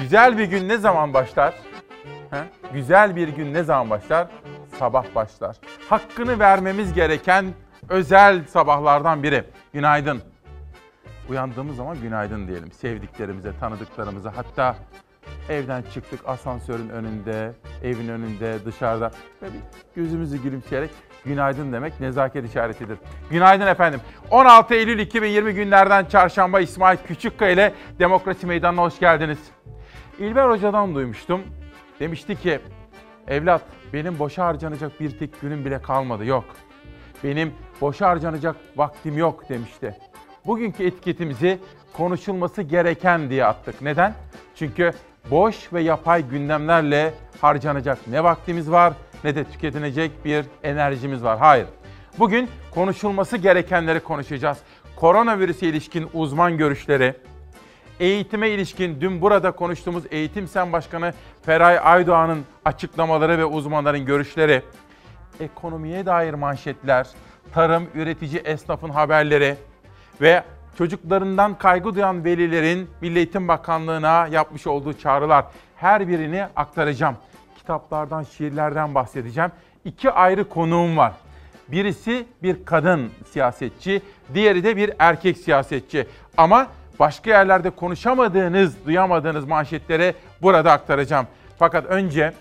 Güzel bir gün ne zaman başlar? Güzel bir gün ne zaman başlar? Sabah başlar. Hakkını vermemiz gereken özel sabahlardan biri. Günaydın. Uyandığımız zaman günaydın diyelim. Sevdiklerimize, tanıdıklarımıza, hatta evden çıktık asansörün önünde, evin önünde, dışarıda. Böyle gözümüzü gülümseyerek günaydın demek nezaket işaretidir. Günaydın efendim. 16 Eylül 2020 günlerden çarşamba, İsmail Küçükkaya ile Demokrasi Meydanı'na hoş geldiniz. İlber Hoca'dan duymuştum. Demişti ki, evlat benim boşa harcanacak bir tek günüm bile kalmadı, yok. Benim boşa harcanacak vaktim yok demişti. Bugünkü etiketimizi konuşulması gereken diye attık. Neden? Çünkü boş ve yapay gündemlerle harcanacak ne vaktimiz var ne de tüketilecek bir enerjimiz var. Hayır. Bugün konuşulması gerekenleri konuşacağız. Koronavirüse ilişkin uzman görüşleri, eğitime ilişkin dün burada konuştuğumuz Eğitim Sen Başkanı Feray Aydoğan'ın açıklamaları ve uzmanların görüşleri, ekonomiye dair manşetler, tarım, üretici, esnafın haberleri ve çocuklarından kaygı duyan velilerin Milli Eğitim Bakanlığı'na yapmış olduğu çağrılar. Her birini aktaracağım. Kitaplardan, şiirlerden bahsedeceğim. İki ayrı konuğum var. Birisi bir kadın siyasetçi, diğeri de bir erkek siyasetçi. Ama başka yerlerde konuşamadığınız, duyamadığınız manşetleri burada aktaracağım. Fakat önce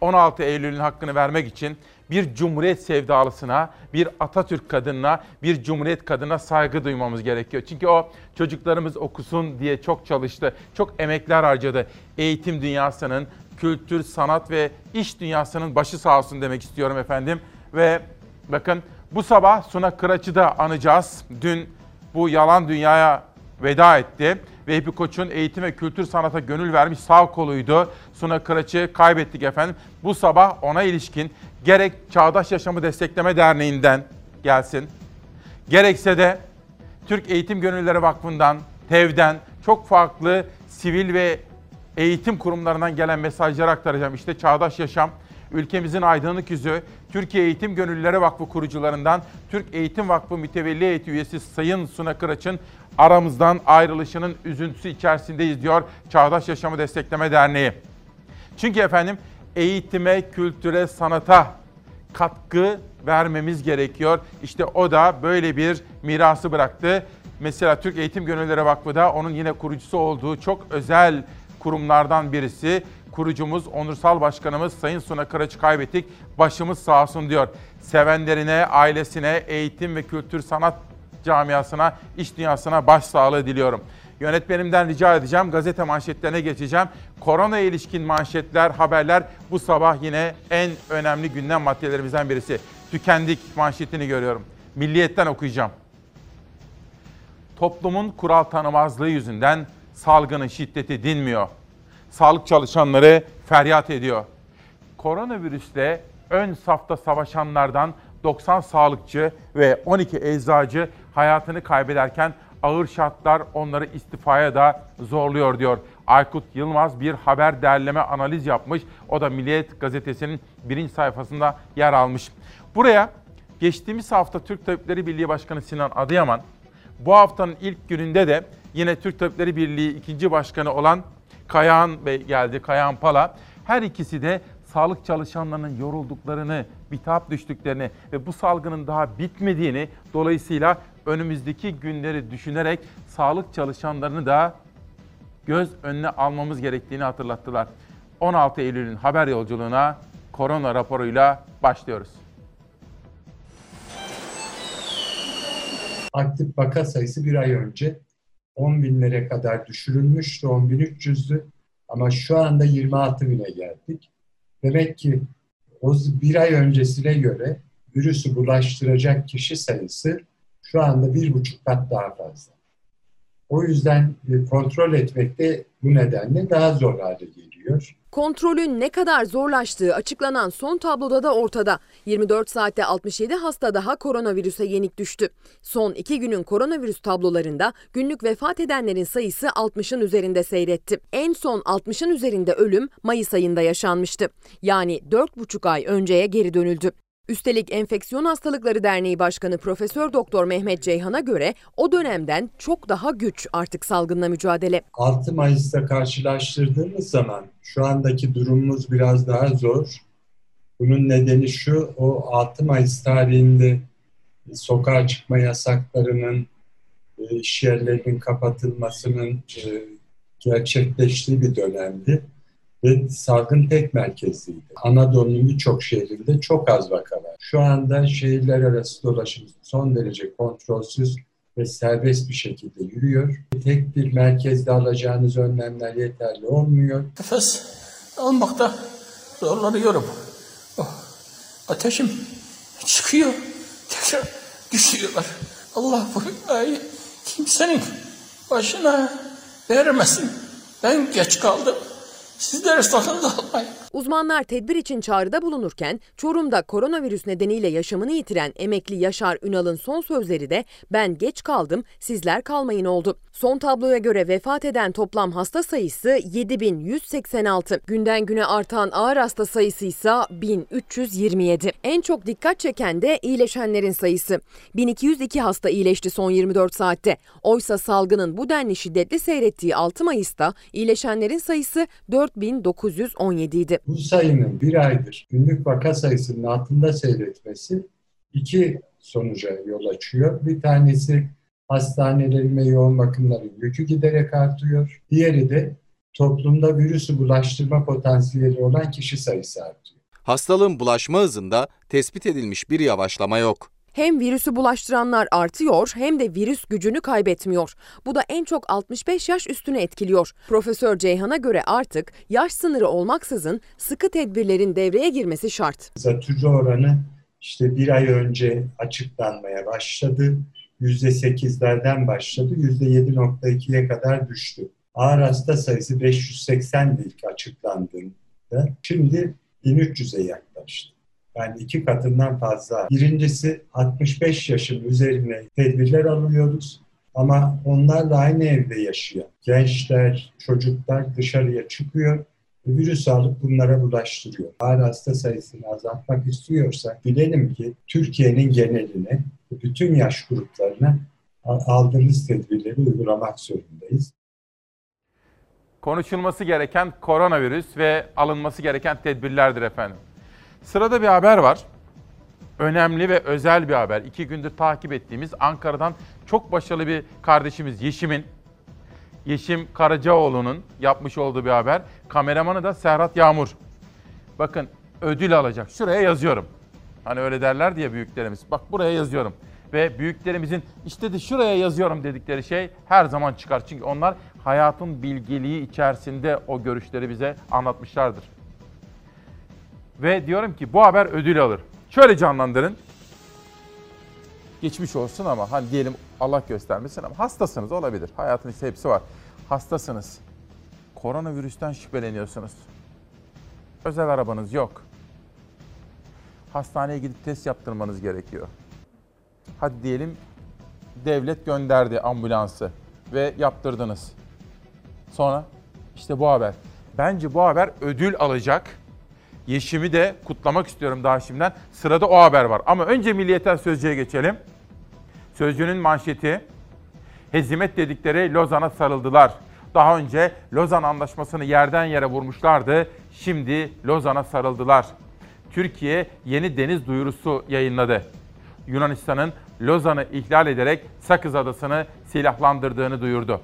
16 Eylül'ün hakkını vermek için bir Cumhuriyet sevdalısına, bir Atatürk kadınına, bir Cumhuriyet kadına saygı duymamız gerekiyor. Çünkü o çocuklarımız okusun diye çok çalıştı, çok emekler harcadı. Eğitim dünyasının, kültür, sanat ve iş dünyasının başı sağ olsun demek istiyorum efendim. Ve bakın bu sabah Suna Kıraç'ı da anacağız. Dün bu yalan dünyaya veda etti. Vehbi Koç'un eğitim ve kültür sanata gönül vermiş sağ koluydu. Suna Kıraç'ı kaybettik efendim. Bu sabah ona ilişkin gerek Çağdaş Yaşamı Destekleme Derneği'nden gelsin, gerekse de Türk Eğitim Gönüllüleri Vakfı'ndan, TEV'den, çok farklı sivil ve eğitim kurumlarından gelen mesajları aktaracağım. İşte Çağdaş Yaşam, ülkemizin aydınlık yüzü, Türkiye Eğitim Gönüllüleri Vakfı kurucularından, Türk Eğitim Vakfı Mütevelli Heyeti üyesi Sayın Suna Kıraç'ın aramızdan ayrılışının üzüntüsü içerisindeyiz diyor Çağdaş Yaşamı Destekleme Derneği. Çünkü efendim eğitime, kültüre, sanata katkı vermemiz gerekiyor. İşte o da böyle bir mirası bıraktı. Mesela Türk Eğitim Gönüllüleri Vakfı da onun yine kurucusu olduğu çok özel kurumlardan birisi. Kurucumuz, onursal başkanımız Sayın Suna Kıraç'ı kaybettik. Başımız sağ olsun diyor. Sevenlerine, ailesine, eğitim ve kültür sanat camiasına, iş dünyasına başsağlığı diliyorum. Yönetmenimden rica edeceğim. Gazete manşetlerine geçeceğim. Korona ilişkin manşetler, haberler bu sabah yine en önemli gündem maddelerimizden birisi. Tükendik manşetini görüyorum. Milliyet'ten okuyacağım. Toplumun kural tanımazlığı yüzünden salgının şiddeti dinmiyor. Sağlık çalışanları feryat ediyor. Koronavirüsle ön safta savaşanlardan 90 sağlıkçı ve 12 eczacı hayatını kaybederken ağır şartlar onları istifaya da zorluyor diyor. Aykut Yılmaz bir haber derleme analiz yapmış. O da Milliyet gazetesinin birinci sayfasında yer almış. Buraya geçtiğimiz hafta Türk Tabipleri Birliği Başkanı Sinan Adıyaman, bu haftanın ilk gününde de yine Türk Tabipleri Birliği 2. Başkanı olan Kayıhan Bey geldi, Kayıhan Pala. Her ikisi de sağlık çalışanlarının yorulduklarını, bitap düştüklerini ve bu salgının daha bitmediğini, dolayısıyla önümüzdeki günleri düşünerek sağlık çalışanlarını da göz önüne almamız gerektiğini hatırlattılar. 16 Eylül'ün haber yolculuğuna korona raporuyla başlıyoruz. Aktif vaka sayısı bir ay önce 10.000'lere kadar düşürülmüştü, 10.300'dü ama şu anda 26.000'e geldik. Demek ki o bir ay öncesine göre virüsü bulaştıracak kişi sayısı şu anda 1,5 kat daha fazla. O yüzden kontrol etmek de bu nedenle daha zor hale geliyor. Kontrolün ne kadar zorlaştığı açıklanan son tabloda da ortada. 24 saatte 67 hasta daha koronavirüse yenik düştü. Son 2 günün koronavirüs tablolarında günlük vefat edenlerin sayısı 60'ın üzerinde seyretti. En son 60'ın üzerinde ölüm Mayıs ayında yaşanmıştı. Yani 4,5 ay önceye geri dönüldü. Üstelik Enfeksiyon Hastalıkları Derneği Başkanı Profesör Doktor Mehmet Ceyhan'a göre o dönemden çok daha güç artık salgınla mücadele. 6 Mayıs'ta karşılaştırdığımız zaman şu andaki durumumuz biraz daha zor. Bunun nedeni şu, o 6 Mayıs tarihinde sokağa çıkma yasaklarının, iş yerlerinin kapatılmasının gerçekleştiği bir dönemdi. Ve salgın tek merkezliydi. Anadolu'nun birçok şehrinde çok az vaka var. Şu anda şehirler arası dolaşım son derece kontrolsüz ve serbest bir şekilde yürüyor. Tek bir merkezde alacağınız önlemler yeterli olmuyor. Nefes almakta zorlanıyorum. Oh, ateşim çıkıyor, tekrar düşüyorlar. Allah bu ayı kimsenin başına vermesin. Ben geç kaldım. Sizlere sakın kalmayın. Uzmanlar tedbir için çağrıda bulunurken Çorum'da koronavirüs nedeniyle yaşamını yitiren emekli Yaşar Ünal'ın son sözleri de ben geç kaldım, sizler kalmayın oldu. Son tabloya göre vefat eden toplam hasta sayısı 7.186. Günden güne artan ağır hasta sayısı ise 1.327. En çok dikkat çeken de iyileşenlerin sayısı. 1.202 hasta iyileşti son 24 saatte. Oysa salgının bu denli şiddetli seyrettiği 6 Mayıs'ta iyileşenlerin sayısı 4.917 idi. Bu sayının bir aydır günlük vaka sayısının altında seyretmesi iki sonuca yol açıyor. Bir tanesi hastanelerin ve yoğun bakımların yükü giderek artıyor. Diğeri de toplumda virüsü bulaştırma potansiyeli olan kişi sayısı artıyor. Hastalığın bulaşma hızında tespit edilmiş bir yavaşlama yok. Hem virüsü bulaştıranlar artıyor hem de virüs gücünü kaybetmiyor. Bu da en çok 65 yaş üstünü etkiliyor. Profesör Ceyhan'a göre artık yaş sınırı olmaksızın sıkı tedbirlerin devreye girmesi şart. Zatürre oranı işte bir ay önce açıklanmaya başladı. %8'lerden başladı. %7.2'ye kadar düştü. Ağır hasta sayısı 580'di ilk açıklandığında. Şimdi 1300'e yaklaştı. Yani 2 katından fazla. Birincisi 65 yaşın üzerine tedbirler alıyoruz ama onlarla aynı evde yaşıyor. Gençler, çocuklar dışarıya çıkıyor. Virüs alıp bunlara bulaştırıyor. Ağır hasta sayısını azaltmak istiyorsak bilelim ki Türkiye'nin geneline, bütün yaş gruplarına aldığımız tedbirleri uygulamak zorundayız. Konuşulması gereken koronavirüs ve alınması gereken tedbirlerdir efendim. Sırada bir haber var. Önemli ve özel bir haber. 2 gündür takip ettiğimiz Ankara'dan çok başarılı bir kardeşimiz Yeşim Karacaoğlu'nun yapmış olduğu bir haber. Kameramanı da Serhat Yağmur. Bakın ödül alacak. Şuraya yazıyorum. Hani öyle derler diye büyüklerimiz. Bak buraya yazıyorum. Ve büyüklerimizin işte de şuraya yazıyorum dedikleri şey her zaman çıkar. Çünkü onlar hayatın bilgeliği içerisinde o görüşleri bize anlatmışlardır. Ve diyorum ki bu haber ödül alır. Şöyle canlandırın. Geçmiş olsun ama hani diyelim Allah göstermesin ama hastasınız olabilir. Hayatın ise hepsi var. Hastasınız. Koronavirüsten şüpheleniyorsunuz. Özel arabanız yok. Hastaneye gidip test yaptırmanız gerekiyor. Hadi diyelim devlet gönderdi ambulansı ve yaptırdınız. Sonra işte bu haber. Bence bu haber ödül alacak. Yeşim'i de kutlamak istiyorum daha şimdiden. Sırada o haber var. Ama önce Milliyet'ten Sözcü'ye geçelim. Sözcü'nün manşeti, hezimet dedikleri Lozan'a sarıldılar. Daha önce Lozan Anlaşması'nı yerden yere vurmuşlardı. Şimdi Lozan'a sarıldılar. Türkiye yeni deniz duyurusu yayınladı. Yunanistan'ın Lozan'ı ihlal ederek Sakız Adası'nı silahlandırdığını duyurdu.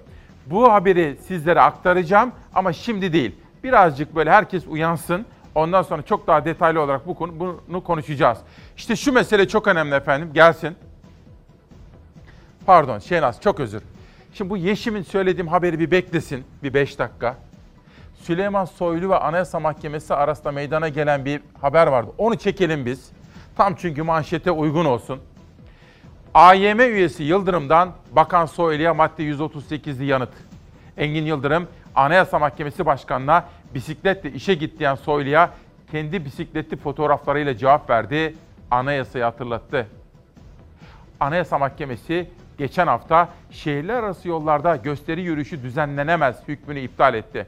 Bu haberi sizlere aktaracağım ama şimdi değil. Birazcık böyle herkes uyansın. Ondan sonra çok daha detaylı olarak bunu konuşacağız. İşte şu mesele çok önemli efendim. Gelsin. Pardon Şenaz, çok özür. Şimdi bu Yeşim'in söylediğim haberi bir beklesin. Bir 5 dakika. Süleyman Soylu ve Anayasa Mahkemesi arasında meydana gelen bir haber vardı. Onu çekelim biz. Tam çünkü manşete uygun olsun. AYM üyesi Yıldırım'dan Bakan Soylu'ya madde 138'li yanıt. Engin Yıldırım, Anayasa Mahkemesi Başkanı'na bisikletle işe gittiğin Soylu'ya kendi bisikletli fotoğraflarıyla cevap verdi, anayasayı hatırlattı. Anayasa Mahkemesi geçen hafta şehirler arası yollarda gösteri yürüyüşü düzenlenemez hükmünü iptal etti.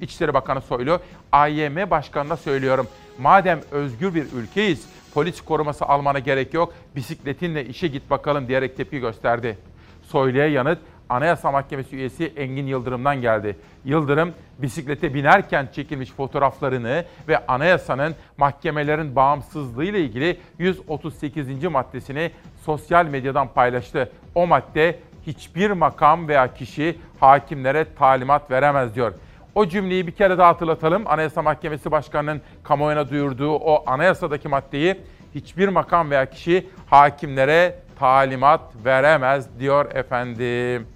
İçişleri Bakanı Soylu, AYM Başkanı'na söylüyorum. Madem özgür bir ülkeyiz, polis koruması almana gerek yok, bisikletinle işe git bakalım diyerek tepki gösterdi. Soylu'ya yanıt Anayasa Mahkemesi üyesi Engin Yıldırım'dan geldi. Yıldırım, bisiklete binerken çekilmiş fotoğraflarını ve anayasanın mahkemelerin bağımsızlığı ile ilgili 138. maddesini sosyal medyadan paylaştı. O madde hiçbir makam veya kişi hakimlere talimat veremez diyor. O cümleyi bir kere daha hatırlatalım. Anayasa Mahkemesi Başkanı'nın kamuoyuna duyurduğu o anayasadaki maddeyi hiçbir makam veya kişi hakimlere talimat veremez diyor efendim.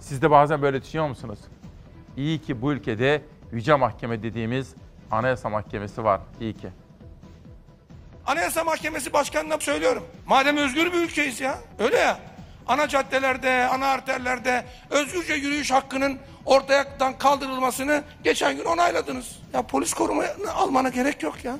Siz de bazen böyle düşünüyor musunuz? İyi ki bu ülkede Yüce Mahkeme dediğimiz Anayasa Mahkemesi var. İyi ki. Anayasa Mahkemesi Başkanı'na söylüyorum. Madem özgür bir ülkeyiz ya. Öyle ya. Ana caddelerde, ana arterlerde özgürce yürüyüş hakkının ortadan kaldırılmasını geçen gün onayladınız. Ya polis korumasını almana gerek yok ya.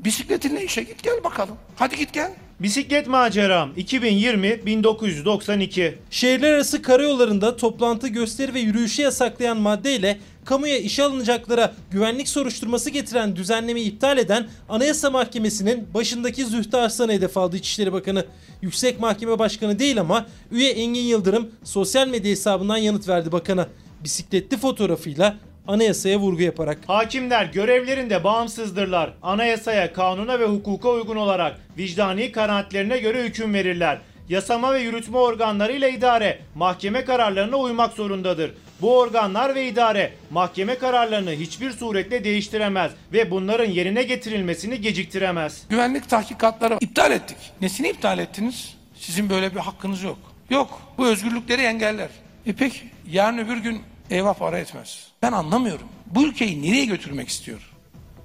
Bisikletinle işe git gel bakalım. Hadi git gel. Bisiklet maceram 2020-1992. Şehirler arası karayollarında toplantı, gösteri ve yürüyüşü yasaklayan maddeyle kamuya işe alınacaklara güvenlik soruşturması getiren düzenlemeyi iptal eden Anayasa Mahkemesi'nin başındaki Zühtü Arslan'ı hedef aldı İçişleri Bakanı. Yüksek Mahkeme Başkanı değil ama üye Engin Yıldırım sosyal medya hesabından yanıt verdi bakana. Bisikletli fotoğrafıyla anayasaya vurgu yaparak. Hakimler görevlerinde bağımsızdırlar. Anayasaya, kanuna ve hukuka uygun olarak vicdani kanaatlerine göre hüküm verirler. Yasama ve yürütme organlarıyla idare mahkeme kararlarına uymak zorundadır. Bu organlar ve idare mahkeme kararlarını hiçbir suretle değiştiremez ve bunların yerine getirilmesini geciktiremez. Güvenlik tahkikatları iptal ettik. Nesini iptal ettiniz? Sizin böyle bir hakkınız yok. Yok. Bu özgürlükleri engeller. Peki yarın öbür gün eyvah para etmez. Ben anlamıyorum. Bu ülkeyi nereye götürmek istiyor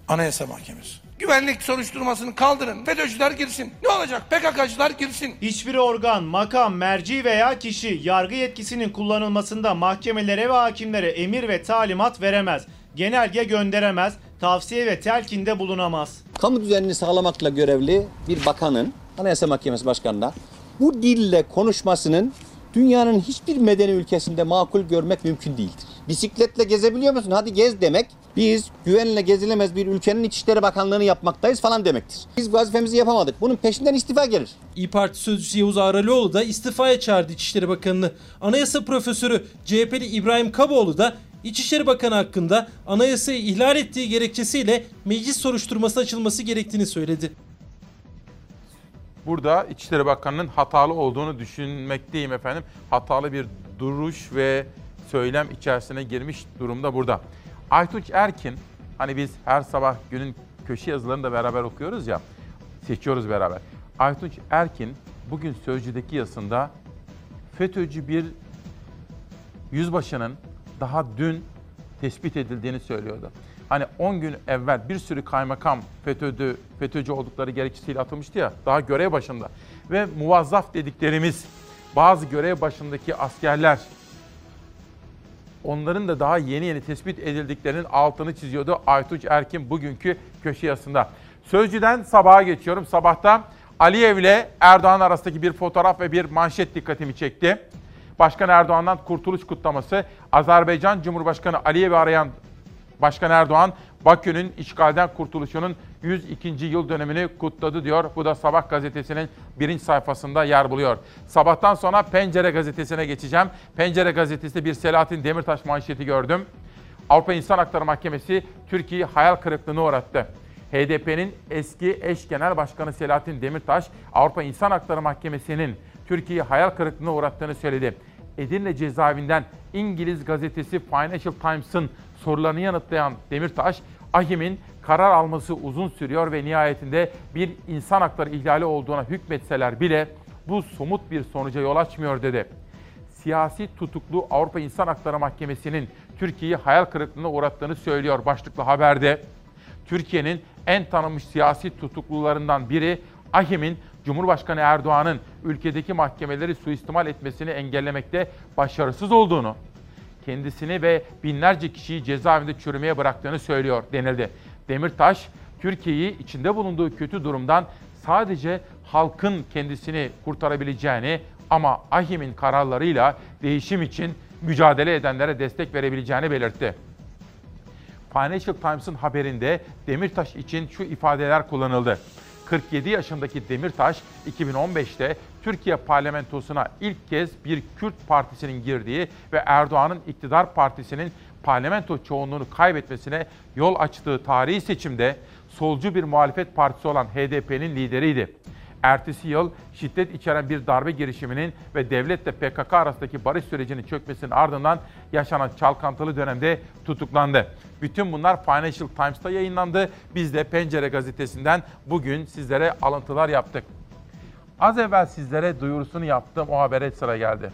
Anayasa Mahkemesi? Güvenlik soruşturmasını kaldırın. FETÖ'cüler girsin. Ne olacak? PKK'cılar girsin. Hiçbir organ, makam, merci veya kişi yargı yetkisinin kullanılmasında mahkemelere ve hakimlere emir ve talimat veremez. Genelge gönderemez. Tavsiye ve telkinde bulunamaz. Kamu düzenini sağlamakla görevli bir bakanın, Anayasa Mahkemesi Başkanı'na bu dille konuşmasının dünyanın hiçbir medeni ülkesinde makul görmek mümkün değildir. Bisikletle gezebiliyor musun? Hadi gez demek. Biz güvenle gezilemez bir ülkenin İçişleri Bakanlığı'nı yapmaktayız falan demektir. Biz vazifemizi yapamadık. Bunun peşinden istifa gelir. İYİ Parti sözcüsü Yavuz Ağralioğlu da istifaya çağırdı İçişleri Bakanı'nı. Anayasa Profesörü CHP'li İbrahim Kaboğlu da İçişleri Bakanı hakkında anayasayı ihlal ettiği gerekçesiyle meclis soruşturması açılması gerektiğini söyledi. Burada İçişleri Bakanı'nın hatalı olduğunu düşünmekteyim efendim. Hatalı bir duruş ve söylem içerisine girmiş durumda burada. Aytunç Erkin, hani biz her sabah günün köşe yazılarını da beraber okuyoruz ya, seçiyoruz beraber. Aytunç Erkin bugün Sözcü'deki yazısında FETÖ'cü bir yüzbaşının daha dün tespit edildiğini söylüyordu. Hani 10 gün evvel bir sürü kaymakam FETÖ'cü oldukları gerekçesiyle atılmıştı ya, daha görev başında. Ve muvazzaf dediklerimiz bazı görev başındaki askerler, onların da daha yeni tespit edildiklerinin altını çiziyordu Aytunç Erkin bugünkü köşe yazısında. Sözcü'den Sabah'a geçiyorum. Sabah'ta Aliyev ile Erdoğan arasındaki bir fotoğraf ve bir manşet dikkatimi çekti. Başkan Erdoğan'dan kurtuluş kutlaması. Azerbaycan Cumhurbaşkanı Aliyev'i arayan Başkan Erdoğan, Bakü'nün işgalden kurtuluşunun 102. yıl dönemini kutladı diyor. Bu da Sabah gazetesinin birinci sayfasında yer buluyor. Sabahtan sonra Pencere gazetesine geçeceğim. Pencere gazetesinde bir Selahattin Demirtaş manşeti gördüm. Avrupa İnsan Hakları Mahkemesi Türkiye'yi hayal kırıklığına uğrattı. HDP'nin eski eş genel başkanı Selahattin Demirtaş, Avrupa İnsan Hakları Mahkemesi'nin Türkiye'yi hayal kırıklığına uğrattığını söyledi. Edirne cezaevinden İngiliz gazetesi Financial Times'ın sorularını yanıtlayan Demirtaş, AHİM'in karar alması uzun sürüyor ve nihayetinde bir insan hakları ihlali olduğuna hükmetseler bile bu somut bir sonuca yol açmıyor dedi. Siyasi tutuklu Avrupa İnsan Hakları Mahkemesi'nin Türkiye'yi hayal kırıklığına uğrattığını söylüyor başlıklı haberde. Türkiye'nin en tanınmış siyasi tutuklularından biri AHİM'in Cumhurbaşkanı Erdoğan'ın ülkedeki mahkemeleri suistimal etmesini engellemekte başarısız olduğunu, kendisini ve binlerce kişiyi cezaevinde çürümeye bıraktığını söylüyor denildi. Demirtaş, Türkiye'yi içinde bulunduğu kötü durumdan sadece halkın kendisini kurtarabileceğini ama AHİM'in kararlarıyla değişim için mücadele edenlere destek verebileceğini belirtti. Financial Times'ın haberinde Demirtaş için şu ifadeler kullanıldı. 47 yaşındaki Demirtaş 2015'te Türkiye parlamentosuna ilk kez bir Kürt partisinin girdiği ve Erdoğan'ın iktidar partisinin parlamento çoğunluğunu kaybetmesine yol açtığı tarihi seçimde solcu bir muhalefet partisi olan HDP'nin lideriydi. Ertesi yıl şiddet içeren bir darbe girişiminin ve devletle PKK arasındaki barış sürecinin çökmesinin ardından yaşanan çalkantılı dönemde tutuklandı. Bütün bunlar Financial Times'ta yayınlandı. Biz de Pencere Gazetesi'nden bugün sizlere alıntılar yaptık. Az evvel sizlere duyurusunu yaptığım o habere sıra geldi.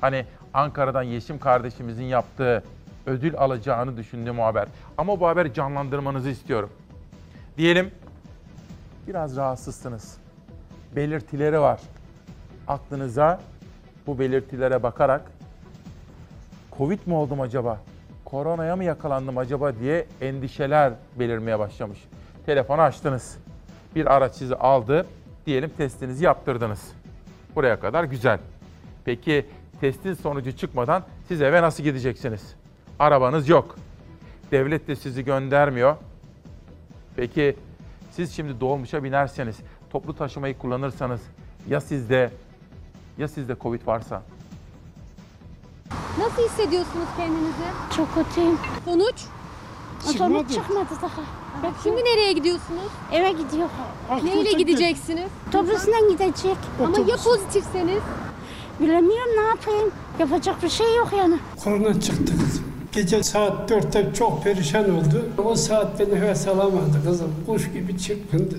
Hani Ankara'dan Yeşim kardeşimizin yaptığı ödül alacağını düşündüğüm o haber. Ama bu haberi canlandırmanızı istiyorum. Diyelim biraz rahatsızsınız. Belirtileri var. Aklınıza bu belirtilere bakarak Covid mi oldum acaba? Koronaya mı yakalandım acaba diye endişeler belirmeye başlamış. Telefonu açtınız. Bir araç sizi aldı. Diyelim testinizi yaptırdınız. Buraya kadar güzel. Peki testin sonucu çıkmadan siz eve nasıl gideceksiniz? Arabanız yok. Devlet de sizi göndermiyor. Peki siz şimdi dolmuşa binerseniz, toplu taşımayı kullanırsanız ya sizde Covid varsa? Nasıl hissediyorsunuz kendinizi? Çok kötüyüm. Sonuç? Sonuç çıkmadı daha. Bak şimdi nereye gidiyorsunuz? Eve gidiyor. Neyle gideceksiniz? Otobüsle gidecek. Ama ya pozitifseniz? Bilemiyorum, ne yapayım? Yapacak bir şey yok yani. Korona çıktı kızım. Gece saat 4'te çok perişan oldu. O saat beni nefes alamadı kızım. Kuş gibi çırpındı.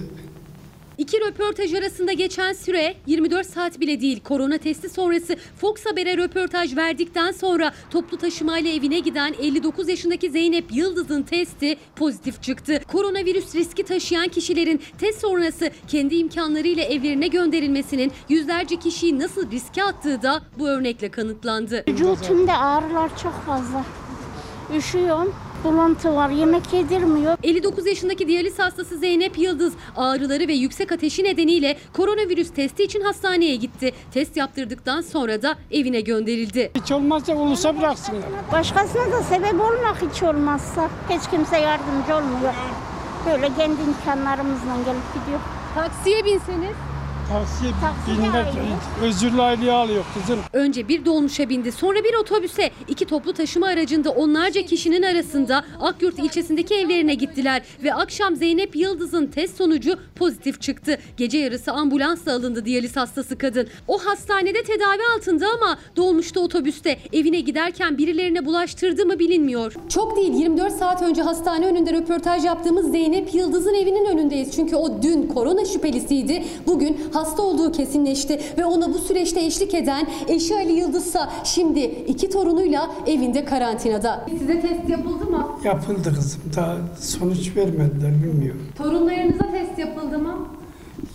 İki röportaj arasında geçen süre 24 saat bile değil. Korona testi sonrası Fox Haber'e röportaj verdikten sonra toplu taşımayla evine giden 59 yaşındaki Zeynep Yıldız'ın testi pozitif çıktı. Koronavirüs riski taşıyan kişilerin test sonrası kendi imkanlarıyla evlerine gönderilmesinin yüzlerce kişiyi nasıl riske attığı da bu örnekle kanıtlandı. Vücudumda ağrılar çok fazla. Üşüyorum. Bulantı var, yemek yedirmiyor. 59 yaşındaki diyaliz hastası Zeynep Yıldız ağrıları ve yüksek ateşi nedeniyle koronavirüs testi için hastaneye gitti. Test yaptırdıktan sonra da evine gönderildi. Hiç olmazsa ulusa bıraksınlar. Başkasına da sebep olmak hiç olmazsa. Hiç kimse yardımcı olmuyor. Böyle kendi imkanlarımızla gelip gidiyor. Taksiye binseniz. Özürlü aileye alıyor kızım. Önce bir dolmuşa bindi, sonra bir otobüse. İki toplu taşıma aracında onlarca kişinin arasında Akyurt ilçesindeki evlerine gittiler. Ve akşam Zeynep Yıldız'ın test sonucu pozitif çıktı. Gece yarısı ambulansla alındı diyaliz hastası kadın. O hastanede tedavi altında ama dolmuşta, otobüste, evine giderken birilerine bulaştırdı mı bilinmiyor. Çok değil, 24 saat önce hastane önünde röportaj yaptığımız Zeynep Yıldız'ın evinin önündeyiz. Çünkü o dün korona şüphelisiydi. Bugün hasta olduğu kesinleşti ve ona bu süreçte eşlik eden eşi Ali Yıldız'sa şimdi iki torunuyla evinde karantinada. Size test yapıldı mı? Yapıldı kızım. Daha sonuç vermediler, bilmiyorum. Torunlarınıza test yapıldı mı?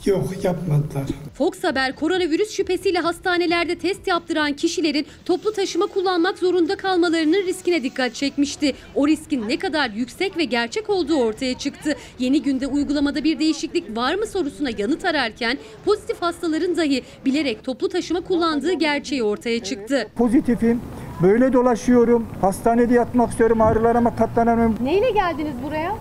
Yok, yapmadılar. Fox Haber koronavirüs şüphesiyle hastanelerde test yaptıran kişilerin toplu taşıma kullanmak zorunda kalmalarının riskine dikkat çekmişti. O riskin ne kadar yüksek ve gerçek olduğu ortaya çıktı. Yeni günde uygulamada bir değişiklik var mı sorusuna yanıt ararken pozitif hastaların dahi bilerek toplu taşıma kullandığı gerçeği ortaya çıktı. Evet, pozitifim. Böyle dolaşıyorum. Hastanede yatmak istiyorum. Ağrılarıma katlanamıyorum. Neyle geldiniz buraya?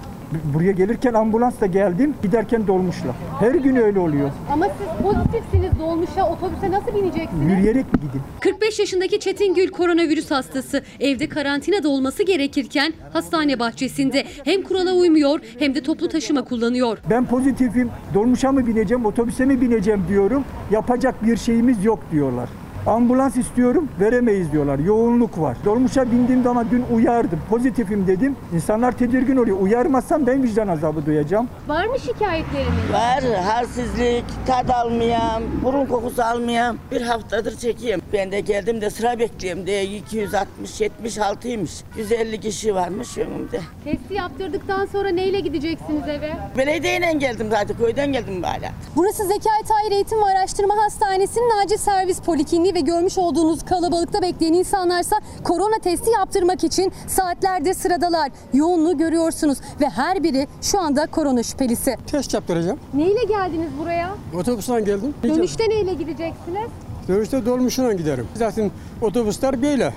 Buraya gelirken ambulansla geldim, giderken dolmuşla. Her gün öyle oluyor. Ama siz pozitifsiniz, dolmuşa, otobüse nasıl bineceksiniz? Yürüyerek mi gidin? 45 yaşındaki Çetin Gül koronavirüs hastası. Evde karantinada olması gerekirken hastane bahçesinde hem kurala uymuyor hem de toplu taşıma kullanıyor. Ben pozitifim, dolmuşa mı bineceğim, otobüse mi bineceğim diyorum. Yapacak bir şeyimiz yok diyorlar. Ambulans istiyorum, veremeyiz diyorlar. Yoğunluk var. Dolmuşa bindiğimde ama dün uyardım. Pozitifim dedim. İnsanlar tedirgin oluyor. Uyarmazsam ben vicdan azabı duyacağım. Var mı şikayetleriniz? Var. Halsizlik, tad almayam, burun kokusu almayam. Bir haftadır çekeyim. Ben de geldim de sıra bekleyeyim de 260-76'ymış. 150 kişi varmış önümde. Testi yaptırdıktan sonra neyle gideceksiniz eve? Belediyeyle geldim zaten. Köyden geldim bari. Burası Zekai Tahir Eğitim ve Araştırma Hastanesi'nin acil servis polikliniği ve görmüş olduğunuz kalabalıkta bekleyen insanlarsa korona testi yaptırmak için saatlerde sıradalar. Yoğunluğu görüyorsunuz ve her biri şu anda korona şüphelisi. Test yaptıracağım. Neyle geldiniz buraya? Otobüsten geldim. Dönüşte neyle gideceksiniz? Dönüşte dolmuşla giderim. Zaten otobüsler böyle.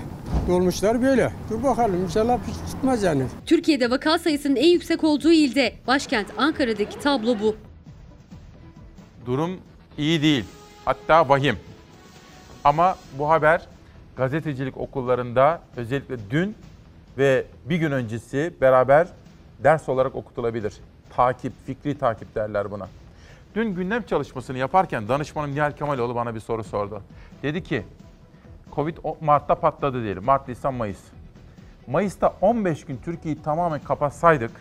Dolmuşlar böyle. Dur bakalım inşallah hiç tutmaz yani. Türkiye'de vaka sayısının en yüksek olduğu ilde, başkent Ankara'daki tablo bu. Durum iyi değil, hatta vahim. Ama bu haber gazetecilik okullarında özellikle dün ve bir gün öncesi beraber ders olarak okutulabilir. Takip, fikri takip derler buna. Dün gündem çalışmasını yaparken danışmanım Nihal Kemaloğlu bana bir soru sordu. Dedi ki, Covid Mart'ta patladı diyelim. Mart, Nisan, Mayıs. Mayıs'ta 15 gün Türkiye'yi tamamen kapatsaydık,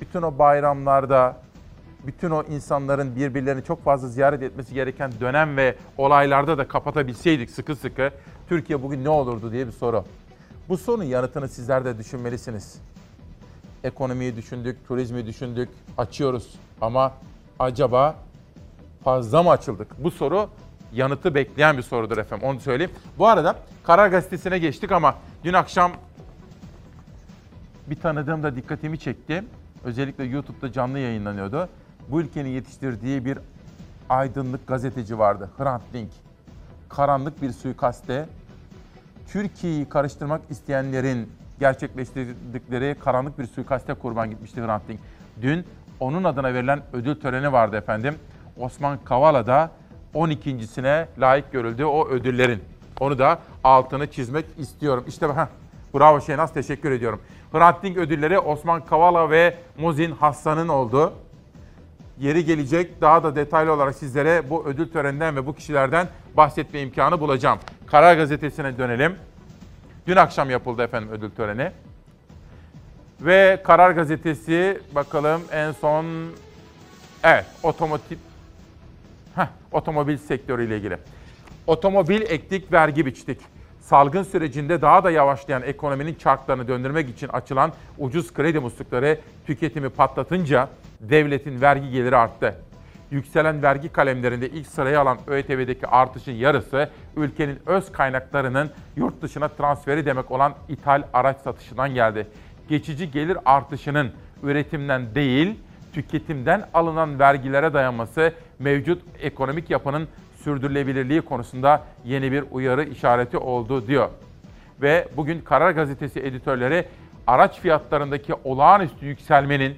bütün o bayramlarda, bütün o insanların birbirlerini çok fazla ziyaret etmesi gereken dönem ve olaylarda da kapatabilseydik sıkı sıkı, Türkiye bugün ne olurdu diye bir soru. Bu sorunun yanıtını sizler de düşünmelisiniz. Ekonomiyi düşündük, turizmi düşündük, açıyoruz ama acaba fazla mı açıldık? Bu soru yanıtı bekleyen bir sorudur efendim, onu söyleyeyim. Bu arada Karar Gazetesi'ne geçtik ama dün akşam bir tanıdığım da dikkatimi çekti. Özellikle YouTube'da canlı yayınlanıyordu. Bu ülkenin yetiştirdiği bir aydınlık gazeteci vardı, Hrant Dink. Karanlık bir suikaste, Türkiye'yi karıştırmak isteyenlerin gerçekleştirdikleri karanlık bir suikaste kurban gitmişti Hrant Dink. Dün onun adına verilen ödül töreni vardı efendim. Osman Kavala da 12.sine layık görüldü o ödüllerin. Onu da altını çizmek istiyorum. İşte bravo Şehnaz, teşekkür ediyorum. Hrant Dink ödülleri Osman Kavala ve Muzin Hassan'ın oldu. Yeri gelecek daha da detaylı olarak sizlere bu ödül töreninden ve bu kişilerden bahsetme imkanı bulacağım. Karar Gazetesi'ne dönelim. Dün akşam yapıldı efendim ödül töreni. Ve Karar Gazetesi bakalım en son evet otomobil sektörüyle ilgili. Otomobil ektik, vergi biçtik. Salgın sürecinde daha da yavaşlayan ekonominin çarklarını döndürmek için açılan ucuz kredi muslukları tüketimi patlatınca devletin vergi geliri arttı. Yükselen vergi kalemlerinde ilk sırayı alan ÖTV'deki artışın yarısı ülkenin öz kaynaklarının yurt dışına transferi demek olan ithal araç satışından geldi. Geçici gelir artışının üretimden değil, tüketimden alınan vergilere dayanması mevcut ekonomik yapının sürdürülebilirliği konusunda yeni bir uyarı işareti oldu diyor. Ve bugün Karar Gazetesi editörleri araç fiyatlarındaki olağanüstü yükselmenin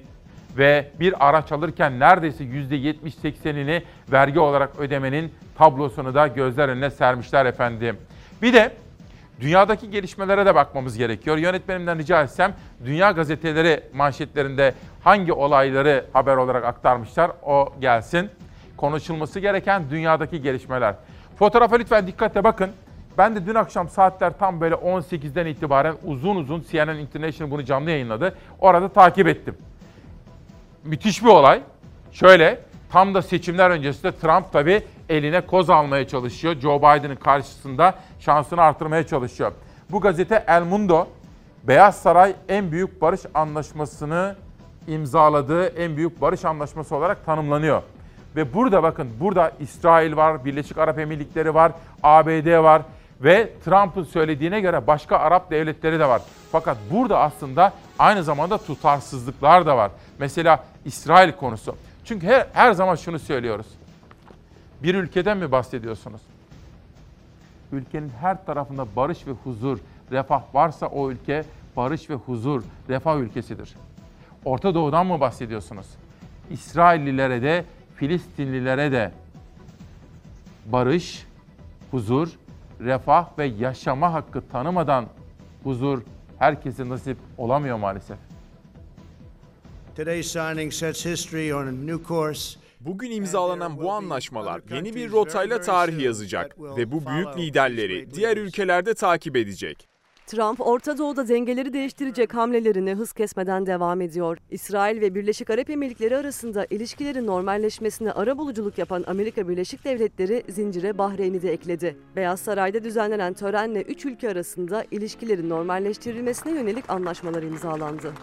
ve bir araç alırken neredeyse %70-80'ini vergi olarak ödemenin tablosunu da gözler önüne sermişler efendim. Bir de dünyadaki gelişmelere de bakmamız gerekiyor. Yönetmenimden rica etsem dünya gazeteleri manşetlerinde hangi olayları haber olarak aktarmışlar o gelsin. Konuşulması gereken dünyadaki gelişmeler. Fotoğrafa lütfen dikkatle bakın. Ben de dün akşam saatler tam böyle 18'den itibaren uzun CNN International bunu canlı yayınladı. Orada takip ettim. Müthiş bir olay. Şöyle tam da seçimler öncesinde Trump tabii eline koz almaya çalışıyor. Joe Biden'ın karşısında şansını artırmaya çalışıyor. Bu gazete El Mundo, Beyaz Saray en büyük barış anlaşmasını imzaladığı en büyük barış anlaşması olarak tanımlanıyor. Ve burada bakın, burada İsrail var, Birleşik Arap Emirlikleri var, ABD var ve Trump'ın söylediğine göre başka Arap devletleri de var. Fakat burada aslında aynı zamanda tutarsızlıklar da var. Mesela İsrail konusu. Çünkü her zaman şunu söylüyoruz. Bir ülkeden mi bahsediyorsunuz? Ülkenin her tarafında barış ve huzur, refah varsa o ülke barış ve huzur, refah ülkesidir. Orta Doğu'dan mı bahsediyorsunuz? İsraillilere de, Filistinlilere de barış, huzur, refah ve yaşama hakkı tanımadan huzur herkese nasip olamıyor maalesef. Today's signing sets history on a new course. Bugün imzalanan bu anlaşmalar yeni bir rotayla tarihi yazacak ve bu büyük liderleri diğer ülkelerde takip edecek. Trump, Orta Doğu'da dengeleri değiştirecek hamlelerini hız kesmeden devam ediyor. İsrail ve Birleşik Arap Emirlikleri arasında ilişkilerin normalleşmesine arabuluculuk yapan Amerika Birleşik Devletleri zincire Bahreyn'i de ekledi. Beyaz Saray'da düzenlenen törenle 3 ülke arasında ilişkilerin normalleştirilmesine yönelik anlaşmalar imzalandı.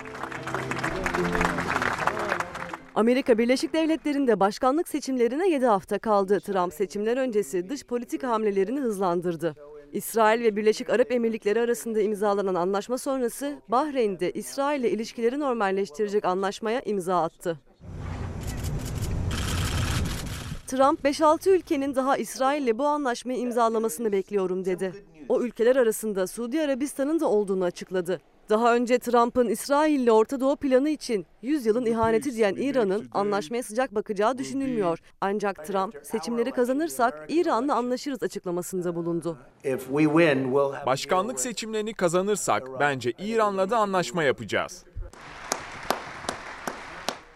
Amerika Birleşik Devletleri'nde başkanlık seçimlerine 7 hafta kaldı. Trump seçimler öncesi dış politik hamlelerini hızlandırdı. İsrail ve Birleşik Arap Emirlikleri arasında imzalanan anlaşma sonrası Bahreyn'de İsrail ile ilişkileri normalleştirecek anlaşmaya imza attı. Trump, 5-6 ülkenin daha İsrail ile bu anlaşmayı imzalamasını bekliyorum dedi. O ülkeler arasında Suudi Arabistan'ın da olduğunu açıkladı. Daha önce Trump'ın İsrail'le Orta Doğu planı için 100 yılın ihaneti diyen İran'ın anlaşmaya sıcak bakacağı düşünülmüyor. Ancak Trump seçimleri kazanırsak İran'la anlaşırız açıklamasında bulundu. Başkanlık seçimlerini kazanırsak bence İran'la da anlaşma yapacağız.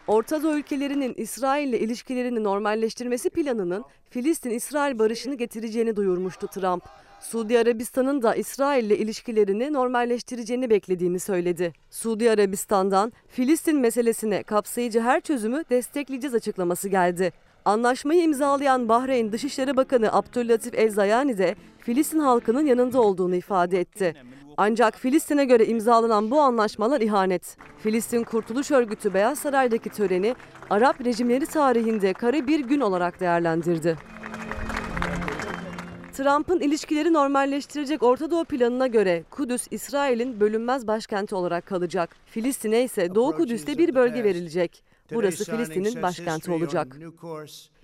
Orta Doğu ülkelerinin İsrail'le ilişkilerini normalleştirmesi planının Filistin-İsrail barışını getireceğini duyurmuştu Trump. Suudi Arabistan'ın da İsrail'le ilişkilerini normalleştireceğini beklediğini söyledi. Suudi Arabistan'dan Filistin meselesine kapsayıcı her çözümü destekleyeceğiz açıklaması geldi. Anlaşmayı imzalayan Bahreyn Dışişleri Bakanı Abdüllatif El Zayani de Filistin halkının yanında olduğunu ifade etti. Ancak Filistin'e göre imzalanan bu anlaşmalar ihanet. Filistin Kurtuluş Örgütü Beyaz Saray'daki töreni Arap rejimleri tarihinde kara bir gün olarak değerlendirdi. Trump'ın ilişkileri normalleştirecek Orta Doğu planına göre Kudüs, İsrail'in bölünmez başkenti olarak kalacak. Filistin'e ise Doğu Kudüs'te bir bölge verilecek. Burası Filistin'in başkenti olacak.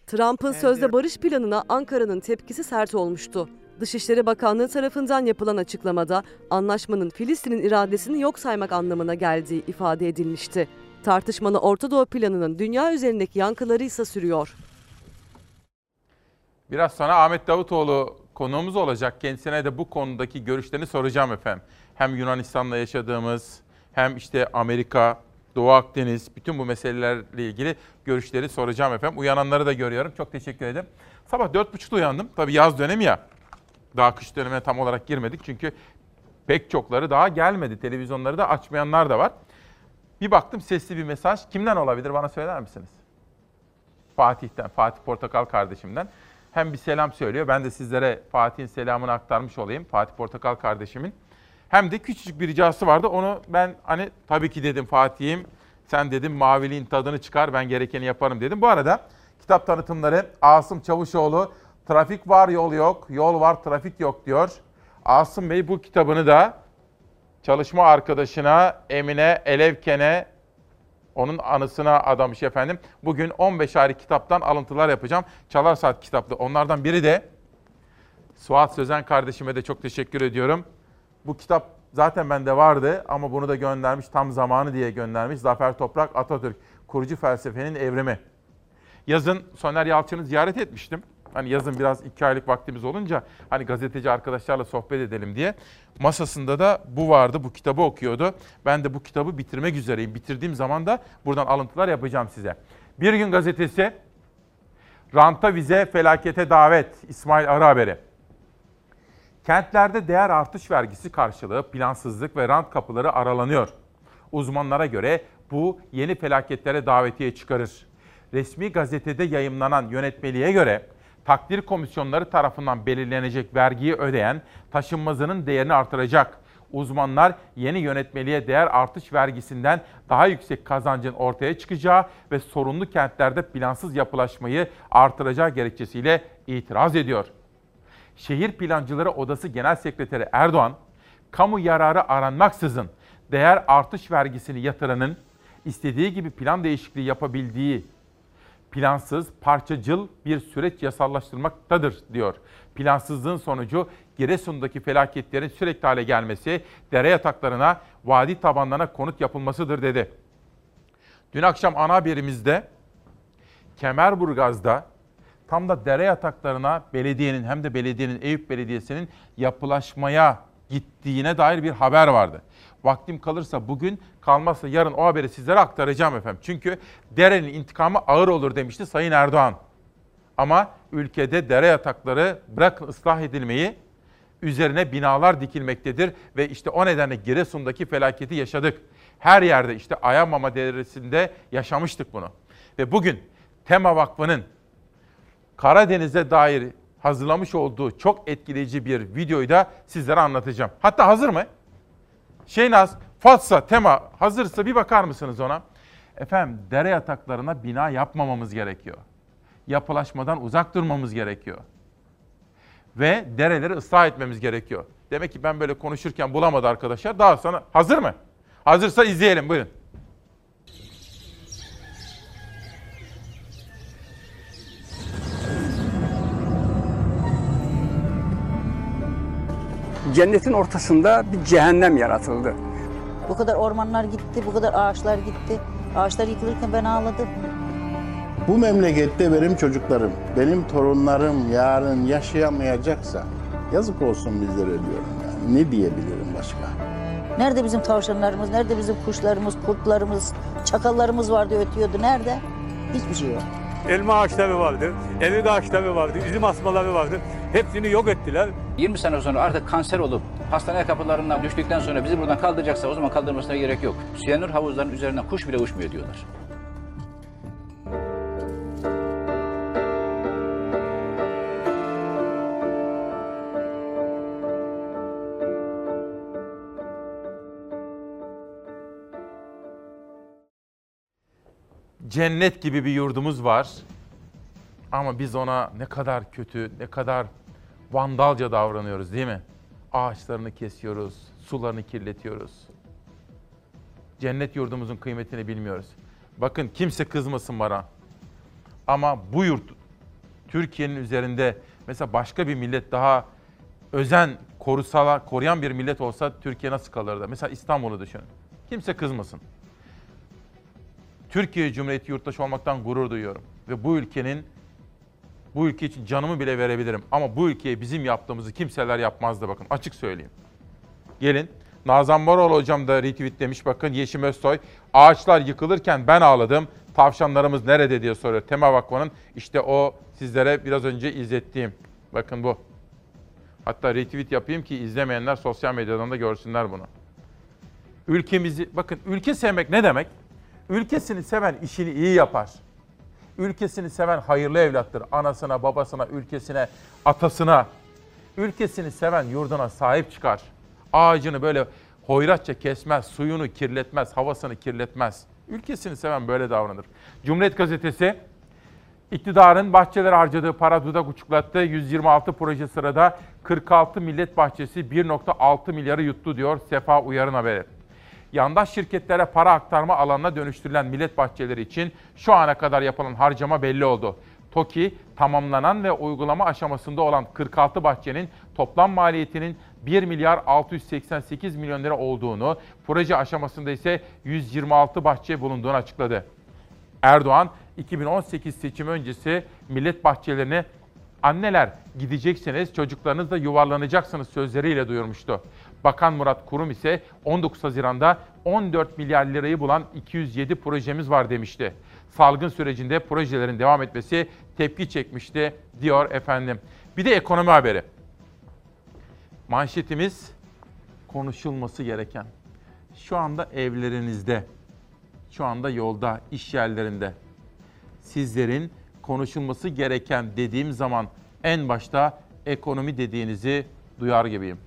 Trump'ın sözde barış planına Ankara'nın tepkisi sert olmuştu. Dışişleri Bakanlığı tarafından yapılan açıklamada anlaşmanın Filistin'in iradesini yok saymak anlamına geldiği ifade edilmişti. Tartışmalı Orta Doğu planının dünya üzerindeki yankıları ise sürüyor. Biraz sonra Ahmet Davutoğlu konuğumuz olacak. Kendisine de bu konudaki görüşlerini soracağım efendim. Hem Yunanistan'la yaşadığımız, hem işte Amerika, Doğu Akdeniz, bütün bu meselelerle ilgili görüşleri soracağım efendim. Uyananları da görüyorum. Çok teşekkür ederim. Sabah 4.30'da uyandım. Tabii yaz dönemi ya. Daha kış dönemine tam olarak girmedik. Çünkü pek çokları daha gelmedi. Televizyonları da açmayanlar da var. Bir baktım sesli bir mesaj. Kimden olabilir bana söyler misiniz? Fatih'ten, Fatih Portakal kardeşimden. Hem bir selam söylüyor. Ben de sizlere Fatih'in selamını aktarmış olayım. Fatih Portakal kardeşimin. Hem de küçücük bir ricası vardı. Onu ben hani tabii ki dedim Fatih'im. Sen dedim maviliğin tadını çıkar. Ben gerekeni yaparım dedim. Bu arada kitap tanıtımları Asım Çavuşoğlu. Trafik var yol yok, yol var trafik yok diyor. Asım Bey bu kitabını da çalışma arkadaşına Emine Elevken'e onun anısına adamış efendim. Bugün 15 ayrı kitaptan alıntılar yapacağım. Çalar Saat kitaplı. Onlardan biri de Suat Sözen kardeşime de çok teşekkür ediyorum. Bu kitap zaten bende vardı ama bunu da göndermiş. Tam zamanı diye göndermiş. Zafer Toprak Atatürk. Kurucu Felsefenin Evrimi. Yazın Soner Yalçın'ı ziyaret etmiştim. Hani yazın biraz 2 aylık vaktimiz olunca hani gazeteci arkadaşlarla sohbet edelim diye. Masasında da bu vardı, bu kitabı okuyordu. Ben de bu kitabı bitirmek üzereyim. Bitirdiğim zaman da buradan alıntılar yapacağım size. Bir Gün Gazetesi, ranta vize, felakete davet, İsmail Arı haberi. Kentlerde değer artış vergisi karşılığı plansızlık ve rant kapıları aralanıyor. Uzmanlara göre bu yeni felaketlere davetiye çıkarır. Resmi gazetede yayımlanan yönetmeliğe göre takdir komisyonları tarafından belirlenecek vergiyi ödeyen taşınmazının değerini artıracak. Uzmanlar yeni yönetmeliğe değer artış vergisinden daha yüksek kazancın ortaya çıkacağı ve sorunlu kentlerde plansız yapılaşmayı artıracağı gerekçesiyle itiraz ediyor. Şehir Plancıları Odası Genel Sekreteri Erdoğan, kamu yararı aranmaksızın değer artış vergisini yatıranın istediği gibi plan değişikliği yapabildiği plansız, parçacıl bir süreç yasallaştırmaktadır, diyor. Plansızlığın sonucu Giresun'daki felaketlerin sürekli hale gelmesi, dere yataklarına, vadi tabanlarına konut yapılmasıdır, dedi. Dün akşam ana haberimizde Kemerburgaz'da tam da dere yataklarına belediyenin hem de Eyüp Belediyesi'nin yapılaşmaya gittiğine dair bir haber vardı. Vaktim kalırsa bugün, kalmazsa yarın o haberi sizlere aktaracağım efendim. Çünkü derenin intikamı ağır olur demişti Sayın Erdoğan. Ama ülkede dere yatakları bırakın ıslah edilmeyi, üzerine binalar dikilmektedir. Ve işte o nedenle Giresun'daki felaketi yaşadık. Her yerde işte Ayamama Deresi'nde yaşamıştık bunu. Ve bugün Tema Vakfı'nın Karadeniz'e dair hazırlamış olduğu çok etkileyici bir videoyu da sizlere anlatacağım. Hatta hazır mı? Şeynaz, Fatsa, Tema hazırsa bir bakar mısınız ona? Efendim dere yataklarına bina yapmamamız gerekiyor. Yapılaşmadan uzak durmamız gerekiyor. Ve dereleri ıslah etmemiz gerekiyor. Demek ki ben böyle konuşurken bulamadı arkadaşlar. Daha sonra hazır mı? Hazırsa izleyelim, buyurun. cennetin ortasında bir cehennem yaratıldı. Bu kadar ormanlar gitti, bu kadar ağaçlar gitti. Ağaçlar yıkılırken ben ağladım. Bu memlekette benim çocuklarım, benim torunlarım yarın yaşayamayacaksa yazık olsun bizlere diyorum yani. Ne diyebilirim başka? Nerede bizim tavşanlarımız, nerede bizim kuşlarımız, kurtlarımız, çakallarımız vardı ötüyordu, nerede? Hiçbir şey yok. Elma ağaçları vardı, erik ağaçları vardı, üzüm asmaları vardı. Hepsini yok ettiler. 20 sene sonra artık kanser olup hastane kapılarından düştükten sonra bizi buradan kaldıracaksa o zaman kaldırmasına gerek yok. Siyanür havuzların üzerinden kuş bile uçmuyor diyorlar. Cennet gibi bir yurdumuz var ama biz ona ne kadar kötü, ne kadar vandalca davranıyoruz değil mi? Ağaçlarını kesiyoruz, sularını kirletiyoruz. Cennet yurdumuzun kıymetini bilmiyoruz. Bakın kimse kızmasın bana ama bu yurt Türkiye'nin üzerinde mesela başka bir millet daha özen korusalar, koruyan bir millet olsa Türkiye nasıl kalırdı? Mesela İstanbul'u düşünün. Kimse kızmasın. Türkiye Cumhuriyeti yurttaşı olmaktan gurur duyuyorum. Ve bu ülkenin, bu ülke için canımı bile verebilirim. Ama bu ülkeye bizim yaptığımızı kimseler yapmazdı bakın. Açık söyleyeyim. Gelin. Nazan Moroğlu hocam da retweet demiş bakın. Yeşim Öztoy, ağaçlar yıkılırken ben ağladım. Tavşanlarımız nerede diye soruyor. Tema Vakfı'nın işte o sizlere biraz önce izlettiğim. Bakın bu. Hatta retweet yapayım ki izlemeyenler sosyal medyadan da görsünler bunu. Ülkemizi, bakın ülke sevmek ne demek? Ülkesini seven işini iyi yapar. Ülkesini seven hayırlı evlattır. Anasına, babasına, ülkesine, atasına. Ülkesini seven yurduna sahip çıkar. Ağacını böyle hoyratça kesmez, suyunu kirletmez, havasını kirletmez. Ülkesini seven böyle davranır. Cumhuriyet Gazetesi, iktidarın bahçelere harcadığı para dudak uçuklattı. 126 proje sırada 46 millet bahçesi 1,6 milyarı yuttu diyor Sefa Uyar'ın haberi. Yandaş şirketlere para aktarma alanına dönüştürülen millet bahçeleri için şu ana kadar yapılan harcama belli oldu. TOKİ, tamamlanan ve uygulama aşamasında olan 46 bahçenin toplam maliyetinin 1.688 milyon lira olduğunu, proje aşamasında ise 126 bahçe bulunduğunu açıkladı. Erdoğan, 2018 seçimi öncesi millet bahçelerini "Anneler gideceksiniz, çocuklarınızla yuvarlanacaksınız" sözleriyle duyurmuştu. Bakan Murat Kurum ise 19 Haziran'da 14 milyar lirayı bulan 207 projemiz var demişti. Salgın sürecinde projelerin devam etmesi tepki çekmişti diyor efendim. Bir de ekonomi haberi. Manşetimiz konuşulması gereken. Şu anda evlerinizde, şu anda yolda, iş yerlerinde sizlerin konuşulması gereken dediğim zaman en başta ekonomi dediğinizi duyar gibiyim.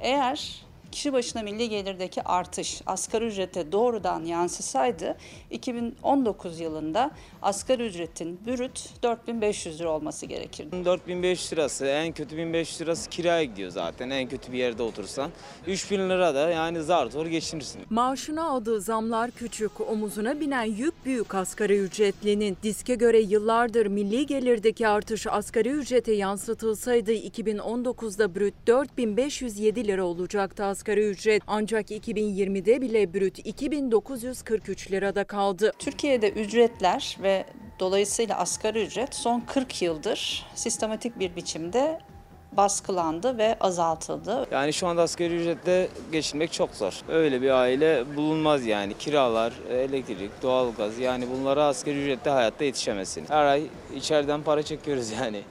Eğer kişi başına milli gelirdeki artış asgari ücrete doğrudan yansısaydı 2019 yılında asgari ücretin brüt 4.500 lira olması gerekirdi. 4.500 lirası, en kötü 1.500 lirası kiraya gidiyor zaten, en kötü bir yerde otursan. 3.000 lira da yani zar zor geçinirsin. Maaşına aldığı zamlar küçük, omuzuna binen yük büyük asgari ücretlinin. Diske göre yıllardır milli gelirdeki artış asgari ücrete yansıtılsaydı 2019'da brüt 4.507 lira olacaktı asgari ücret. Ancak 2020'de bile brüt 2.943 lirada kaldı. Türkiye'de ücretler ve dolayısıyla asgari ücret son 40 yıldır sistematik bir biçimde baskılandı ve azaltıldı. Yani şu anda asgari ücretle geçinmek çok zor. Öyle bir aile bulunmaz yani. Kiralar, elektrik, doğalgaz, yani bunlara asgari ücretle hayatta yetişemezsin. Her ay içeriden para çekiyoruz yani.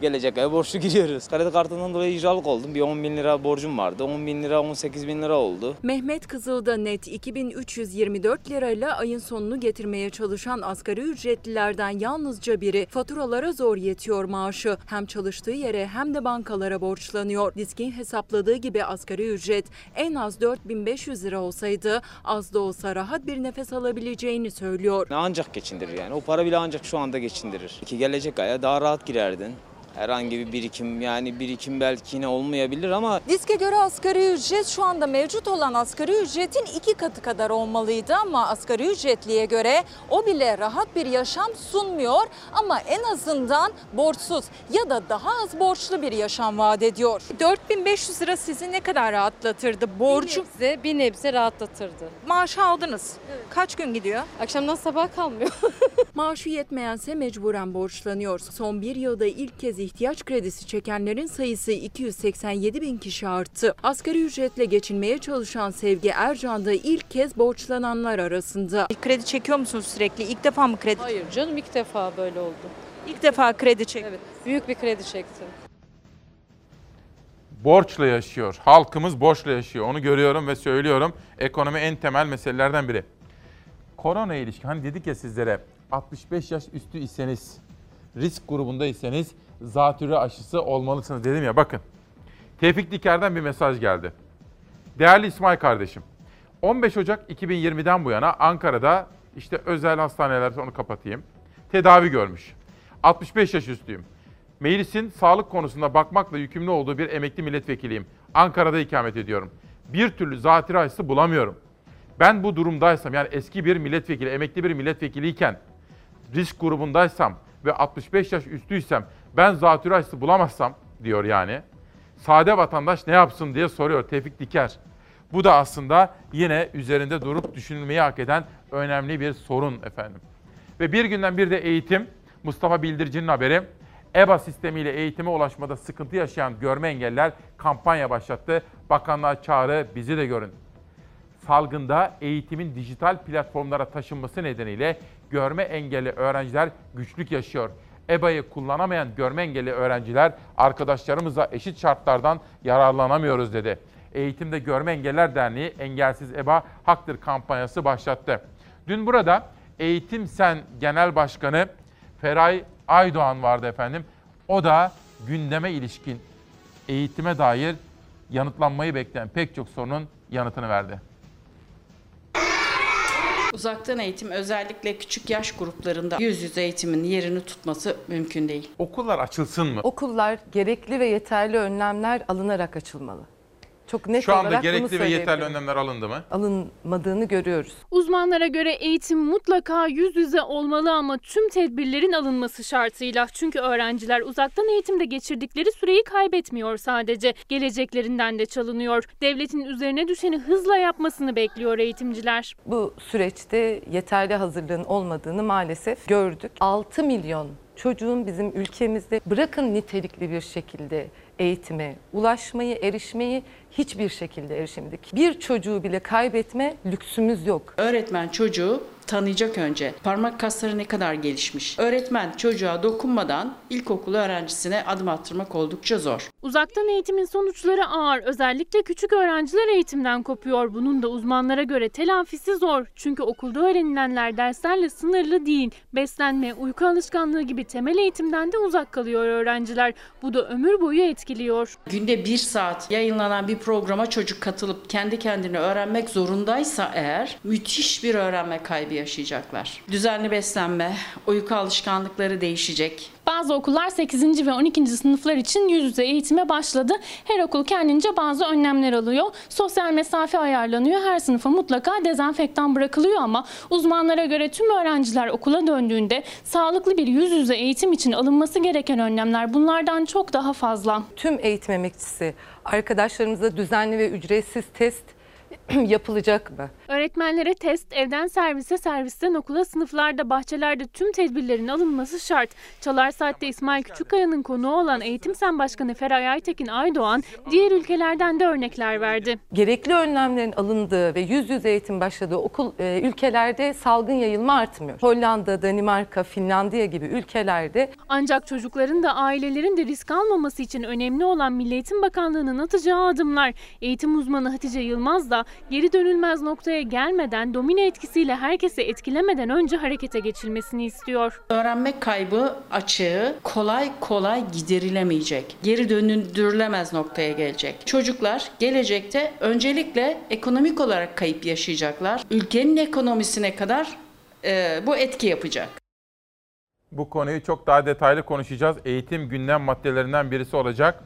Gelecek ay borçlu giriyoruz. Kredi kartından dolayı icralık oldum. Bir 10.000 lira borcum vardı. 10.000 lira 18.000 lira oldu. Mehmet Kızıl'da net 2.324 lirayla ayın sonunu getirmeye çalışan asgari ücretlilerden yalnızca biri. Faturalara zor yetiyor maaşı. Hem çalıştığı yere hem de bankalara borçlanıyor. Disk'in hesapladığı gibi asgari ücret en az 4.500 lira olsaydı az da olsa rahat bir nefes alabileceğini söylüyor. Ancak geçindirir yani. O para bile ancak şu anda geçindirir. Gelecek aya daha rahat girerdin. herhangi bir birikim, yani birikim belki yine olmayabilir ama... Diske göre asgari ücret şu anda mevcut olan asgari ücretin 2 katı kadar olmalıydı ama asgari ücretliye göre o bile rahat bir yaşam sunmuyor ama en azından borçsuz ya da daha az borçlu bir yaşam vaat ediyor. 4.500 lira sizi ne kadar rahatlatırdı? Borcu size bir nebze rahatlatırdı. Maaşı aldınız. Evet. Kaç gün gidiyor? Akşamdan sabah kalmıyor. Maaşı yetmeyense mecburen borçlanıyor. Son bir yılda ilk kez ihtiyaç kredisi çekenlerin sayısı 287 bin kişi arttı. Asgari ücretle geçinmeye çalışan Sevgi Ercan da ilk kez borçlananlar arasında. Kredi çekiyor musunuz sürekli? İlk defa mı kredi? Hayır canım, ilk defa böyle oldu. İlk defa kredi çektim. Evet, büyük bir kredi çektim. Borçla yaşıyor. Halkımız borçla yaşıyor. Onu görüyorum ve söylüyorum. Ekonomi en temel meselelerden biri. Korona ilişkin, hani dedik ya sizlere, 65 yaş üstü iseniz, risk grubundaysanız zatürre aşısı olmalısınız dedim ya, bakın. Tevfik Diker'den bir mesaj geldi. Değerli İsmail kardeşim, 15 Ocak 2020'den bu yana Ankara'da işte özel hastanelerde, onu kapatayım, tedavi görmüş. 65 yaş üstüyüm. Meclisin sağlık konusunda bakmakla yükümlü olduğu bir emekli milletvekiliyim. Ankara'da ikamet ediyorum. Bir türlü zatürre aşısı bulamıyorum. Ben bu durumdaysam, yani eski bir milletvekili, emekli bir milletvekiliyken risk grubundaysam ve 65 yaş üstüysem, ben zatürre aşısı bulamazsam diyor yani. Sade vatandaş ne yapsın diye soruyor Tevfik Diker. Bu da aslında yine üzerinde durup düşünülmeyi hak eden önemli bir sorun efendim. Ve bir günden bir de eğitim. Mustafa Bildirici'nin haberi. EBA sistemiyle eğitime ulaşmada sıkıntı yaşayan görme engelliler kampanya başlattı. Bakanlığa çağrı, bizi de görün. Salgında eğitimin dijital platformlara taşınması nedeniyle görme engelli öğrenciler güçlük yaşıyor. EBA'yı kullanamayan görme engelli öğrenciler, arkadaşlarımızla eşit şartlardan yararlanamıyoruz dedi. Eğitimde Görme Engelliler Derneği Engelsiz EBA Haktır kampanyası başlattı. Dün burada Eğitim Sen Genel Başkanı Feray Aydoğan vardı efendim. O da gündeme ilişkin, eğitime dair yanıtlanmayı bekleyen pek çok sorunun yanıtını verdi. Uzaktan eğitim özellikle küçük yaş gruplarında yüz yüze eğitimin yerini tutması mümkün değil. Okullar açılsın mı? Okullar gerekli ve yeterli önlemler alınarak açılmalı. Çok net olarak bunu söyleyebilirim. Şu anda gerekli ve yeterli önlemler alındı mı? Alınmadığını görüyoruz. Uzmanlara göre eğitim mutlaka yüz yüze olmalı ama tüm tedbirlerin alınması şartıyla. Çünkü öğrenciler uzaktan eğitimde geçirdikleri süreyi kaybetmiyor sadece. Geleceklerinden de çalınıyor. Devletin üzerine düşeni hızla yapmasını bekliyor eğitimciler. Bu süreçte yeterli hazırlığın olmadığını maalesef gördük. 6 milyon çocuğun bizim ülkemizde, bırakın nitelikli bir şekilde eğitime ulaşmayı, erişmeyi, hiçbir şekilde erişemedik. Bir çocuğu bile kaybetme lüksümüz yok. Öğretmen çocuğu tanıyacak önce. Parmak kasları ne kadar gelişmiş. Öğretmen çocuğa dokunmadan ilkokul öğrencisine adım attırmak oldukça zor. Uzaktan eğitimin sonuçları ağır. Özellikle küçük öğrenciler eğitimden kopuyor. Bunun da uzmanlara göre telafisi zor. Çünkü okulda öğrenilenler derslerle sınırlı değil. Beslenme, uyku alışkanlığı gibi temel eğitimden de uzak kalıyor öğrenciler. Bu da ömür boyu etkiliyor. Günde 1 saat yayınlanan bir programa çocuk katılıp kendi kendini öğrenmek zorundaysa eğer, müthiş bir öğrenme kaybı yaşayacaklar. Düzenli beslenme, uyku alışkanlıkları değişecek. Bazı okullar 8. ve 12. sınıflar için yüz yüze eğitime başladı. Her okul kendince bazı önlemler alıyor. Sosyal mesafe ayarlanıyor. Her sınıfa mutlaka dezenfektan bırakılıyor ama uzmanlara göre tüm öğrenciler okula döndüğünde sağlıklı bir yüz yüze eğitim için alınması gereken önlemler bunlardan çok daha fazla. Tüm eğitim emekçisi arkadaşlarımıza düzenli ve ücretsiz test yapılacak mı? Öğretmenlere test, evden servise, servisten okula, sınıflarda, bahçelerde tüm tedbirlerin alınması şart. Çalar Saat'te İsmail Küçükkaya'nın konuğu olan Eğitim Sen Başkanı Feray Aytekin Aydoğan diğer ülkelerden de örnekler verdi. Gerekli önlemlerin alındığı ve yüz yüze eğitim başladığı ülkelerde salgın yayılma artmıyor. Hollanda, Danimarka, Finlandiya gibi ülkelerde. Ancak çocukların da ailelerin de risk almaması için önemli olan Milli Eğitim Bakanlığı'nın atacağı adımlar. Eğitim uzmanı Hatice Yılmaz da geri dönülmez noktaya gelmeden, domino etkisiyle herkesi etkilemeden önce harekete geçilmesini istiyor. Öğrenme kaybı açığı kolay kolay giderilemeyecek. Geri döndürülemez noktaya gelecek. Çocuklar gelecekte öncelikle ekonomik olarak kayıp yaşayacaklar. Ülkenin ekonomisine kadar bu etki yapacak. Bu konuyu çok daha detaylı konuşacağız. Eğitim gündem maddelerinden birisi olacak.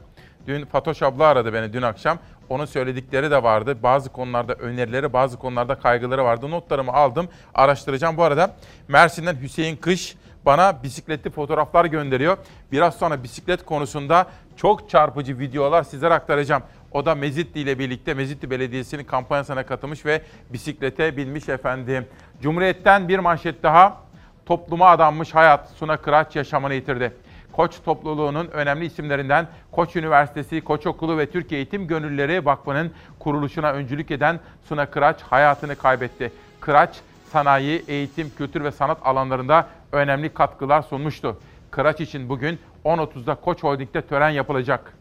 Dün Fatoş abla aradı beni dün akşam. Onun söyledikleri de vardı. Bazı konularda önerileri, bazı konularda kaygıları vardı. Notlarımı aldım, araştıracağım. Bu arada Mersin'den Hüseyin Kış bana bisikletli fotoğraflar gönderiyor. Biraz sonra bisiklet konusunda çok çarpıcı videolar sizlere aktaracağım. O da Mezitli ile birlikte Mezitli Belediyesi'nin kampanyasına katılmış ve bisiklete binmiş efendim. Cumhuriyet'ten bir manşet daha. Topluma adanmış hayat. Suna Kıraç yaşamını yitirdi. Koç topluluğunun önemli isimlerinden Koç Üniversitesi, Koç Okulu ve Türk Eğitim Gönüllüleri Vakfı'nın kuruluşuna öncülük eden Suna Kıraç hayatını kaybetti. Kıraç, sanayi, eğitim, kültür ve sanat alanlarında önemli katkılar sunmuştu. Kıraç için bugün 10.30'da Koç Holding'de tören yapılacak.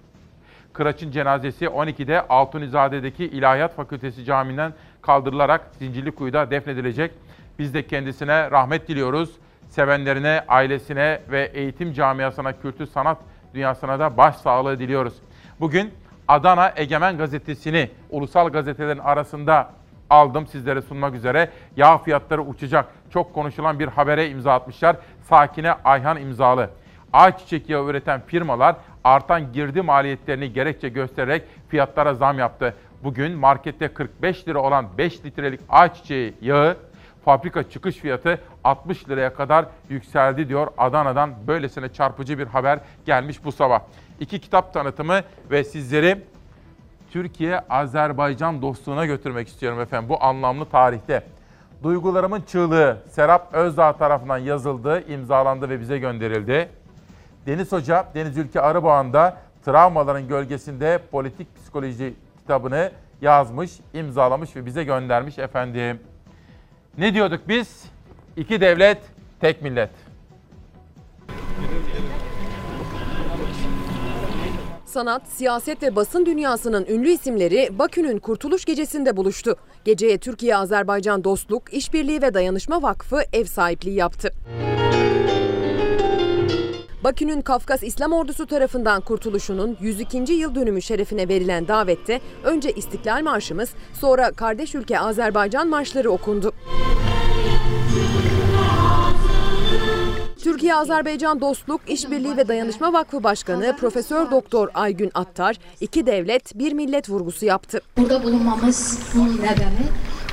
Kıraç'ın cenazesi 12'de Altunizade'deki İlahiyat Fakültesi Camii'nden kaldırılarak Zincirlikuyu'da defnedilecek. Biz de kendisine rahmet diliyoruz. Sevenlerine, ailesine ve eğitim camiasına, kültür sanat dünyasına da başsağlığı diliyoruz. Bugün Adana Egemen Gazetesi'ni ulusal gazetelerin arasında aldım sizlere sunmak üzere. Yağ fiyatları uçacak. Çok konuşulan bir habere imza atmışlar. Sakine Ayhan imzalı. Ayçiçek yağı üreten firmalar artan girdi maliyetlerini gerekçe göstererek fiyatlara zam yaptı. Bugün markette 45 lira olan 5 litrelik ayçiçeği yağı fabrika çıkış fiyatı 60 liraya kadar yükseldi diyor. Adana'dan böylesine çarpıcı bir haber gelmiş bu sabah. İki kitap tanıtımı ve sizleri Türkiye-Azerbaycan dostluğuna götürmek istiyorum efendim bu anlamlı tarihte. Duygularımın Çığlığı Serap Özdağ tarafından yazıldı, imzalandı ve bize gönderildi. Deniz Hoca, Deniz Ülke Arıboğan'da Travmaların Gölgesinde Politik Psikoloji kitabını yazmış, imzalamış ve bize göndermiş efendim. Ne diyorduk biz? İki devlet, tek millet. Sanat, siyaset ve basın dünyasının ünlü isimleri Bakü'nün Kurtuluş Gecesi'nde buluştu. Geceye Türkiye-Azerbaycan Dostluk, İşbirliği ve Dayanışma Vakfı ev sahipliği yaptı. Bakü'nün Kafkas İslam Ordusu tarafından kurtuluşunun 102. yıl dönümü şerefine verilen davette önce İstiklal Marşımız, sonra kardeş ülke Azerbaycan marşları okundu. Türkiye-Azerbaycan Dostluk, İşbirliği ve Dayanışma Vakfı Başkanı Profesör Doktor Aygün Attar, iki devlet, bir millet vurgusu yaptı. Burada bulunmamızın nedeni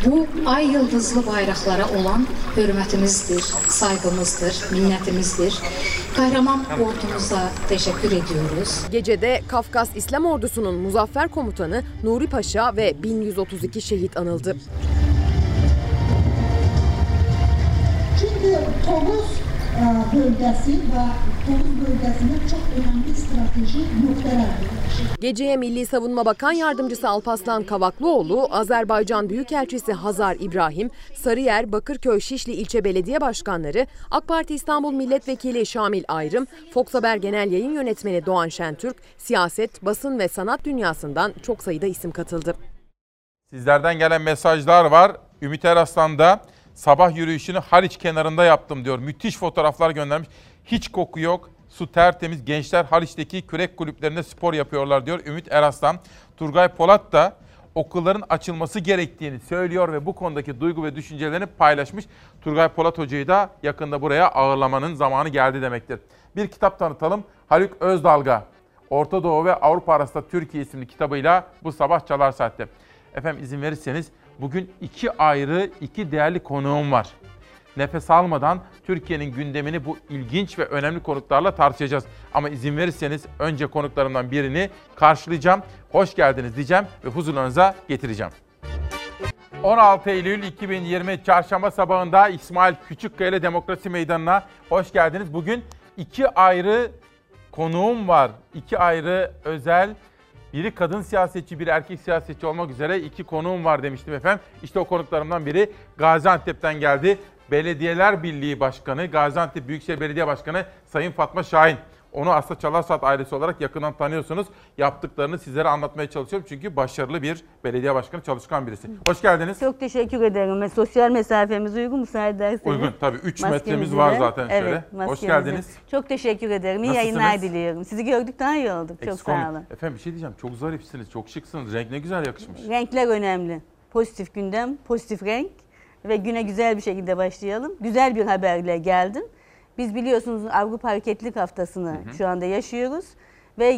bu ay yıldızlı bayraklara olan hürmetimizdir, saygımızdır, minnetimizdir. Kahraman ordumuza teşekkür ediyoruz. Gecede Kafkas İslam Ordusu'nun Muzaffer Komutanı Nuri Paşa ve 1132 şehit anıldı. Çünkü bölgesi ve Tovuz bölgesinin çok önemli stratejik noktalardır. Geceye Milli Savunma Bakan Yardımcısı Alparslan Kavaklıoğlu, Azerbaycan Büyükelçisi Hazar İbrahim, Sarıyer, Bakırköy, Şişli ilçe belediye başkanları, AK Parti İstanbul Milletvekili Şamil Ayrım, Fox Haber Genel Yayın Yönetmeni Doğan Şentürk, siyaset, basın ve sanat dünyasından çok sayıda isim katıldı. Sizlerden gelen mesajlar var. Ümit Eraslan'da sabah yürüyüşünü Haliç kenarında yaptım diyor. Müthiş fotoğraflar göndermiş. Hiç koku yok. Su tertemiz. Gençler Haliç'teki kürek kulüplerinde spor yapıyorlar diyor Ümit Eraslan. Turgay Polat da okulların açılması gerektiğini söylüyor ve bu konudaki duygu ve düşüncelerini paylaşmış. Turgay Polat Hoca'yı da yakında buraya ağırlamanın zamanı geldi demektir. Bir kitap tanıtalım. Haluk Özdalga, Orta Doğu ve Avrupa Arasında Türkiye isimli kitabıyla bu sabah Çalar Saat'te. Efendim izin verirseniz bugün iki değerli konuğum var. Nefes almadan Türkiye'nin gündemini bu ilginç ve önemli konuklarla tartışacağız. Ama izin verirseniz önce konuklarımdan birini karşılayacağım. Hoş geldiniz diyeceğim ve huzurlarınıza getireceğim. 16 Eylül 2020 Çarşamba sabahında İsmail Küçükkaya ile Demokrasi Meydanı'na hoş geldiniz. Bugün iki ayrı konuğum var. İki ayrı özel. Biri kadın siyasetçi, biri erkek siyasetçi olmak üzere iki konuğum var demiştim efendim. İşte o konuklarımdan biri Gaziantep'ten geldi. Belediyeler Birliği Başkanı, Gaziantep Büyükşehir Belediye Başkanı Sayın Fatma Şahin. Onu aslında Çalar Saat ailesi olarak yakından tanıyorsunuz. Yaptıklarını sizlere anlatmaya çalışıyorum. Çünkü başarılı bir belediye başkanı, çalışkan birisi. Hoş geldiniz. Çok teşekkür ederim. Sosyal mesafemiz uygun mu sen derseniz? Uygun tabii. 3 metremiz var zaten şöyle. Evet, hoş geldiniz. Çok teşekkür ederim. İyi yayınlar diliyorum. Sizi gördük daha iyi olduk. Çok sağ olun. Efendim bir şey diyeceğim. Çok zarifsiniz, çok şıksınız. Renk ne güzel yakışmış. Renkler önemli. Pozitif gündem, pozitif renk ve güne güzel bir şekilde başlayalım. Güzel bir haberle geldim. Biz biliyorsunuz Avrupa Hareketlilik Haftası'nı şu anda yaşıyoruz. Ve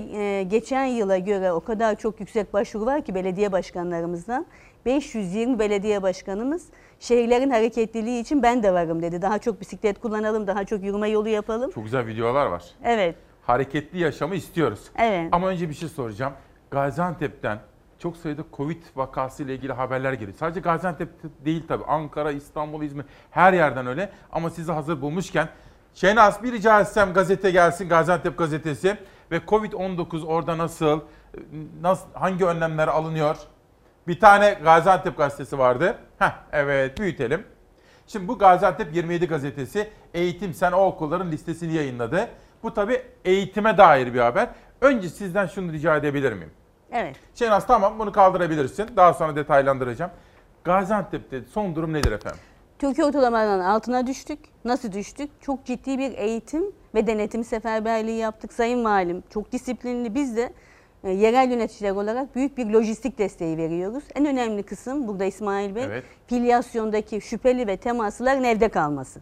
geçen yıla göre o kadar çok yüksek başvuru var ki belediye başkanlarımızdan. 520 belediye başkanımız şehirlerin hareketliliği için ben de varım dedi. Daha çok bisiklet kullanalım, daha çok yürüme yolu yapalım. Çok güzel videolar var. Evet. Hareketli yaşamı istiyoruz. Evet. Ama önce bir şey soracağım. Gaziantep'ten çok sayıda Covid vakası ile ilgili haberler geliyor. Sadece Gaziantep değil tabii. Ankara, İstanbul, İzmir her yerden öyle. Ama sizi hazır bulmuşken Şenaz bir rica etsem gazete gelsin, Gaziantep gazetesi. Ve Covid-19 orada nasıl, hangi önlemler alınıyor? Bir tane Gaziantep gazetesi vardı. Evet, büyütelim. Şimdi bu Gaziantep 27 gazetesi Eğitim Sen o okulların listesini yayınladı. Bu tabii eğitime dair bir haber. Önce sizden şunu rica edebilir miyim? Evet. Şenaz tamam, bunu kaldırabilirsin. Daha sonra detaylandıracağım. Gaziantep'te son durum nedir efendim? Türkiye ortalamalarının altına düştük. Nasıl düştük? Çok ciddi bir eğitim ve denetim seferberliği yaptık. Sayın Valim çok disiplinli. Biz de yerel yöneticiler olarak büyük bir lojistik desteği veriyoruz. En önemli kısım burada İsmail Bey, filyasyondaki şüpheli ve temaslıların evde kalması.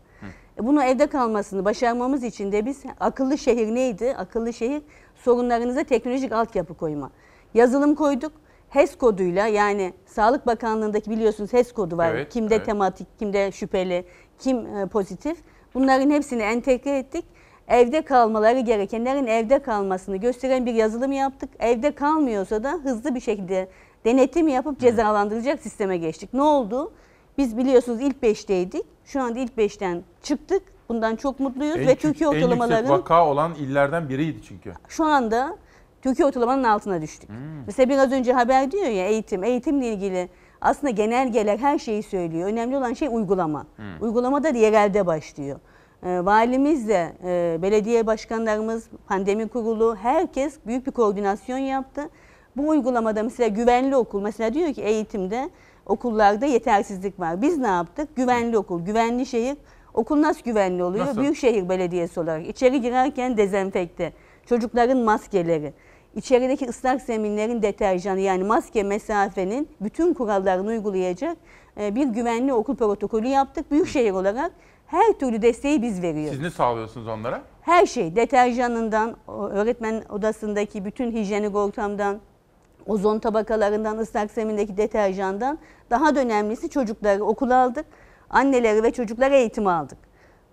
Bunu evde kalmasını başarmamız için de biz akıllı şehir neydi? Akıllı şehir sorunlarınıza teknolojik altyapı koyma. Yazılım koyduk. HES koduyla, yani Sağlık Bakanlığı'ndaki biliyorsunuz HES kodu var. Evet, kimde tematik, kimde şüpheli, kim pozitif. Bunların hepsini entegre ettik. Evde kalmaları gerekenlerin evde kalmasını gösteren bir yazılım yaptık. Evde kalmıyorsa da hızlı bir şekilde denetim yapıp cezalandırılacak sisteme geçtik. Ne oldu? Biz biliyorsunuz ilk 5'teydik. Şu anda ilk 5'ten çıktık. Bundan çok mutluyuz ve Türkiye ortalamaların... En yüksek vaka olan illerden biriydi çünkü. Şu anda... Türkiye ortalamanın altına düştük. Mesela biraz önce haber diyor ya, eğitimle ilgili aslında genelgeler her şeyi söylüyor. Önemli olan şey uygulama. Uygulama da yerelde başlıyor. Valimizle belediye başkanlarımız, pandemi kurulu, herkes büyük bir koordinasyon yaptı. Bu uygulamada mesela güvenli okul, mesela diyor ki eğitimde okullarda yetersizlik var. Biz ne yaptık? Güvenli okul, güvenli şehir. Okul nasıl güvenli oluyor? Nasıl? Büyükşehir Belediyesi olarak içeri girerken dezenfekte, çocukların maskeleri. İçerideki ıslak zeminlerin deterjanı, yani maske mesafenin bütün kurallarını uygulayacak bir güvenli okul protokolü yaptık. Büyükşehir olarak her türlü desteği biz veriyoruz. Siz ne sağlıyorsunuz onlara? Her şey. Deterjanından, öğretmen odasındaki bütün hijyenik ortamdan, ozon tabakalarından, ıslak zemindeki deterjandan. Daha da önemlisi çocukları okula aldık. Anneleri ve çocukları eğitime aldık.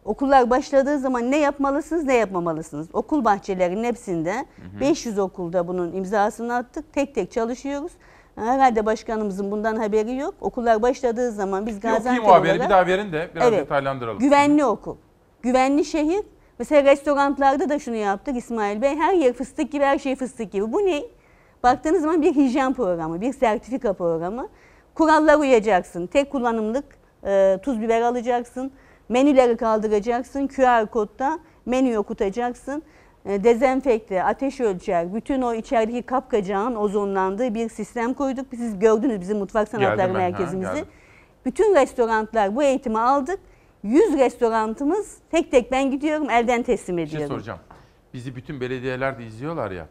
Okullar başladığı zaman ne yapmalısınız, ne yapmamalısınız? Okul bahçelerinin hepsinde 500 okulda bunun imzasını attık. Tek tek çalışıyoruz. Herhalde başkanımızın bundan haberi yok. Okullar başladığı zaman biz Gaziantep olarak... Haberi bir daha verin de biraz detaylandıralım. Güvenli okul, güvenli şehir. Mesela restoranlarda da şunu yaptık İsmail Bey. Her yer fıstık gibi, her şey fıstık gibi. Bu ne? Baktığınız zaman bir hijyen programı, bir sertifika programı. Kurallara uyacaksın. Tek kullanımlık tuz biber alacaksın. Menüleri kaldıracaksın, QR kodda menüyü okutacaksın, dezenfekte, ateş ölçer, bütün o içerideki kapkacağın ozonlandığı bir sistem koyduk. Siz gördünüz bizim mutfak sanatları merkezimizi. Bütün restoranlar bu eğitimi aldık. 100 restoranımız tek tek ben gidiyorum, elden teslim ediyorum. Bir şey soracağım. Bizi bütün belediyeler de izliyorlar ya.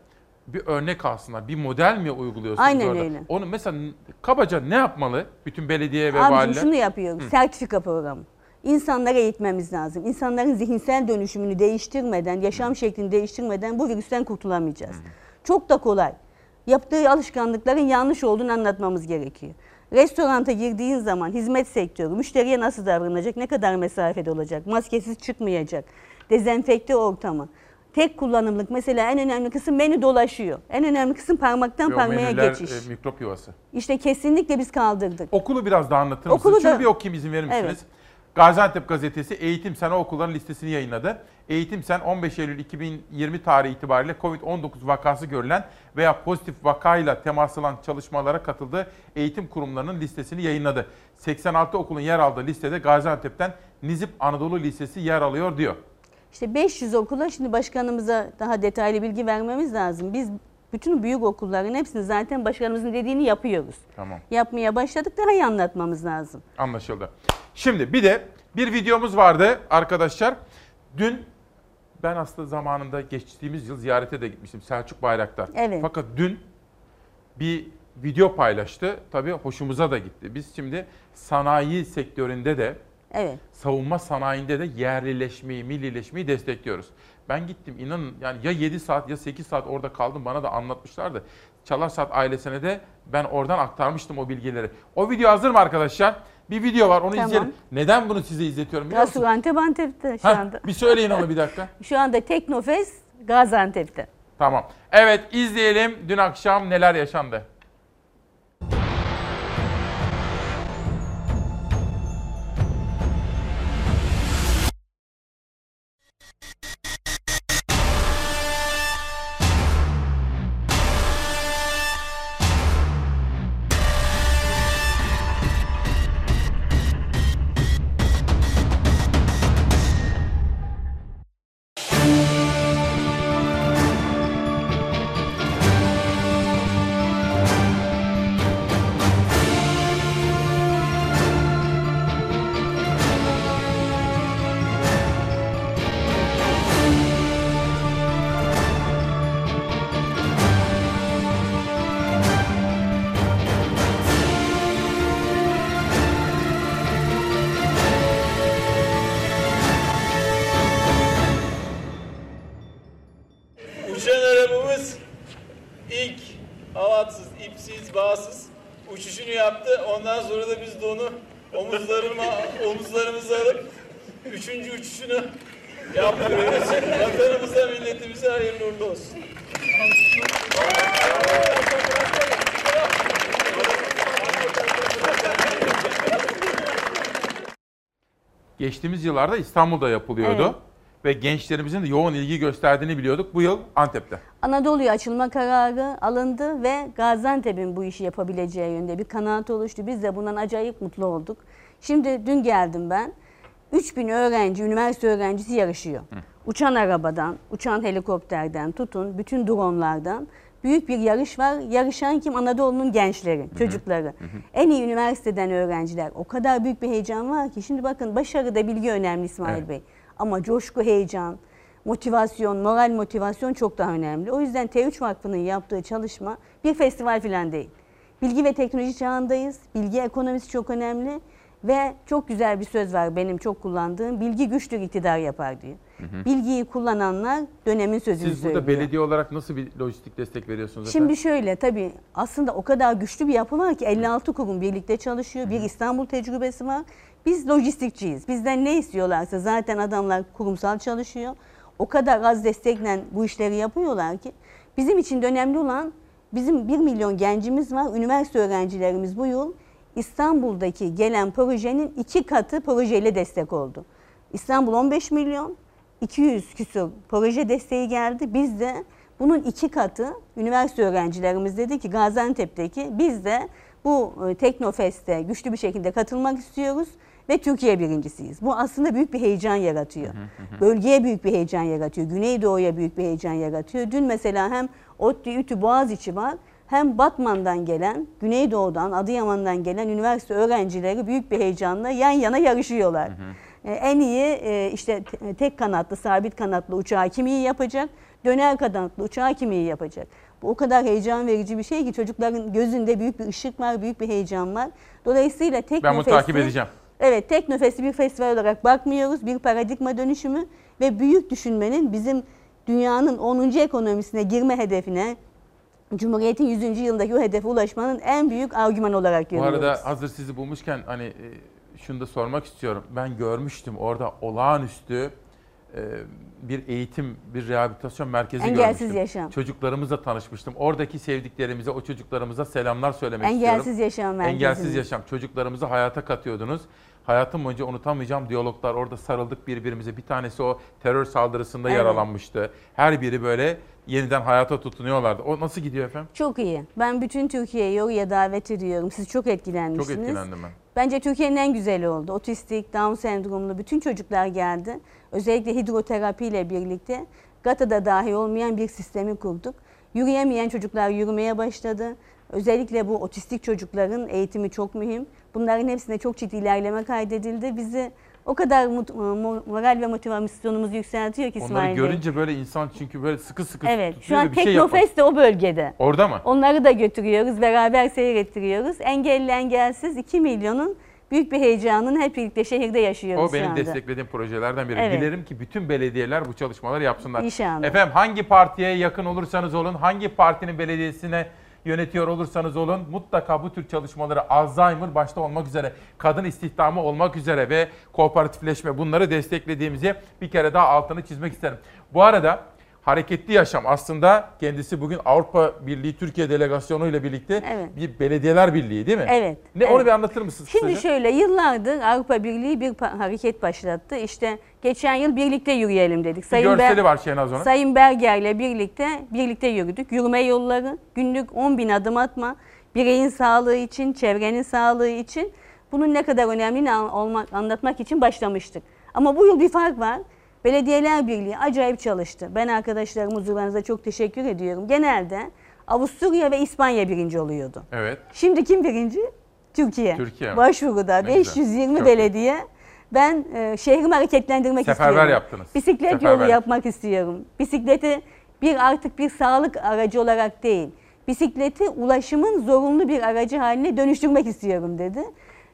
Bir örnek alsınlar, bir model mi uyguluyorsunuz? Aynen orada? Öyle. Onu mesela kabaca ne yapmalı bütün belediye ve valiler? Abicim şunu yapıyoruz, sertifika programı. İnsanları eğitmemiz lazım. İnsanların zihinsel dönüşümünü değiştirmeden, yaşam şeklini değiştirmeden bu virüsten kurtulamayacağız. Çok da kolay. Yaptığı alışkanlıkların yanlış olduğunu anlatmamız gerekiyor. Restoranta girdiğin zaman hizmet sektörü, müşteriye nasıl davranacak, ne kadar mesafede olacak, maskesiz çıkmayacak, dezenfekte ortamı. Tek kullanımlık mesela en önemli kısım menü dolaşıyor. En önemli kısım parmaktan parmağa geçiş. Mikrop yuvası. İşte kesinlikle biz kaldırdık. Okulu biraz daha anlatır mısınız? Şunu bir okuyayım, izin verir misiniz? Evet. Gaziantep gazetesi Eğitim Sen okulların listesini yayınladı. Eğitim Sen 15 Eylül 2020 tarihi itibariyle Covid-19 vakası görülen veya pozitif vakayla temas alan çalışmalara katıldığı eğitim kurumlarının listesini yayınladı. 86 okulun yer aldığı listede Gaziantep'ten Nizip Anadolu Lisesi yer alıyor diyor. İşte 500 okula şimdi başkanımıza daha detaylı bilgi vermemiz lazım. Biz bütün büyük okulların hepsini zaten başkanımızın dediğini yapıyoruz. Tamam. Yapmaya başladık, daha iyi anlatmamız lazım. Anlaşıldı. Şimdi bir de bir videomuz vardı arkadaşlar. Dün ben aslında zamanında geçtiğimiz yıl ziyarete de gitmiştim, Selçuk Bayraktar. Evet. Fakat dün bir video paylaştı. Tabii hoşumuza da gitti. Biz şimdi sanayi sektöründe de Evet. Savunma sanayinde de yerlileşmeyi, millileşmeyi destekliyoruz. Ben gittim, inanın yani ya 7 saat ya 8 saat orada kaldım, bana da anlatmışlardı. Çalarsat ailesine de ben oradan aktarmıştım o bilgileri. O video hazır mı arkadaşlar? Bir video var, onu izleyelim. Neden bunu size izletiyorum? Nasıl Antep'te şu anda? Bir söyleyin onu bir dakika. Şu anda Teknofest Gaziantep'te. Tamam. Evet, izleyelim dün akşam neler yaşandı. Geçtiğimiz yıllarda İstanbul'da yapılıyordu. Evet. Ve gençlerimizin de yoğun ilgi gösterdiğini biliyorduk. Bu yıl Antep'te. Anadolu'ya açılma kararı alındı ve Gaziantep'in bu işi yapabileceği yönde bir kanaat oluştu. Biz de bundan acayip mutlu olduk. Şimdi dün geldim ben. 3000 öğrenci, üniversite öğrencisi yarışıyor. Hı. Uçan arabadan, uçan helikopterden tutun, bütün dronlardan. Büyük bir yarış var. Yarışan kim? Anadolu'nun gençleri, çocukları. En iyi üniversiteden öğrenciler. O kadar büyük bir heyecan var ki. Şimdi bakın, başarıda bilgi önemli İsmail Bey. Ama coşku, heyecan, motivasyon, moral motivasyon çok daha önemli. O yüzden T3 Vakfı'nın yaptığı çalışma bir festival falan değil. Bilgi ve teknoloji çağındayız. Bilgi ekonomisi çok önemli. Ve çok güzel bir söz var benim çok kullandığım. Bilgi güçtür, iktidar yapar diye. Bilgiyi kullananlar dönemin sözünü söylüyor. Siz burada belediye olarak nasıl bir lojistik destek veriyorsunuz? Şimdi şöyle, tabii aslında o kadar güçlü bir yapı var ki 56 kurum birlikte çalışıyor. Bir İstanbul tecrübesi var. Biz lojistikçiyiz. Bizden ne istiyorlarsa zaten adamlar kurumsal çalışıyor. O kadar az destekle bu işleri yapıyorlar ki. Bizim için önemli olan, bizim 1 milyon gencimiz var. Üniversite öğrencilerimiz bu yıl İstanbul'daki gelen projenin 2 katı projeyle destek oldu. İstanbul 15 milyon, 200 küsur proje desteği geldi. Biz de bunun 2 katı üniversite öğrencilerimiz dedi ki Gaziantep'teki biz de bu Teknofest'e güçlü bir şekilde katılmak istiyoruz ve Türkiye birincisiyiz. Bu aslında büyük bir heyecan yaratıyor. Bölgeye büyük bir heyecan yaratıyor. Güneydoğu'ya büyük bir heyecan yaratıyor. Dün mesela hem ODTÜ, ÜTÜ, Boğaziçi var. Hem Batman'dan gelen, Güneydoğu'dan, Adıyaman'dan gelen üniversite öğrencileri büyük bir heyecanla yan yana yarışıyorlar. En iyi işte tek kanatlı, sabit kanatlı uçağı kim iyi yapacak, döner kanatlı uçağı kim iyi yapacak. Bu o kadar heyecan verici bir şey ki çocukların gözünde büyük bir ışık var, büyük bir heyecan var. Dolayısıyla Teknofest'i, ben bunu takip edeceğim. Evet, Teknofest'i bir festival olarak bakmıyoruz. Bir paradigma dönüşümü ve büyük düşünmenin bizim dünyanın 10. ekonomisine girme hedefine, Cumhuriyet'in 100. yılındaki o hedefe ulaşmanın en büyük argüman olarak görüyoruz. Bu arada hazır sizi bulmuşken hani şunu da sormak istiyorum. Ben görmüştüm orada olağanüstü bir eğitim, bir rehabilitasyon merkezi Engelsiz Yaşam. Çocuklarımızla tanışmıştım. Oradaki sevdiklerimize, o çocuklarımıza selamlar söylemek istiyorum. Engelsiz Yaşam merkezi. Engelsiz Yaşam. Çocuklarımızı hayata katıyordunuz. Hayatım boyunca unutamayacağım diyaloglar. Orada sarıldık birbirimize. Bir tanesi o terör saldırısında yaralanmıştı. Her biri böyle yeniden hayata tutunuyorlardı. O nasıl gidiyor efendim? Çok iyi. Ben bütün Türkiye'yi oraya davet ediyorum. Siz çok etkilenmişsiniz. Çok etkilendim ben. Bence Türkiye'nin en güzeli oldu. Otistik, Down sendromlu bütün çocuklar geldi. Özellikle hidroterapiyle birlikte GATA'da dahi olmayan bir sistemi kurduk. Yürüyemeyen çocuklar yürümeye başladı. Özellikle bu otistik çocukların eğitimi çok mühim. Bunların hepsinde çok ciddi ilerleme kaydedildi. Bizi o kadar moral ve motivasyonumuzu yükseltiyor ki İsmail Bey. Onları görünce böyle insan çünkü böyle sıkı sıkı tutuyor ve bir şey yapıyor. Şu an Teknofest de o bölgede. Orada mı? Onları da götürüyoruz, beraber seyrettiriyoruz. Engelli engelsiz 2 milyonun büyük bir heyecanını hep birlikte şehirde yaşıyoruz. O benim desteklediğim projelerden biri. Evet. Dilerim ki bütün belediyeler bu çalışmaları yapsınlar. İnşallah. Efendim hangi partiye yakın olursanız olun, hangi partinin belediyesine yönetiyor olursanız olun, mutlaka bu tür çalışmaları Alzheimer başta olmak üzere, kadın istihdamı olmak üzere ve kooperatifleşme, bunları desteklediğimizi bir kere daha altını çizmek isterim. Bu arada Hareketli Yaşam aslında kendisi bugün Avrupa Birliği Türkiye Delegasyonu ile birlikte bir belediyeler birliği değil mi? Evet. Onu bir anlatır mısınız? Şimdi şöyle, yıllardır Avrupa Birliği bir hareket başlattı. İşte geçen yıl birlikte yürüyelim dedik. Sayın Berger ile birlikte yürüdük. Yürüme yolları, günlük 10.000 adım atma, bireyin sağlığı için, çevrenin sağlığı için, bunun ne kadar önemli anlatmak için başlamıştık. Ama bu yıl bir fark var. Belediyeler Birliği acayip çalıştı. Ben arkadaşlarım huzurlarınıza çok teşekkür ediyorum. Genelde Avusturya ve İspanya birinci oluyordu. Evet. Şimdi kim birinci? Türkiye. Türkiye. Başvuruda ne 520 güzel. Belediye. Ben şehrimi hareketlendirmek istiyorum. Seferber yaptınız. Bisiklet yolu yapmak istiyorum. Bisikleti artık bir sağlık aracı olarak değil, bisikleti ulaşımın zorunlu bir aracı haline dönüştürmek istiyorum dedi.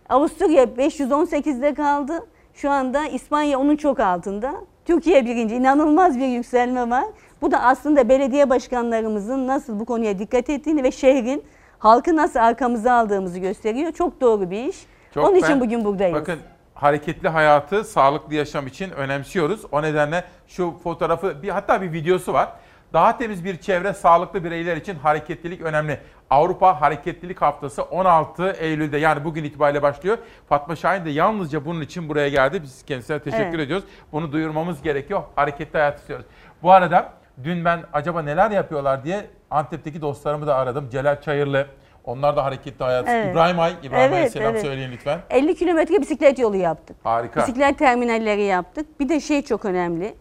Avusturya 518'de kaldı. Şu anda İspanya onun çok altında. Türkiye birinci. İnanılmaz bir yükselme var. Bu da aslında belediye başkanlarımızın nasıl bu konuya dikkat ettiğini ve şehrin, halkı nasıl arkamıza aldığımızı gösteriyor. Çok doğru bir iş. Onun için bugün buradayız. Bakın, hareketli hayatı, sağlıklı yaşam için önemsiyoruz. O nedenle şu fotoğrafı, hatta bir videosu var. Daha temiz bir çevre, sağlıklı bireyler için hareketlilik önemli. Avrupa Hareketlilik Haftası 16 Eylül'de, yani bugün itibariyle başlıyor. Fatma Şahin de yalnızca bunun için buraya geldi. Biz kendisine teşekkür ediyoruz. Bunu duyurmamız gerekiyor. Hareketli hayat istiyoruz. Bu arada dün ben acaba neler yapıyorlar diye Antep'teki dostlarımı da aradım. Celal Çayırlı. Onlar da hareketli hayat. Evet. İbrahim Ay'a selam söyleyin lütfen. 50 kilometre bisiklet yolu yaptık. Harika. Bisiklet terminalleri yaptık. Bir de şey çok önemli.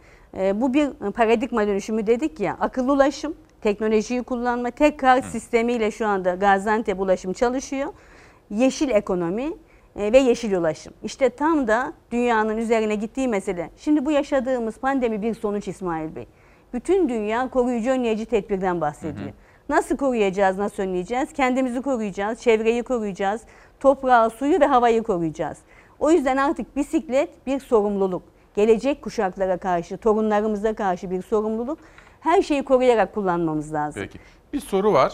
Bu bir paradigma dönüşümü dedik ya, akıllı ulaşım, teknolojiyi kullanma, tek kar sistemiyle şu anda Gaziantep ulaşım çalışıyor. Yeşil ekonomi ve yeşil ulaşım. İşte tam da dünyanın üzerine gittiği mesele. Şimdi bu yaşadığımız pandemi bir sonuç İsmail Bey. Bütün dünya koruyucu önleyici tedbirden bahsediyor. Nasıl koruyacağız, nasıl önleyeceğiz? Kendimizi koruyacağız, çevreyi koruyacağız, toprağı, suyu ve havayı koruyacağız. O yüzden artık bisiklet bir sorumluluk. Gelecek kuşaklara karşı, torunlarımıza karşı bir sorumluluk. Her şeyi koruyarak kullanmamız lazım. Peki. Bir soru var.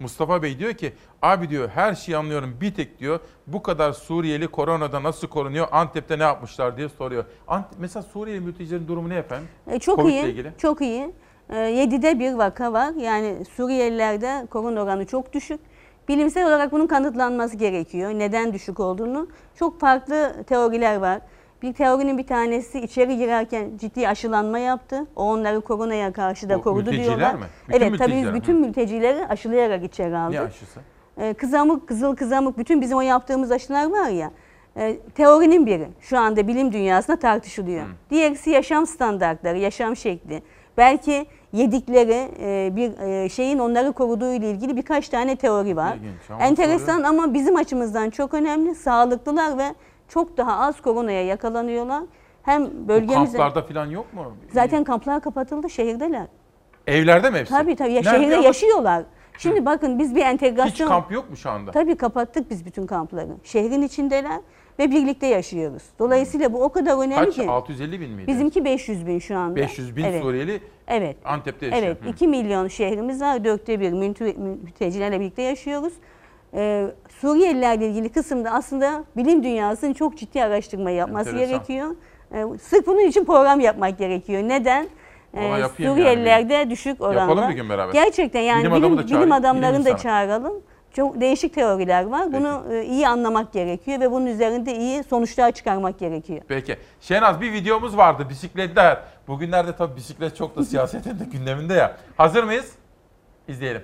Mustafa Bey diyor ki, abi diyor, her şeyi anlıyorum, bir tek diyor bu kadar Suriyeli koronada nasıl korunuyor, Antep'te ne yapmışlar diye soruyor. Mesela Suriyeli mültecilerin durumu ne efendim? Çok iyi, ilgili. Çok iyi. 7'de bir vaka var. Yani Suriyelilerde korona oranı çok düşük. Bilimsel olarak bunun kanıtlanması gerekiyor. Neden düşük olduğunu. Çok farklı teoriler var. Bir teorinin bir tanesi, içeri girerken ciddi aşılanma yaptı. O onları koronaya karşı da korudu diyorlar. Mi? Evet, tabii bütün mültecileri aşılayarak içeri aldı. Ne aşısı? Kızıl kızamık, bütün bizim o yaptığımız aşılar var ya. Teorinin biri şu anda bilim dünyasında tartışılıyor. Diğerisi yaşam standartları, yaşam şekli. Belki yedikleri bir şeyin onları koruduğu ile ilgili birkaç tane teori var. İlginç, enteresan ama bizim açımızdan çok önemli. Sağlıklılar ve çok daha az koronaya yakalanıyorlar. Hem bölgemizde... Kamplarda falan yok mu? Zaten kamplar kapatıldı, şehirdeler. Evlerde mi hepsi? Tabii. Şehirde yaşıyorlar. Şimdi bakın, biz bir entegrasyon... Hiç kamp yok mu şu anda? Tabii, kapattık biz bütün kampları. Şehrin içindeler ve birlikte yaşıyoruz. Dolayısıyla bu o kadar önemli ki... Kaç? 650 bin miydi? Bizimki 500 bin şu anda. 500 bin Suriyeli Antep'te yaşıyor. Evet, 2 milyon şehrimiz var. 4'te 1 mültecilerle birlikte yaşıyoruz. Suriyelilerle ilgili kısımda aslında bilim dünyasının çok ciddi araştırma yapması gerekiyor. Sırf bunun için program yapmak gerekiyor. Neden? Suriyelilerde düşük oranla. Yapalım bir gün beraber. Gerçekten, yani bilim adamlarını da çağıralım. Çok değişik teoriler var. Peki. Bunu iyi anlamak gerekiyor ve bunun üzerinde iyi sonuçlar çıkarmak gerekiyor. Peki. Şenaz, bir videomuz vardı, bisikletler. Bugünlerde tabii bisiklet çok da siyasetin de gündeminde ya. Hazır mıyız? İzleyelim.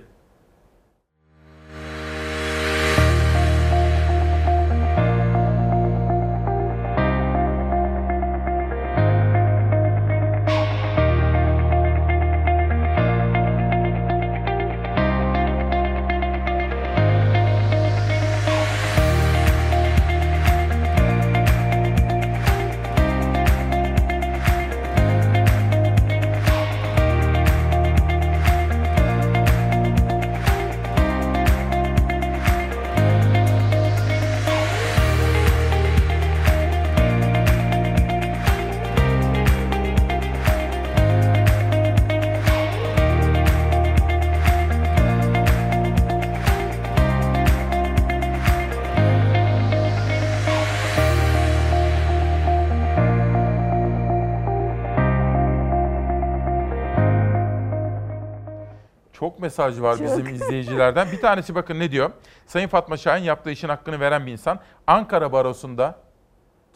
mesajı var çok bizim izleyicilerden. Bir tanesi bakın ne diyor? Sayın Fatma Şahin yaptığı işin hakkını veren bir insan. Ankara Barosu'nda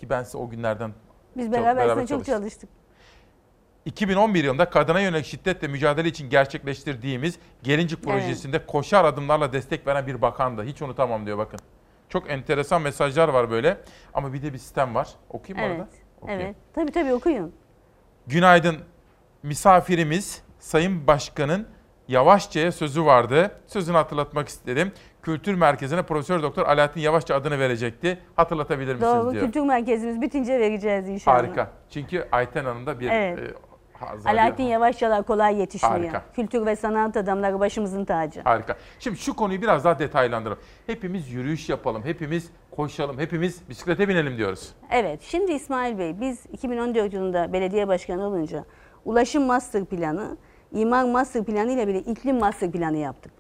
ki ben size o günlerden Biz beraber çalıştık. 2011 yılında kadına yönelik şiddetle mücadele için gerçekleştirdiğimiz Gelincik projesinde koşar adımlarla destek veren bir bakandı. Hiç unutamam diyor bakın. Çok enteresan mesajlar var böyle. Ama bir de bir sistem var. Okuyayım mı arada? Okuyayım. Evet. Tabii tabii okuyun. Günaydın. Misafirimiz Sayın Başkan'ın Yavaşça'ya sözü vardı. Sözünü hatırlatmak isterim. Kültür Merkezi'ne Profesör Doktor Alaaddin Yavaşça adını verecekti. Hatırlatabilir misiniz diyor. Kültür Merkezimiz bitince vereceğiz inşallah. Harika. Çünkü Ayten Hanım'da bir... Evet. Alaaddin Yavaşçalar kolay yetişmiyor. Harika. Kültür ve sanat adamları başımızın tacı. Harika. Şimdi şu konuyu biraz daha detaylandıralım. Hepimiz yürüyüş yapalım, hepimiz koşalım, hepimiz bisiklete binelim diyoruz. Evet. Şimdi İsmail Bey, biz 2014 yılında belediye başkanı olunca Ulaşım Master Planı, İmar Master Planı ile bile İklim Master Planı yaptık.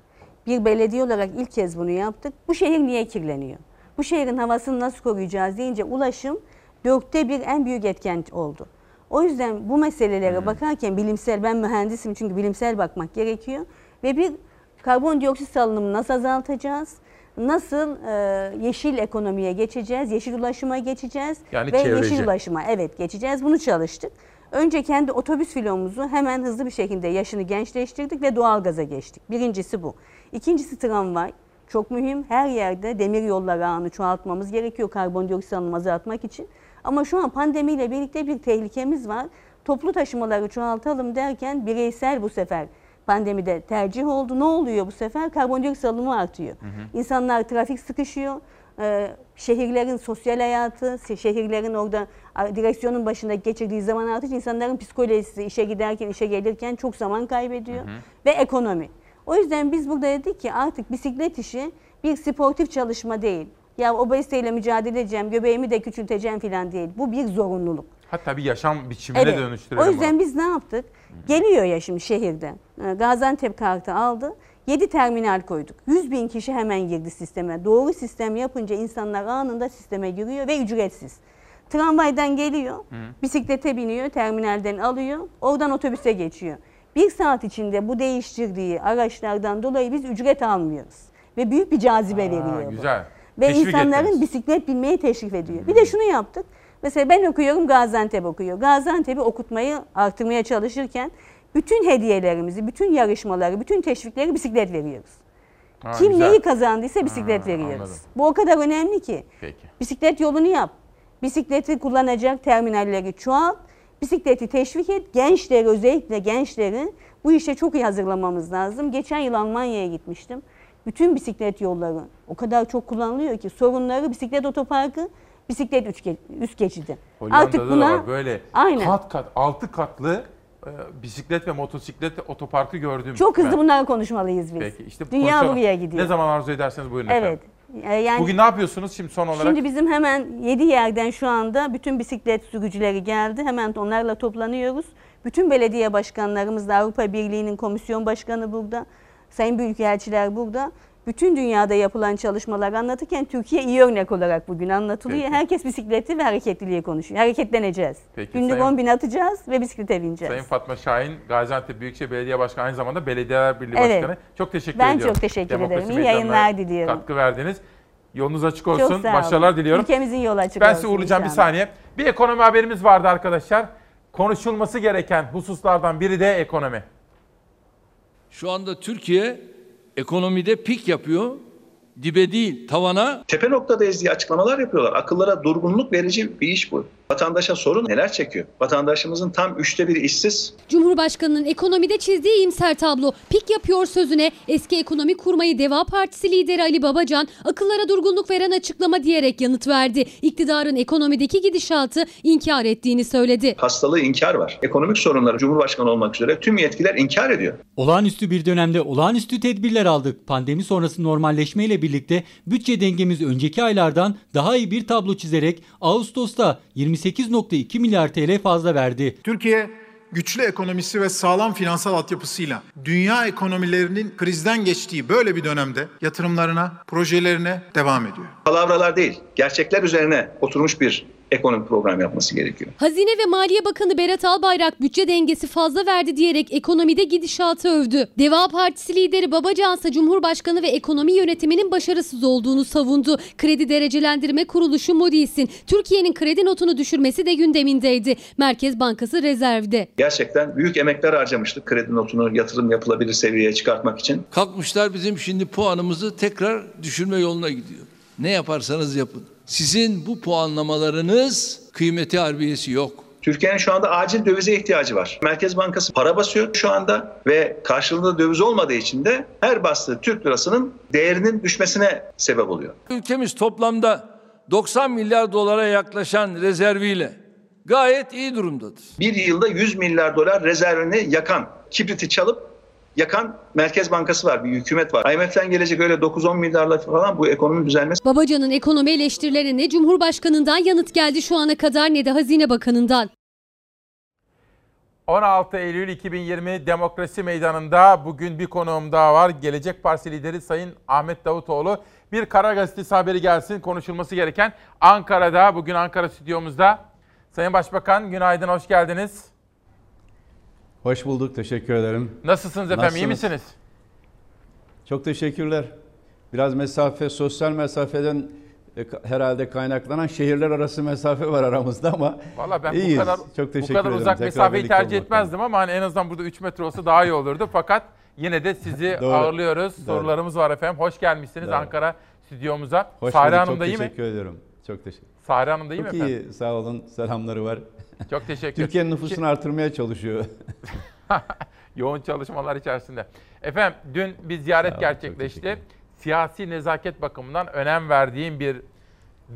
Bir belediye olarak ilk kez bunu yaptık. Bu şehir niye kirleniyor? Bu şehrin havasını nasıl koruyacağız deyince ulaşım 4'te 1 en büyük etken oldu. O yüzden bu meselelere bakarken bilimsel, ben mühendisim çünkü bilimsel bakmak gerekiyor. Ve bir karbondioksit salınımını nasıl azaltacağız? Nasıl yeşil ekonomiye geçeceğiz? Yeşil ulaşıma geçeceğiz. Yani yeşil ulaşıma geçeceğiz. Bunu çalıştık. Önce kendi otobüs filomuzu hemen hızlı bir şekilde yaşını gençleştirdik ve doğalgaza geçtik. Birincisi bu. İkincisi tramvay. Çok mühim. Her yerde demir yolları ağını çoğaltmamız gerekiyor karbondioksit salınımı azaltmak için. Ama şu an pandemiyle birlikte bir tehlikemiz var. Toplu taşımaları çoğaltalım derken bireysel bu sefer pandemide tercih oldu. Ne oluyor bu sefer? Karbondioksit salımı artıyor. Hı hı. İnsanlar trafik sıkışıyor. Şehirlerin sosyal hayatı, şehirlerin orada direksiyonun başında geçirdiği zaman artış, insanların psikolojisi işe giderken, işe gelirken çok zaman kaybediyor. Hı hı. Ve ekonomi. O yüzden biz burada dedik ki artık bisiklet işi bir sportif çalışma değil. Ya obeziteyle mücadele edeceğim, göbeğimi de küçülteceğim falan değil. Bu bir zorunluluk. Hatta bir yaşam biçimine dönüştürelim. O yüzden biz ne yaptık? Geliyor ya şimdi şehirde. Gaziantep kartı aldı. 7 terminal koyduk. 100.000 kişi hemen girdi sisteme. Doğru sistem yapınca insanlar anında sisteme giriyor ve ücretsiz. Tramvaydan geliyor, bisiklete biniyor, terminalden alıyor, oradan otobüse geçiyor. Bir saat içinde bu değiştirdiği araçlardan dolayı biz ücret almıyoruz. Ve büyük bir cazibe veriyor. Güzel. Ve teşvik insanların bisiklet binmeye teşvik ediyor. Bir de şunu yaptık. Mesela ben okuyorum, Gaziantep okuyor. Gaziantep'i okutmayı artırmaya çalışırken bütün hediyelerimizi, bütün yarışmaları, bütün teşvikleri bisiklet veriyoruz. Kim neyi kazandıysa bisiklet veriyoruz. Anladım. Bu o kadar önemli ki. Peki. Bisiklet yolunu yap. Bisikleti kullanacak terminalleri çoğalt. Bisikleti teşvik et. Gençleri, özellikle gençleri bu işe çok iyi hazırlamamız lazım. Geçen yıl Almanya'ya gitmiştim. Bütün bisiklet yolları o kadar çok kullanılıyor ki sorunları bisiklet otoparkı, bisiklet üst geçidi. Hollanda'da artık buna, da böyle kat 6 katlı bisiklet ve motosiklet otoparkı gördüm. Çok hızlı bunlara konuşmalıyız biz. Peki, işte dünya buraya gidiyor. Ne zaman arzu ederseniz buyurun efendim. Yani, bugün ne yapıyorsunuz şimdi son olarak? Şimdi bizim hemen 7 yerden şu anda bütün bisiklet sürücüleri geldi. Hemen onlarla toplanıyoruz. Bütün belediye başkanlarımız da, Avrupa Birliği'nin komisyon başkanı burada. Sayın Büyükelçiler burada. Bütün dünyada yapılan çalışmaları anlatırken Türkiye iyi örnek olarak bugün anlatılıyor. Peki. Herkes bisikleti ve hareketliliği konuşuyor. Hareketleneceğiz. Peki, günlük 10.000 atacağız ve bisiklete bineceğiz. Sayın Fatma Şahin, Gaziantep Büyükşehir Belediye Başkanı, aynı zamanda Belediyeler Birliği Başkanı. Çok teşekkür ediyorum. Ben çok teşekkür ederim. İyi yayınlar diliyorum. Katkı verdiniz. Yolunuz açık olsun. Başarılar diliyorum. Ülkemizin yolu açık olsun. Ben size uğurlayacağım bir saniye. Bir ekonomi haberimiz vardı arkadaşlar. Konuşulması gereken hususlardan biri de ekonomi. Şu anda Türkiye ekonomide pik yapıyor, dibe değil tavana. Tepe noktadayız diye açıklamalar yapıyorlar. Akıllara durgunluk verici bir iş bu. Vatandaşa sorun neler çekiyor? Vatandaşımızın tam 3'te 1'i işsiz. Cumhurbaşkanının ekonomide çizdiği iyimser tablo. Pik yapıyor sözüne eski ekonomi kurmayı Deva Partisi lideri Ali Babacan akıllara durgunluk veren açıklama diyerek yanıt verdi. İktidarın ekonomideki gidişatı inkar ettiğini söyledi. Hastalığı inkar var. Ekonomik sorunları Cumhurbaşkanı olmak üzere tüm yetkiler inkar ediyor. Olağanüstü bir dönemde olağanüstü tedbirler aldık. Pandemi sonrası normalleşmeyle birlikte bütçe dengemiz önceki aylardan daha iyi bir tablo çizerek Ağustos'ta 28,2 milyar TL fazla verdi. Türkiye güçlü ekonomisi ve sağlam finansal altyapısıyla dünya ekonomilerinin krizden geçtiği böyle bir dönemde yatırımlarına, projelerine devam ediyor. Palavralar değil, gerçekler üzerine oturmuş bir ekonomik program yapması gerekiyor. Hazine ve Maliye Bakanı Berat Albayrak bütçe dengesi fazla verdi diyerek ekonomide gidişatı övdü. Deva Partisi lideri Babacan ise Cumhurbaşkanı ve ekonomi yönetiminin başarısız olduğunu savundu. Kredi Derecelendirme Kuruluşu Moody's'in Türkiye'nin kredi notunu düşürmesi de gündemindeydi. Merkez Bankası rezervde. Gerçekten büyük emekler harcamıştık kredi notunu yatırım yapılabilir seviyeye çıkartmak için. Kalkmışlar bizim şimdi puanımızı tekrar düşürme yoluna gidiyor. Ne yaparsanız yapın. Sizin bu puanlamalarınız kıymeti harbiyesi yok. Türkiye'nin şu anda acil dövize ihtiyacı var. Merkez Bankası para basıyor şu anda ve karşılığında döviz olmadığı için de her bastığı Türk lirasının değerinin düşmesine sebep oluyor. Ülkemiz toplamda 90 milyar dolara yaklaşan rezerviyle gayet iyi durumdadır. Bir yılda 100 milyar dolar rezervini yakan, kibriti çalıp yakan Merkez Bankası var, bir hükümet var. IMF'den gelecek öyle 9-10 milyarla falan bu ekonominin düzelmesi. Babacan'ın ekonomi eleştirilerine Cumhurbaşkanı'ndan yanıt geldi şu ana kadar, ne de Hazine Bakanı'ndan. 16 Eylül 2020 Demokrasi Meydanı'nda bugün bir konuğum daha var. Gelecek Partisi lideri Sayın Ahmet Davutoğlu. Bir Kara Gazetesi haberi gelsin, konuşulması gereken Ankara'da, bugün Ankara stüdyomuzda. Sayın Başbakan günaydın, hoş geldiniz. Hoş bulduk, teşekkür ederim. Nasılsınız efendim, iyi misiniz? Çok teşekkürler. Biraz mesafe, sosyal mesafeden herhalde kaynaklanan şehirler arası mesafe var aramızda ama vallahi ben iyiyiz. Bu kadar uzak mesafeyi tercih etmezdim ama hani en azından burada 3 metre olsa daha iyi olurdu. Fakat yine de sizi ağırlıyoruz. Doğru. Sorularımız var efendim. Hoş gelmişsiniz Ankara stüdyomuza. Hoş bulduk, çok teşekkür ediyorum. Çok teşekkür ederim. Sahra Hanım da iyi mi efendim? Çok iyi, sağ olun. Selamları var. Çok teşekkür. Türkiye'nin nüfusunu artırmaya çalışıyor. Yoğun çalışmalar içerisinde. Efendim dün bir ziyaret gerçekleşti. Siyasi nezaket bakımından önem verdiğim bir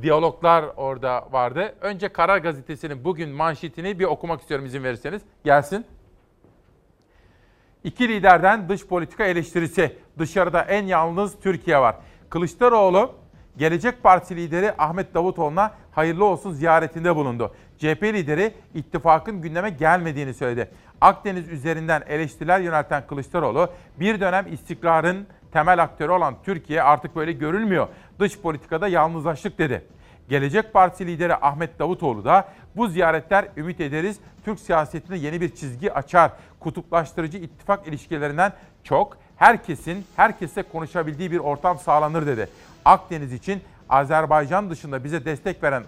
diyaloglar orada vardı. Önce Karar Gazetesi'nin bugün manşetini bir okumak istiyorum izin verirseniz. Gelsin. İki liderden dış politika eleştirisi. Dışarıda en yalnız Türkiye var. Kılıçdaroğlu, Gelecek Partisi lideri Ahmet Davutoğlu'na hayırlı olsun ziyaretinde bulundu. CHP lideri ittifakın gündeme gelmediğini söyledi. Akdeniz üzerinden eleştiriler yönelten Kılıçdaroğlu, bir dönem istikrarın temel aktörü olan Türkiye artık böyle görülmüyor. Dış politikada yalnızlaştık dedi. Gelecek Partisi lideri Ahmet Davutoğlu da bu ziyaretler ümit ederiz Türk siyasetinde yeni bir çizgi açar. Kutuplaştırıcı ittifak ilişkilerinden çok herkese konuşabildiği bir ortam sağlanır dedi. Akdeniz için Azerbaycan dışında bize destek veren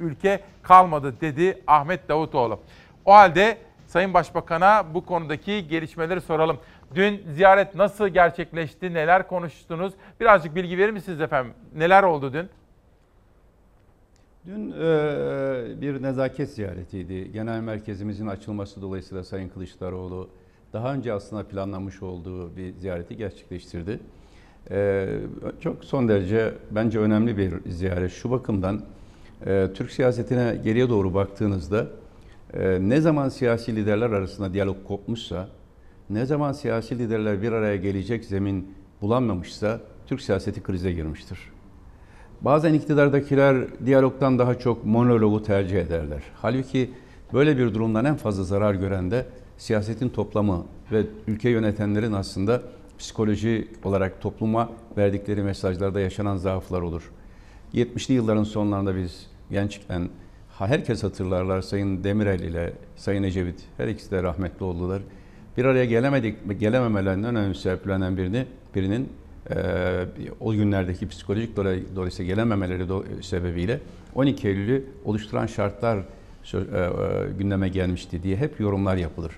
ülke kalmadı dedi Ahmet Davutoğlu. O halde Sayın Başbakan'a bu konudaki gelişmeleri soralım. Dün ziyaret nasıl gerçekleşti, neler konuştunuz? Birazcık bilgi verir misiniz efendim? Neler oldu dün? Dün bir nezaket ziyaretiydi. Genel merkezimizin açılması dolayısıyla Sayın Kılıçdaroğlu daha önce aslında planlamış olduğu bir ziyareti gerçekleştirdi. Çok son derece bence önemli bir ziyaret. Şu bakımdan Türk siyasetine geriye doğru baktığınızda ne zaman siyasi liderler arasında diyalog kopmuşsa, ne zaman siyasi liderler bir araya gelecek zemin bulamamışsa Türk siyaseti krize girmiştir. Bazen iktidardakiler diyalogdan daha çok monologu tercih ederler. Halbuki böyle bir durumdan en fazla zarar gören de siyasetin toplamı ve ülke yönetenlerin aslında psikoloji olarak topluma verdikleri mesajlarda yaşanan zaaflar olur. 70'li yılların sonlarında biz gençken, herkes hatırlarlar, Sayın Demirel ile Sayın Ecevit, her ikisi de rahmetli oldular. Bir araya gelememelerinden önemli sebeplenen birinin o günlerdeki psikolojik dolayısıyla gelememeleri sebebiyle 12 Eylül'ü oluşturan şartlar gündeme gelmişti diye hep yorumlar yapılır.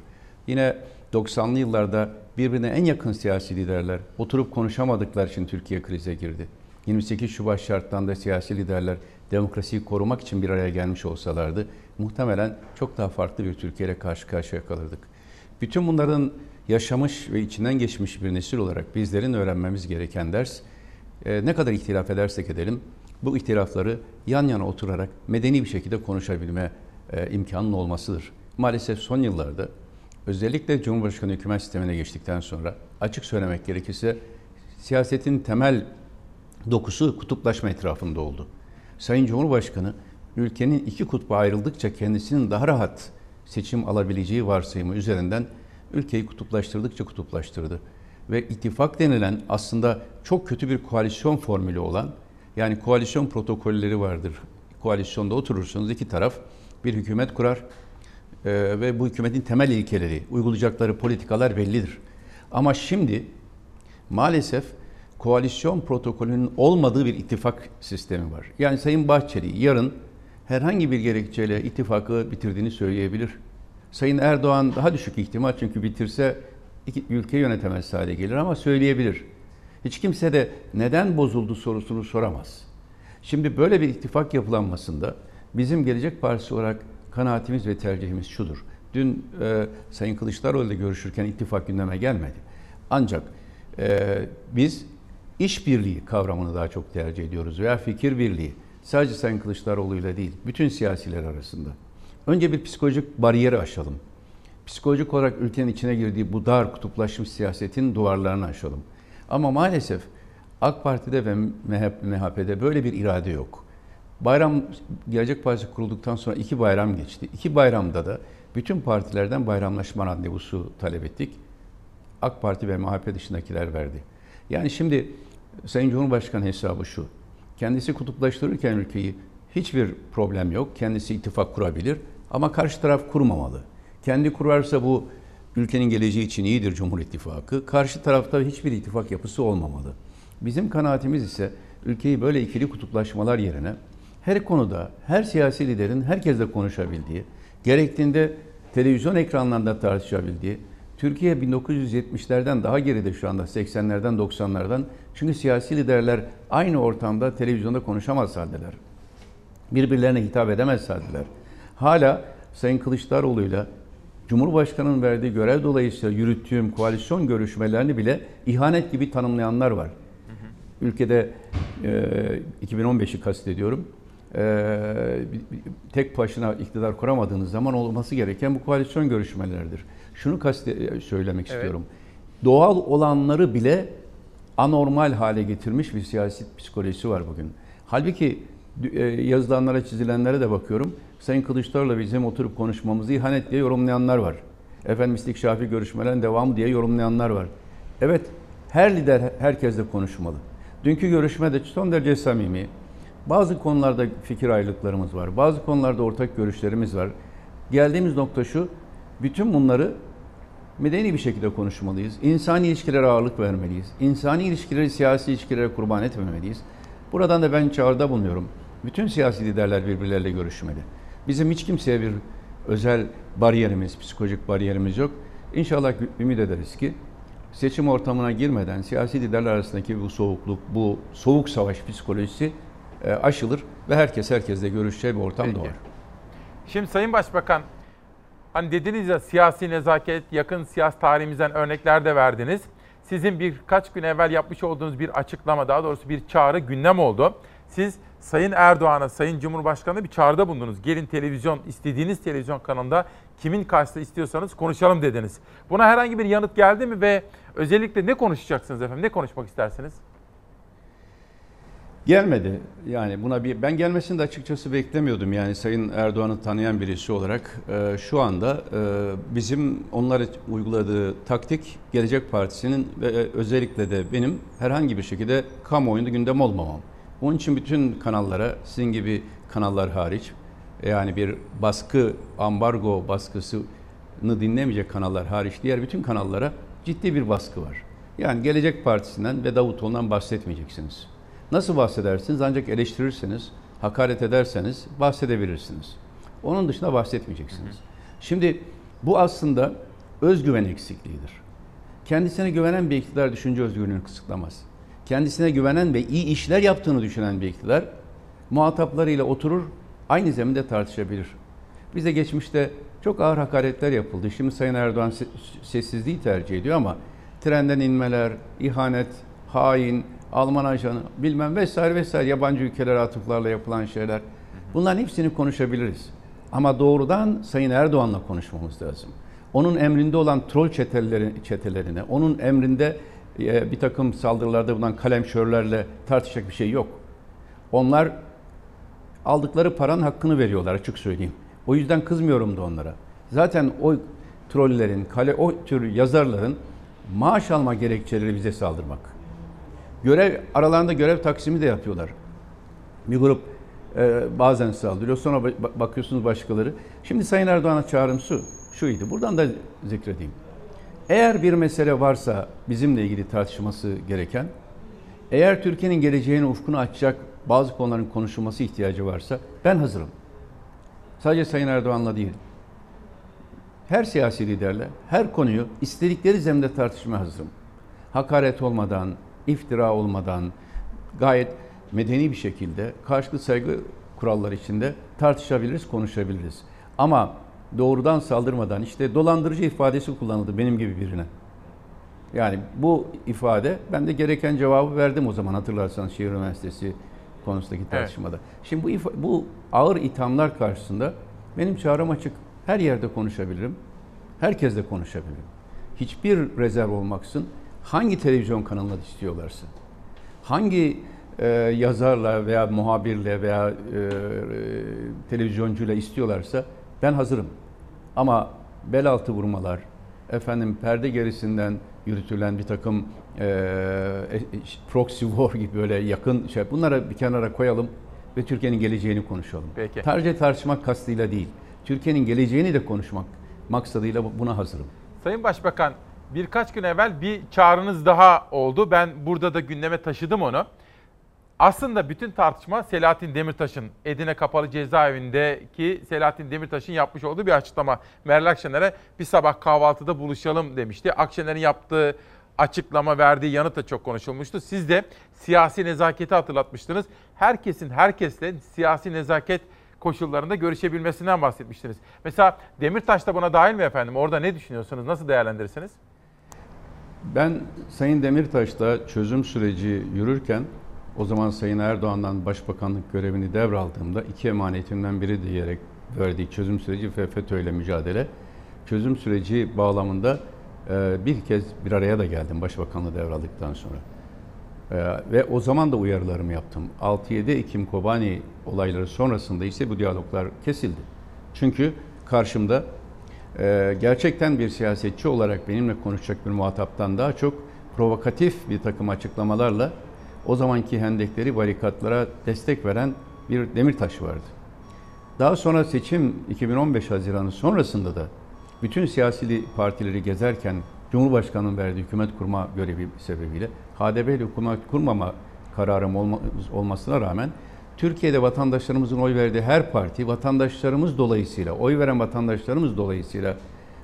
Yine 90'lı yıllarda birbirine en yakın siyasi liderler oturup konuşamadıkları için Türkiye krize girdi. 28 Şubat şartlarında siyasi liderler demokrasiyi korumak için bir araya gelmiş olsalardı muhtemelen çok daha farklı bir Türkiye ile karşı karşıya kalırdık. Bütün bunların yaşamış ve içinden geçmiş bir nesil olarak bizlerin öğrenmemiz gereken ders, ne kadar ihtilaf edersek edelim bu ihtilafları yan yana oturarak medeni bir şekilde konuşabilme imkanının olmasıdır. Maalesef son yıllarda özellikle Cumhurbaşkanı hükümet sistemine geçtikten sonra açık söylemek gerekirse siyasetin temel dokusu kutuplaşma etrafında oldu. Sayın Cumhurbaşkanı ülkenin iki kutba ayrıldıkça kendisinin daha rahat seçim alabileceği varsayımı üzerinden ülkeyi kutuplaştırdıkça kutuplaştırdı. Ve ittifak denilen aslında çok kötü bir koalisyon formülü olan, yani koalisyon protokolleri vardır. koalisyonda oturursunuz, iki taraf bir hükümet kurar ve bu hükümetin temel ilkeleri, uygulayacakları politikalar bellidir. Ama şimdi maalesef koalisyon protokolünün olmadığı bir ittifak sistemi var. Yani Sayın Bahçeli yarın herhangi bir gerekçeyle ittifakı bitirdiğini söyleyebilir. Sayın Erdoğan daha düşük ihtimal, çünkü bitirse ülkeyi yönetemez hale gelir, ama söyleyebilir. Hiç kimse de neden bozuldu sorusunu soramaz. Şimdi böyle bir ittifak yapılanmasında bizim Gelecek Partisi olarak kanaatimiz ve tercihimiz şudur. Dün Sayın Kılıçdaroğlu ile görüşürken ittifak gündeme gelmedi. Ancak biz işbirliği kavramını daha çok tercih ediyoruz veya fikir birliği. Sadece Sayın Kılıçdaroğlu ile değil, bütün siyasiler arasında. Önce bir psikolojik bariyeri aşalım. Psikolojik olarak ülkenin içine girdiği bu dar kutuplaşmış siyasetin duvarlarını aşalım. Ama maalesef AK Parti'de ve MHP'de böyle bir irade yok. Gelecek Partisi kurulduktan sonra 2 bayram geçti. 2 bayramda da bütün partilerden bayramlaşma randevusu talep ettik. AK Parti ve MHP dışındakiler verdi. Yani şimdi Sayın Cumhurbaşkanı hesabı şu. Kendisi kutuplaştırırken ülkeyi hiçbir problem yok. Kendisi ittifak kurabilir ama karşı taraf kurmamalı. Kendi kurarsa bu ülkenin geleceği için iyidir Cumhur İttifakı. Karşı tarafta hiçbir ittifak yapısı olmamalı. Bizim kanaatimiz ise ülkeyi böyle ikili kutuplaşmalar yerine her konuda, her siyasi liderin herkesle konuşabildiği, gerektiğinde televizyon ekranlarında tartışabildiği, Türkiye 1970'lerden daha geride şu anda, 80'lerden, 90'lardan. Çünkü siyasi liderler aynı ortamda televizyonda konuşamaz haldeler. Birbirlerine hitap edemez haldeler. Hala Sayın Kılıçdaroğlu'yla Cumhurbaşkanı'nın verdiği görev dolayısıyla yürüttüğüm koalisyon görüşmelerini bile ihanet gibi tanımlayanlar var. Ülkede 2015'i kastediyorum. Tek başına iktidar kuramadığınız zaman olması gereken bu koalisyon görüşmeleridir. Şunu söylemek istiyorum. Doğal olanları bile anormal hale getirmiş bir siyaset psikolojisi var bugün. Halbuki yazılanlara, çizilenlere de bakıyorum. Sayın Kılıçdaroğlu'yla bizim oturup konuşmamızı ihanet diye yorumlayanlar var. Efendim istikşafi görüşmelerin devamı diye yorumlayanlar var. Evet, her lider herkesle konuşmalı. Dünkü görüşmede son derece samimi. Bazı konularda fikir ayrılıklarımız var. Bazı konularda ortak görüşlerimiz var. Geldiğimiz nokta şu, bütün bunları medeni bir şekilde konuşmalıyız. İnsani ilişkilere ağırlık vermeliyiz. İnsani ilişkileri siyasi ilişkilere kurban etmemeliyiz. Buradan da ben çağrıda bulunuyorum. Bütün siyasi liderler birbirleriyle görüşmeli. Bizim hiç kimseye bir özel bariyerimiz, psikolojik bariyerimiz yok. İnşallah ümit ederiz ki seçim ortamına girmeden siyasi liderler arasındaki bu soğukluk, bu soğuk savaş psikolojisi aşılır ve herkes herkesle görüşeceği bir ortam doğar. Şimdi Sayın Başbakan, hani dediniz ya, siyasi nezaket, yakın siyasi tarihimizden örnekler de verdiniz. Sizin birkaç gün evvel yapmış olduğunuz bir açıklama, daha doğrusu bir çağrı gündem oldu. Siz Sayın Erdoğan'a, Sayın Cumhurbaşkanı'na bir çağrıda bulundunuz. Gelin televizyon, istediğiniz televizyon kanalında kimin karşısında istiyorsanız konuşalım dediniz. Buna herhangi bir yanıt geldi mi ve özellikle ne konuşacaksınız efendim? Ne konuşmak istersiniz? Gelmedi. Yani buna ben gelmesini de açıkçası beklemiyordum. Yani Sayın Erdoğan'ı tanıyan birisi olarak şu anda bizim onlara uyguladığı taktik, Gelecek Partisi'nin ve özellikle de benim herhangi bir şekilde kamuoyunda gündem olmamam. Onun için bütün kanallara, sizin gibi kanallar hariç, yani bir baskı, ambargo baskısını dinlemeyecek kanallar hariç diğer bütün kanallara ciddi bir baskı var. Yani Gelecek Partisi'nden ve Davutoğlu'ndan bahsetmeyeceksiniz. Nasıl bahsedersiniz? Ancak eleştirirseniz, hakaret ederseniz bahsedebilirsiniz. Onun dışında bahsetmeyeceksiniz. Şimdi bu aslında özgüven eksikliğidir. Kendisine güvenen bir iktidar düşünce özgürlüğünü kısıtlamaz. Kendisine güvenen ve iyi işler yaptığını düşünen bir iktidar muhataplarıyla oturur, aynı zeminde tartışabilir. Bize geçmişte çok ağır hakaretler yapıldı. Şimdi Sayın Erdoğan sessizliği tercih ediyor ama trenden inmeler, ihanet, hain, Alman ajanı, bilmem vesaire vesaire, yabancı ülkelere atıflarla yapılan şeyler. Bunların hepsini konuşabiliriz. Ama doğrudan Sayın Erdoğan'la konuşmamız lazım. Onun emrinde olan troll çetelerine, onun emrinde bir takım saldırılarda bulunan kalemşörlerle tartışacak bir şey yok. Onlar aldıkları paranın hakkını veriyorlar, açık söyleyeyim. O yüzden kızmıyorum da onlara. Zaten o trollerin, o tür yazarların maaş alma gerekçeleri bize saldırmak. Aralarında görev taksimi de yapıyorlar. Bir grup bazen saldırıyor. Sonra bakıyorsunuz başkaları. Şimdi Sayın Erdoğan'a çağrım şuydu. Buradan da zikredeyim. Eğer bir mesele varsa bizimle ilgili tartışması gereken, eğer Türkiye'nin geleceğini, ufkunu açacak bazı konuların konuşulması ihtiyacı varsa ben hazırım. Sadece Sayın Erdoğan'la değil. Her siyasi liderle, her konuyu istedikleri zemde tartışmaya hazırım. Hakaret olmadan, iftira olmadan, gayet medeni bir şekilde, karşılıklı saygı kuralları içinde tartışabiliriz, konuşabiliriz. Ama doğrudan saldırmadan, işte dolandırıcı ifadesi kullanıldı benim gibi birine. Yani bu ifade, ben de gereken cevabı verdim o zaman, hatırlarsanız Şehir Üniversitesi konusundaki tartışmada. Evet. Şimdi bu ağır ithamlar karşısında benim çağrım açık. Her yerde konuşabilirim, herkesle konuşabilirim. Hiçbir rezerv olmaksızın hangi televizyon kanalına istiyorlarsa, hangi yazarla veya muhabirle veya televizyoncuyla istiyorlarsa ben hazırım. Ama bel altı vurmalar, efendim perde gerisinden yürütülen bir takım proxy war gibi böyle yakın şey, bunlara bir kenara koyalım ve Türkiye'nin geleceğini konuşalım. Peki. Tercih tartışmak kastıyla değil, Türkiye'nin geleceğini de konuşmak maksadıyla buna hazırım. Sayın Başbakan, birkaç gün evvel bir çağrınız daha oldu. Ben burada da gündeme taşıdım onu. Aslında bütün tartışma Selahattin Demirtaş'ın, Edirne Kapalı Cezaevindeki Selahattin Demirtaş'ın yapmış olduğu bir açıklama. Meral Akşener'e bir sabah kahvaltıda buluşalım demişti. Akşener'in yaptığı açıklama, verdiği yanıt da çok konuşulmuştu. Siz de siyasi nezaketi hatırlatmıştınız. Herkesin herkesle siyasi nezaket koşullarında görüşebilmesinden bahsetmiştiniz. Mesela Demirtaş da buna dahil mi efendim? Orada ne düşünüyorsunuz? Nasıl değerlendirirsiniz? Ben Sayın Demirtaş'la çözüm süreci yürürken, o zaman Sayın Erdoğan'dan başbakanlık görevini devraldığımda iki emanetimden biri diyerek verdiği çözüm süreci ve FETÖ'yle mücadele, çözüm süreci bağlamında bir kez bir araya da geldim başbakanlığı devraldıktan sonra. Ve o zaman da uyarılarımı yaptım. 6-7 Ekim Kobani olayları sonrasında ise bu diyaloglar kesildi. Çünkü karşımda gerçekten bir siyasetçi olarak benimle konuşacak bir muhataptan daha çok provokatif bir takım açıklamalarla o zamanki hendekleri, barikatlara destek veren bir Demirtaş vardı. Daha sonra seçim 2015 Haziran'ın sonrasında da bütün siyasi partileri gezerken Cumhurbaşkanı'nın verdiği hükümet kurma görevi sebebiyle HDP ile hükümet kurmama kararım olmasına rağmen Türkiye'de vatandaşlarımızın oy verdiği her parti, vatandaşlarımız dolayısıyla, oy veren vatandaşlarımız dolayısıyla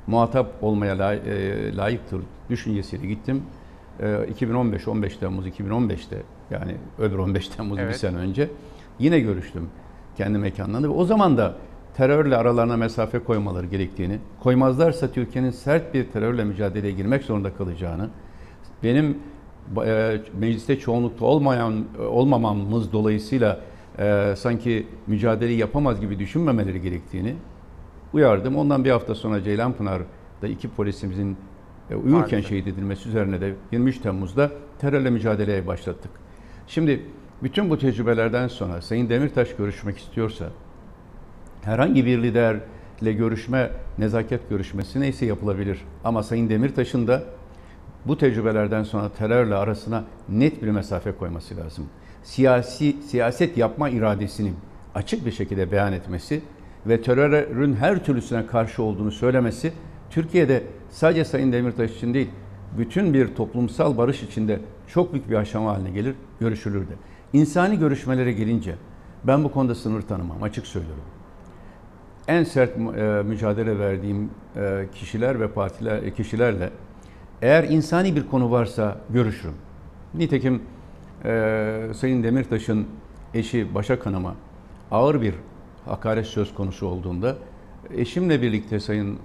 muhatap olmaya layıktır düşüncesiyle gittim. 15 Temmuz 2015'te, yani öbür 15 Temmuz evet, bir sene önce yine görüştüm kendi mekanlarında. O zaman da terörle aralarına mesafe koymaları gerektiğini, koymazlarsa Türkiye'nin sert bir terörle mücadeleye girmek zorunda kalacağını, benim mecliste çoğunlukta olmamamız dolayısıyla sanki mücadeleyi yapamaz gibi düşünmemeleri gerektiğini uyardım. Ondan bir hafta sonra Ceylanpınar'da iki polisimizin uyurken şehit edilmesi üzerine de 23 Temmuz'da terörle mücadeleye başlattık. Şimdi bütün bu tecrübelerden sonra Sayın Demirtaş görüşmek istiyorsa, herhangi bir liderle görüşme, nezaket görüşmesi neyse yapılabilir. Ama Sayın Demirtaş'ın da bu tecrübelerden sonra terörle arasına net bir mesafe koyması lazım. Siyaset yapma iradesini açık bir şekilde beyan etmesi ve terörün her türlüsüne karşı olduğunu söylemesi, Türkiye'de sadece Sayın Demirtaş için değil, bütün bir toplumsal barış içinde çok büyük bir aşama haline gelir, görüşülürdü. İnsani görüşmelere gelince, ben bu konuda sınır tanımam, açık söylüyorum. En sert mücadele verdiğim kişiler ve kişilerle eğer insani bir konu varsa görüşürüm. Nitekim Sayın Demirtaş'ın eşi Başak Hanım'a ağır bir hakaret söz konusu olduğunda eşimle birlikte Sayın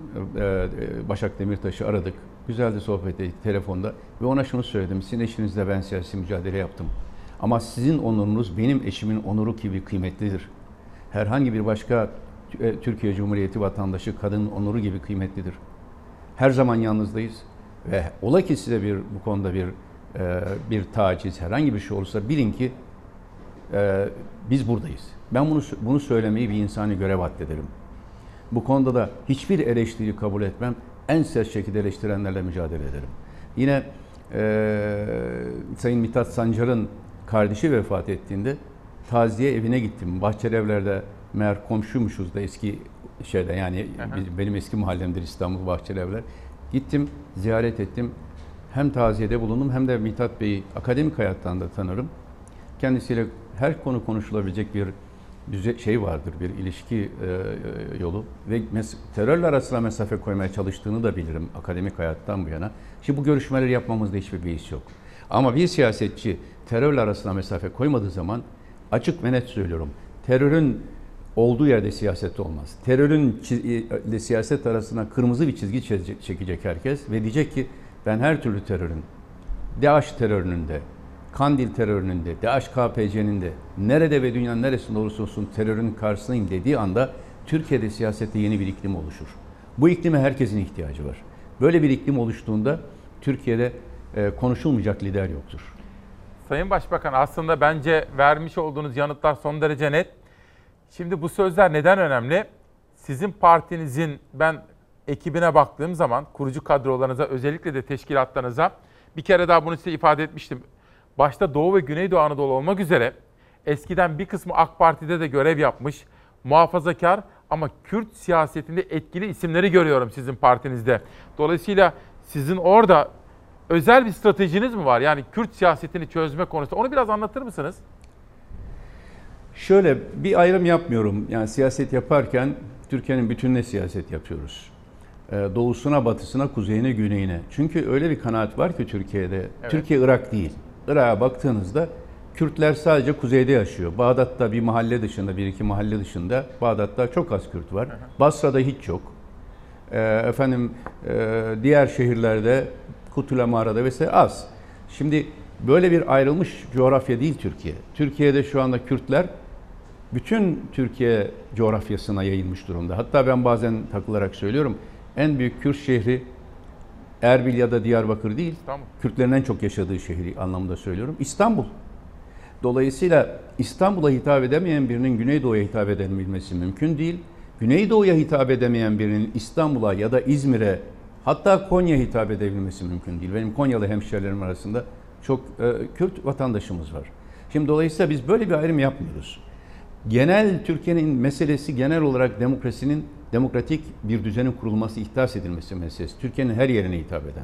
Başak Demirtaş'ı aradık. Güzel de sohbet ettik telefonda ve ona şunu söyledim. Sizin eşinizle ben siyasi mücadele yaptım. Ama sizin onurunuz benim eşimin onuru gibi kıymetlidir. Herhangi bir başka Türkiye Cumhuriyeti vatandaşı kadının onuru gibi kıymetlidir. Her zaman yalnızdayız ve ola ki size bu konuda bir taciz, herhangi bir şey olursa bilin ki biz buradayız. Ben bunu söylemeyi bir insani görev addederim. Bu konuda da hiçbir eleştiriyi kabul etmem. En sert şekilde eleştirenlerle mücadele ederim. Yine Sayın Mithat Sancar'ın kardeşi vefat ettiğinde taziye evine gittim. Bahçelievler'de meğer komşuymuşuz da eski şeyde, yani benim eski mahallemdir İstanbul Bahçelievler. Gittim, ziyaret ettim. Hem taziyede bulundum hem de Mithat Bey'i akademik hayattan da tanırım. Kendisiyle her konu konuşulabilecek bir şey vardır, bir ilişki yolu. Ve terörle arasına mesafe koymaya çalıştığını da bilirim akademik hayattan bu yana. Şimdi bu görüşmeleri yapmamızda hiçbir beis yok. Ama bir siyasetçi terörle arasına mesafe koymadığı zaman, açık ve net söylüyorum, terörün olduğu yerde siyaset olmaz. Terörün ile siyaset arasına kırmızı bir çizgi çekecek herkes ve diyecek ki ben her türlü terörün, DAEŞ terörünün de, Kandil terörünün de, DAEŞ-KPC'nin de, nerede ve dünyanın neresinde olursa olsun terörün karşısındayım dediği anda Türkiye'de siyasette yeni bir iklim oluşur. Bu iklime herkesin ihtiyacı var. Böyle bir iklim oluştuğunda Türkiye'de konuşulmayacak lider yoktur. Sayın Başbakan, aslında bence vermiş olduğunuz yanıtlar son derece net. Şimdi bu sözler neden önemli? Sizin partinizin ben ekibine baktığım zaman, kurucu kadrolarınıza, özellikle de teşkilatlarınıza, bir kere daha bunu size ifade etmiştim. Başta Doğu ve Güneydoğu Anadolu olmak üzere eskiden bir kısmı AK Parti'de de görev yapmış, muhafazakar ama Kürt siyasetinde etkili isimleri görüyorum sizin partinizde. Dolayısıyla sizin orada özel bir stratejiniz mi var? Yani Kürt siyasetini çözme konusunda. Onu biraz anlatır mısınız? Şöyle bir ayrım yapmıyorum. Yani siyaset yaparken Türkiye'nin bütününe siyaset yapıyoruz. Doğusuna, batısına, kuzeyine, güneyine. Çünkü öyle bir kanaat var ki Türkiye'de. Evet. Türkiye Irak değil. Irak'a baktığınızda Kürtler sadece kuzeyde yaşıyor. Bağdat'ta bir mahalle dışında, bir iki mahalle dışında Bağdat'ta çok az Kürt var. Basra'da hiç yok. Diğer şehirlerde, Kutule Mağara'da vesaire az. Şimdi böyle bir ayrılmış coğrafya değil Türkiye. Türkiye'de şu anda Kürtler bütün Türkiye coğrafyasına yayılmış durumda. Hatta ben bazen takılarak söylüyorum, en büyük Kürt şehri Erbil ya da Diyarbakır değil, İstanbul. Kürtlerin en çok yaşadığı şehri anlamında söylüyorum, İstanbul. Dolayısıyla İstanbul'a hitap edemeyen birinin Güneydoğu'ya hitap edebilmesi mümkün değil. Güneydoğu'ya hitap edemeyen birinin İstanbul'a ya da İzmir'e, hatta Konya'ya hitap edebilmesi mümkün değil. Benim Konyalı hemşehrilerim arasında çok Kürt vatandaşımız var. Şimdi dolayısıyla biz böyle bir ayrım yapmıyoruz. Genel Türkiye'nin meselesi, genel olarak demokrasinin, demokratik bir düzenin kurulması, ihdas edilmesi meselesi. Türkiye'nin her yerine hitap eden.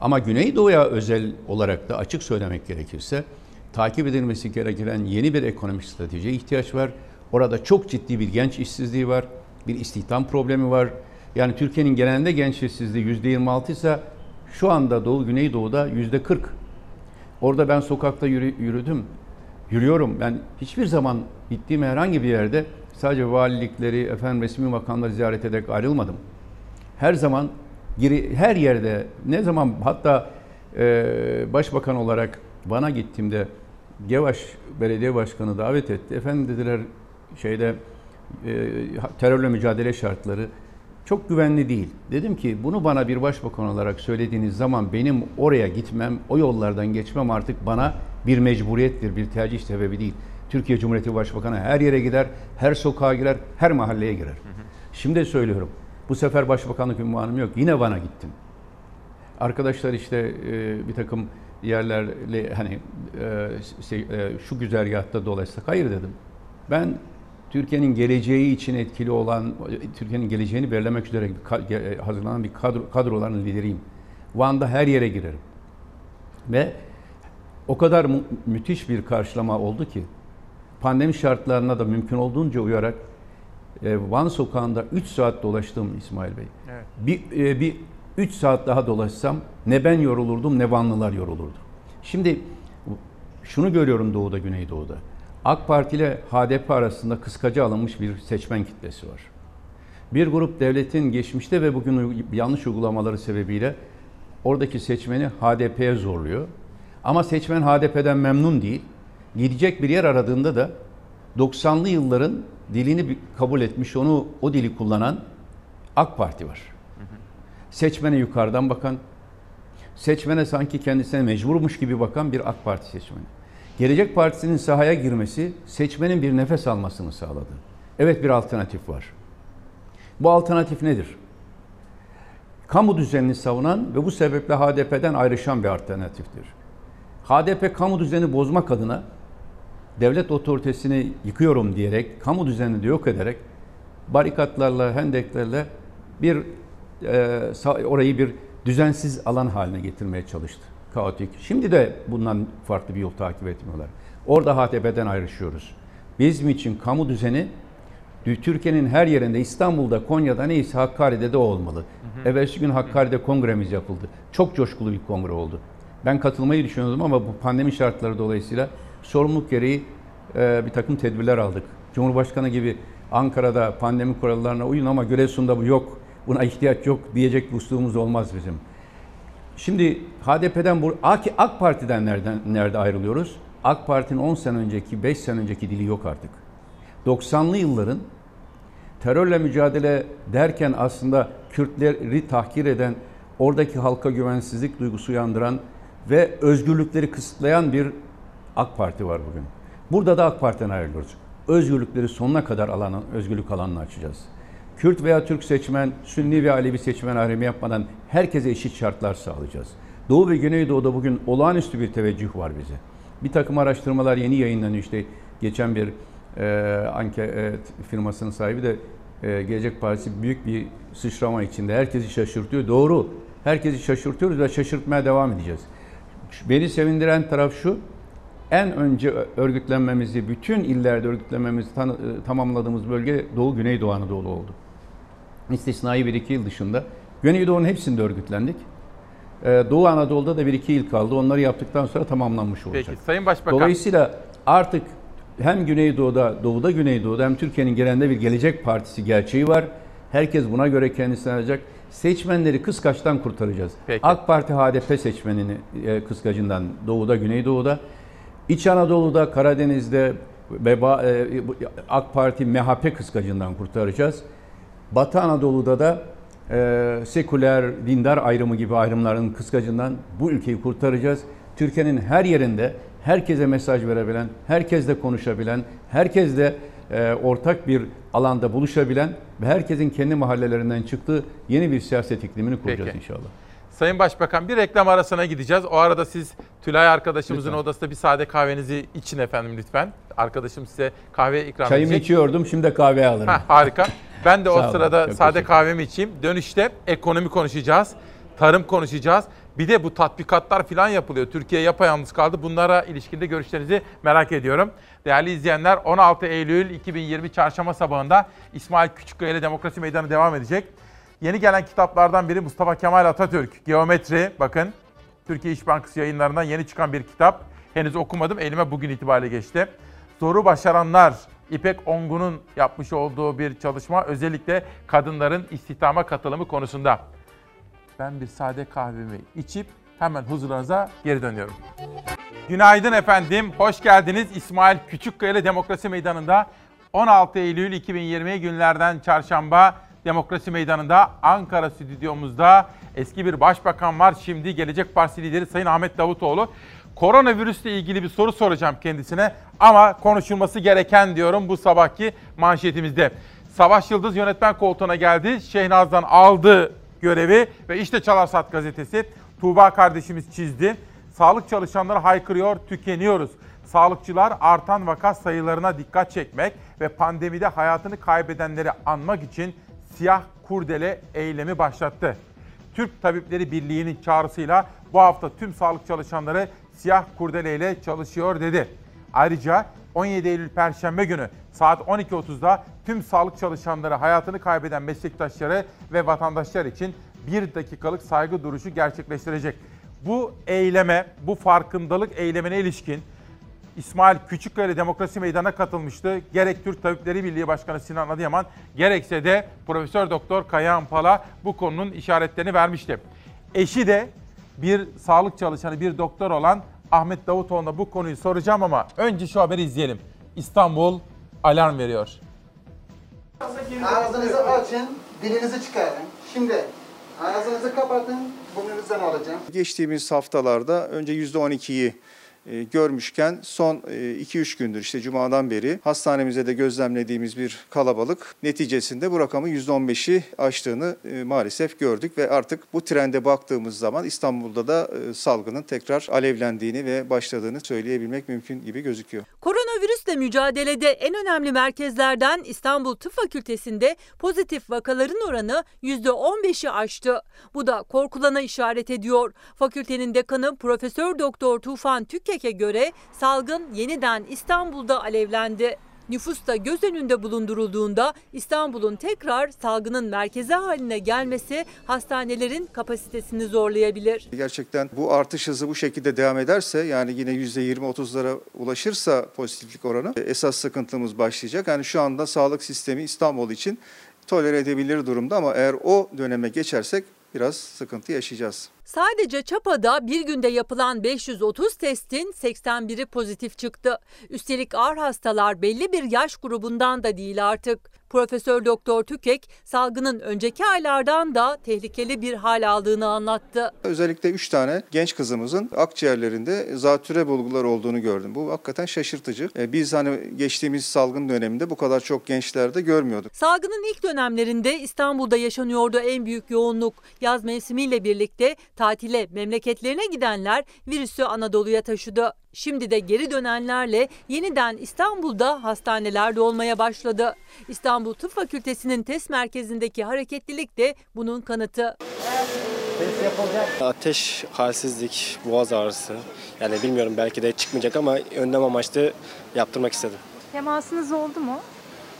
Ama Güneydoğu'ya özel olarak da açık söylemek gerekirse, takip edilmesi gereken yeni bir ekonomik stratejiye ihtiyaç var. Orada çok ciddi bir genç işsizliği var, bir istihdam problemi var. Yani Türkiye'nin genelinde genç işsizliği %26 ise şu anda Doğu, Güneydoğu'da %40. Orada ben sokakta yürüyorum. Ben hiçbir zaman gittiğim herhangi bir yerde sadece valilikleri, resmi makamları ziyaret ederek ayrılmadım. Her zaman, her yerde, ne zaman hatta başbakan olarak Van'a gittiğimde Gevaş Belediye Başkanı davet etti. Efendim dediler, terörle mücadele şartları çok güvenli değil. Dedim ki bunu bana bir başbakan olarak söylediğiniz zaman benim oraya gitmem, o yollardan geçmem artık bana bir mecburiyettir, bir tercih sebebi değil. Türkiye Cumhuriyeti Başbakanı her yere gider, her sokağa girer, her mahalleye girer. Şimdi söylüyorum, bu sefer başbakanlık ünvanım yok. Yine Van'a gittim. Arkadaşlar bir takım yerlerle şu güzergahta dolaşsak, hayır dedim. Ben Türkiye'nin geleceği için etkili olan, Türkiye'nin geleceğini belirlemek üzere hazırlanan bir kadroların lideriyim. Van'da her yere girerim. Ve o kadar müthiş bir karşılama oldu ki, pandemi şartlarına da mümkün olduğunca uyarak Van sokağında 3 saat dolaştım İsmail Bey. Evet. Bir 3 saat daha dolaşsam ne ben yorulurdum ne Vanlılar yorulurdu. Şimdi şunu görüyorum Doğu'da, Güneydoğu'da. AK Parti ile HDP arasında kıskaca alınmış bir seçmen kitlesi var. Bir grup devletin geçmişte ve bugün yanlış uygulamaları sebebiyle oradaki seçmeni HDP'ye zorluyor. Ama seçmen HDP'den memnun değil. Gidecek bir yer aradığında da 90'lı yılların dilini kabul etmiş, o dili kullanan AK Parti var. Seçmene yukarıdan bakan, seçmene sanki kendisine mecburmuş gibi bakan bir AK Parti seçmeni. Gelecek Partisi'nin sahaya girmesi seçmenin bir nefes almasını sağladı. Evet, bir alternatif var. Bu alternatif nedir? Kamu düzenini savunan ve bu sebeple HDP'den ayrışan bir alternatiftir. HDP kamu düzenini bozmak adına devlet otoritesini yıkıyorum diyerek, kamu düzenini de yok ederek, barikatlarla, hendeklerle bir orayı bir düzensiz alan haline getirmeye çalıştı. Kaotik. Şimdi de bundan farklı bir yol takip etmiyorlar. Orada HDP'den ayrışıyoruz. Bizim için kamu düzeni Türkiye'nin her yerinde, İstanbul'da, Konya'da, neyse Hakkari'de de olmalı. Evvelsi gün Hakkari'de kongremiz yapıldı. Çok coşkulu bir kongre oldu. Ben katılmayı düşünüyordum ama bu pandemi şartları dolayısıyla sorumluluk gereği bir takım tedbirler aldık. Cumhurbaşkanı gibi Ankara'da pandemi kurallarına uyun ama Giresun'da bu yok, buna ihtiyaç yok diyecek bir usluğumuz olmaz bizim. Şimdi HDP'den, AK Parti'den nerede ayrılıyoruz? AK Parti'nin 10 sene önceki, 5 sene önceki dili yok artık. 90'lı yılların terörle mücadele derken aslında Kürtleri tahkir eden, oradaki halka güvensizlik duygusu uyandıran ve özgürlükleri kısıtlayan bir AK Parti var bugün. Burada da AK Parti'den ayrılıyoruz. Özgürlükleri sonuna kadar özgürlük alanını açacağız. Kürt veya Türk seçmen, Sünni ve Alevi seçmen ayrımı yapmadan herkese eşit şartlar sağlayacağız. Doğu ve Güneydoğu'da bugün olağanüstü bir teveccüh var bize. Bir takım araştırmalar yeni yayınlanıyor. İşte geçen bir anket firmasının sahibi de Gelecek Partisi büyük bir sıçrama içinde. Herkesi şaşırtıyor. Doğru. Herkesi şaşırtıyoruz ve şaşırtmaya devam edeceğiz. Beni sevindiren taraf şu. En önce örgütlenmemizi, bütün illerde örgütlenmemizi tamamladığımız bölge Doğu, Güneydoğu Anadolu oldu. İstisnai 1-2 yıl dışında. Güneydoğu'nun hepsinde örgütlendik. Doğu Anadolu'da da 1-2 yıl kaldı. Onları yaptıktan sonra tamamlanmış olacak. Peki, Sayın Başbakan. Dolayısıyla artık hem Güneydoğu'da, Doğu'da, Güneydoğu'da hem Türkiye'nin genelinde bir Gelecek Partisi gerçeği var. Herkes buna göre kendisini alacak. Seçmenleri kıskaçtan kurtaracağız. Peki. AK Parti HDP seçmenini kıskacından Doğu'da, Güneydoğu'da, İç Anadolu'da, Karadeniz'de AK Parti MHP kıskacından kurtaracağız. Batı Anadolu'da da seküler, dindar ayrımı gibi ayrımların kıskacından bu ülkeyi kurtaracağız. Türkiye'nin her yerinde herkese mesaj verebilen, herkesle konuşabilen, herkesle ortak bir alanda buluşabilen ve herkesin kendi mahallelerinden çıktığı yeni bir siyaset iklimini kuracağız. Peki. İnşallah. Sayın Başbakan, bir reklam arasına gideceğiz. O arada siz Tülay arkadaşımızın lütfen odasında bir sade kahvenizi için efendim lütfen. Arkadaşım size kahve ikram edecek. Çayımı içiyordum, şimdi de kahve alırım. Heh, harika. Ben de o sırada sade kahvemi içeyim. Dönüşte ekonomi konuşacağız, tarım konuşacağız. Bir de bu tatbikatlar falan yapılıyor. Türkiye yapayalnız kaldı. Bunlara ilişkin de görüşlerinizi merak ediyorum. Değerli izleyenler, 16 Eylül 2020 Çarşamba sabahında İsmail Küçükkaya ile Demokrasi Meydanı devam edecek. Yeni gelen kitaplardan biri Mustafa Kemal Atatürk. Geometri, bakın. Türkiye İş Bankası yayınlarından yeni çıkan bir kitap. Henüz okumadım, elime bugün itibariyle geçti. Zoru Başaranlar, İpek Ongun'un yapmış olduğu bir çalışma. Özellikle kadınların istihdama katılımı konusunda. Ben bir sade kahvemi içip hemen huzurlarınıza geri dönüyorum. Günaydın efendim, hoş geldiniz. İsmail Küçükkaya ile Demokrasi Meydanı'nda 16 Eylül 2020 günlerden Çarşamba Demokrasi Meydanı'nda Ankara stüdyomuzda eski bir başbakan var. Şimdi Gelecek Partisi lideri Sayın Ahmet Davutoğlu. Koronavirüsle ilgili bir soru soracağım kendisine ama konuşulması gereken diyorum bu sabahki manşetimizde. Savaş Yıldız yönetmen koltuğuna geldi. Şehnaz'dan aldı görevi ve işte Çalarsat gazetesi. Tuğba kardeşimiz çizdi. Sağlık çalışanları haykırıyor, tükeniyoruz. Sağlıkçılar artan vaka sayılarına dikkat çekmek ve pandemide hayatını kaybedenleri anmak için siyah kurdele eylemi başlattı. Türk Tabipleri Birliği'nin çağrısıyla bu hafta tüm sağlık çalışanları siyah kurdeleyle çalışıyor dedi. Ayrıca 17 Eylül Perşembe günü saat 12.30'da tüm sağlık çalışanları, hayatını kaybeden meslektaşları ve vatandaşlar için 1 dakikalık saygı duruşu gerçekleştirecek. Bu eyleme, bu farkındalık eylemine ilişkin İsmail Küçükkaya Demokrasi Meydanı'na katılmıştı. Gerek Türk Tabipleri Birliği Başkanı Sinan Adıyaman, gerekse de Profesör Doktor Kayıhan Pala bu konunun işaretlerini vermişti. Eşi de bir sağlık çalışanı, bir doktor olan Ahmet Davutoğlu'na bu konuyu soracağım ama önce şu haberi izleyelim. İstanbul alarm veriyor. Ağzınızı açın, dilinizi çıkarın. Şimdi ağzınızı kapatın, burnunuzdan alacağım. Geçtiğimiz haftalarda önce %12'yi görmüşken son 2-3 gündür işte Cuma'dan beri hastanemize de gözlemlediğimiz bir kalabalık neticesinde bu rakamın %15'i aştığını maalesef gördük ve artık bu trende baktığımız zaman İstanbul'da da salgının tekrar alevlendiğini ve başladığını söyleyebilmek mümkün gibi gözüküyor. Koronavirüsle mücadelede en önemli merkezlerden İstanbul Tıp Fakültesi'nde pozitif vakaların oranı %15'i aştı. Bu da korkulana işaret ediyor. Fakültenin dekanı Profesör Doktor Tufan Tükkek'e göre salgın yeniden İstanbul'da alevlendi. Nüfus da göz önünde bulundurulduğunda İstanbul'un tekrar salgının merkezi haline gelmesi hastanelerin kapasitesini zorlayabilir. Gerçekten bu artış hızı bu şekilde devam ederse, yani yine %20-30'lara ulaşırsa pozitiflik oranı, esas sıkıntımız başlayacak. Yani şu anda sağlık sistemi İstanbul için tolere edebilir durumda ama eğer o döneme geçersek biraz sıkıntı yaşayacağız. Sadece Çapa'da bir günde yapılan 530 testin 81'i pozitif çıktı. Üstelik ağır hastalar belli bir yaş grubundan da değil artık. Profesör Doktor Tükek salgının önceki aylardan da tehlikeli bir hal aldığını anlattı. Özellikle 3 tane genç kızımızın akciğerlerinde zatüre bulgular olduğunu gördüm. Bu hakikaten şaşırtıcı. Biz hani geçtiğimiz salgın döneminde bu kadar çok gençlerde görmüyorduk. Salgının ilk dönemlerinde İstanbul'da yaşanıyordu en büyük yoğunluk. Yaz mevsimiyle birlikte tatile memleketlerine gidenler virüsü Anadolu'ya taşıdı. Şimdi de geri dönenlerle yeniden İstanbul'da hastaneler dolmaya başladı. İstanbul Tıp Fakültesi'nin test merkezindeki hareketlilik de bunun kanıtı. Ateş, halsizlik, boğaz ağrısı. Yani bilmiyorum, belki de çıkmayacak ama önlem amaçlı yaptırmak istedim. Temasınız oldu mu?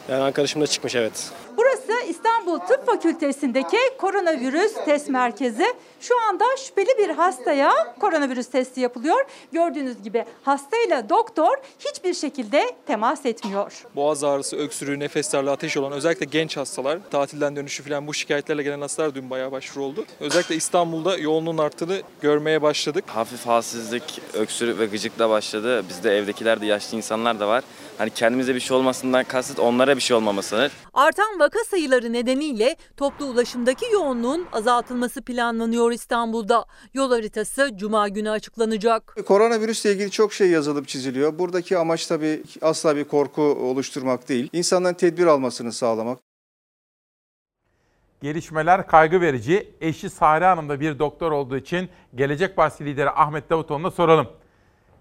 Yani arkadaşım da çıkmış, evet. Burası İstanbul Tıp Fakültesi'ndeki koronavirüs test merkezi. Şu anda şüpheli bir hastaya koronavirüs testi yapılıyor. Gördüğünüz gibi hastayla doktor hiçbir şekilde temas etmiyor. Boğaz ağrısı, öksürüğü, nefes darlığı, ateş olan özellikle genç hastalar, tatilden dönüşü falan bu şikayetlerle gelen hastalar dün bayağı başvuru oldu. Özellikle İstanbul'da yoğunluğun arttığını görmeye başladık. Hafif halsizlik, öksürük ve gıcıkla başladı. Bizde evdekiler de, yaşlı insanlar da var. Hani kendimize bir şey olmasından kasıt onlara bir şey olmamasıdır. Artan vaka sayıları nedeniyle toplu ulaşımdaki yoğunluğun azaltılması planlanıyor İstanbul'da. Yol haritası Cuma günü açıklanacak. Koronavirüsle ilgili çok şey yazılıp çiziliyor. Buradaki amaç tabii asla bir korku oluşturmak değil. İnsanların tedbir almasını sağlamak. Gelişmeler kaygı verici. Eşi Sare Hanım da bir doktor olduğu için Gelecek Partisi lideri Ahmet Davutoğlu'na soralım.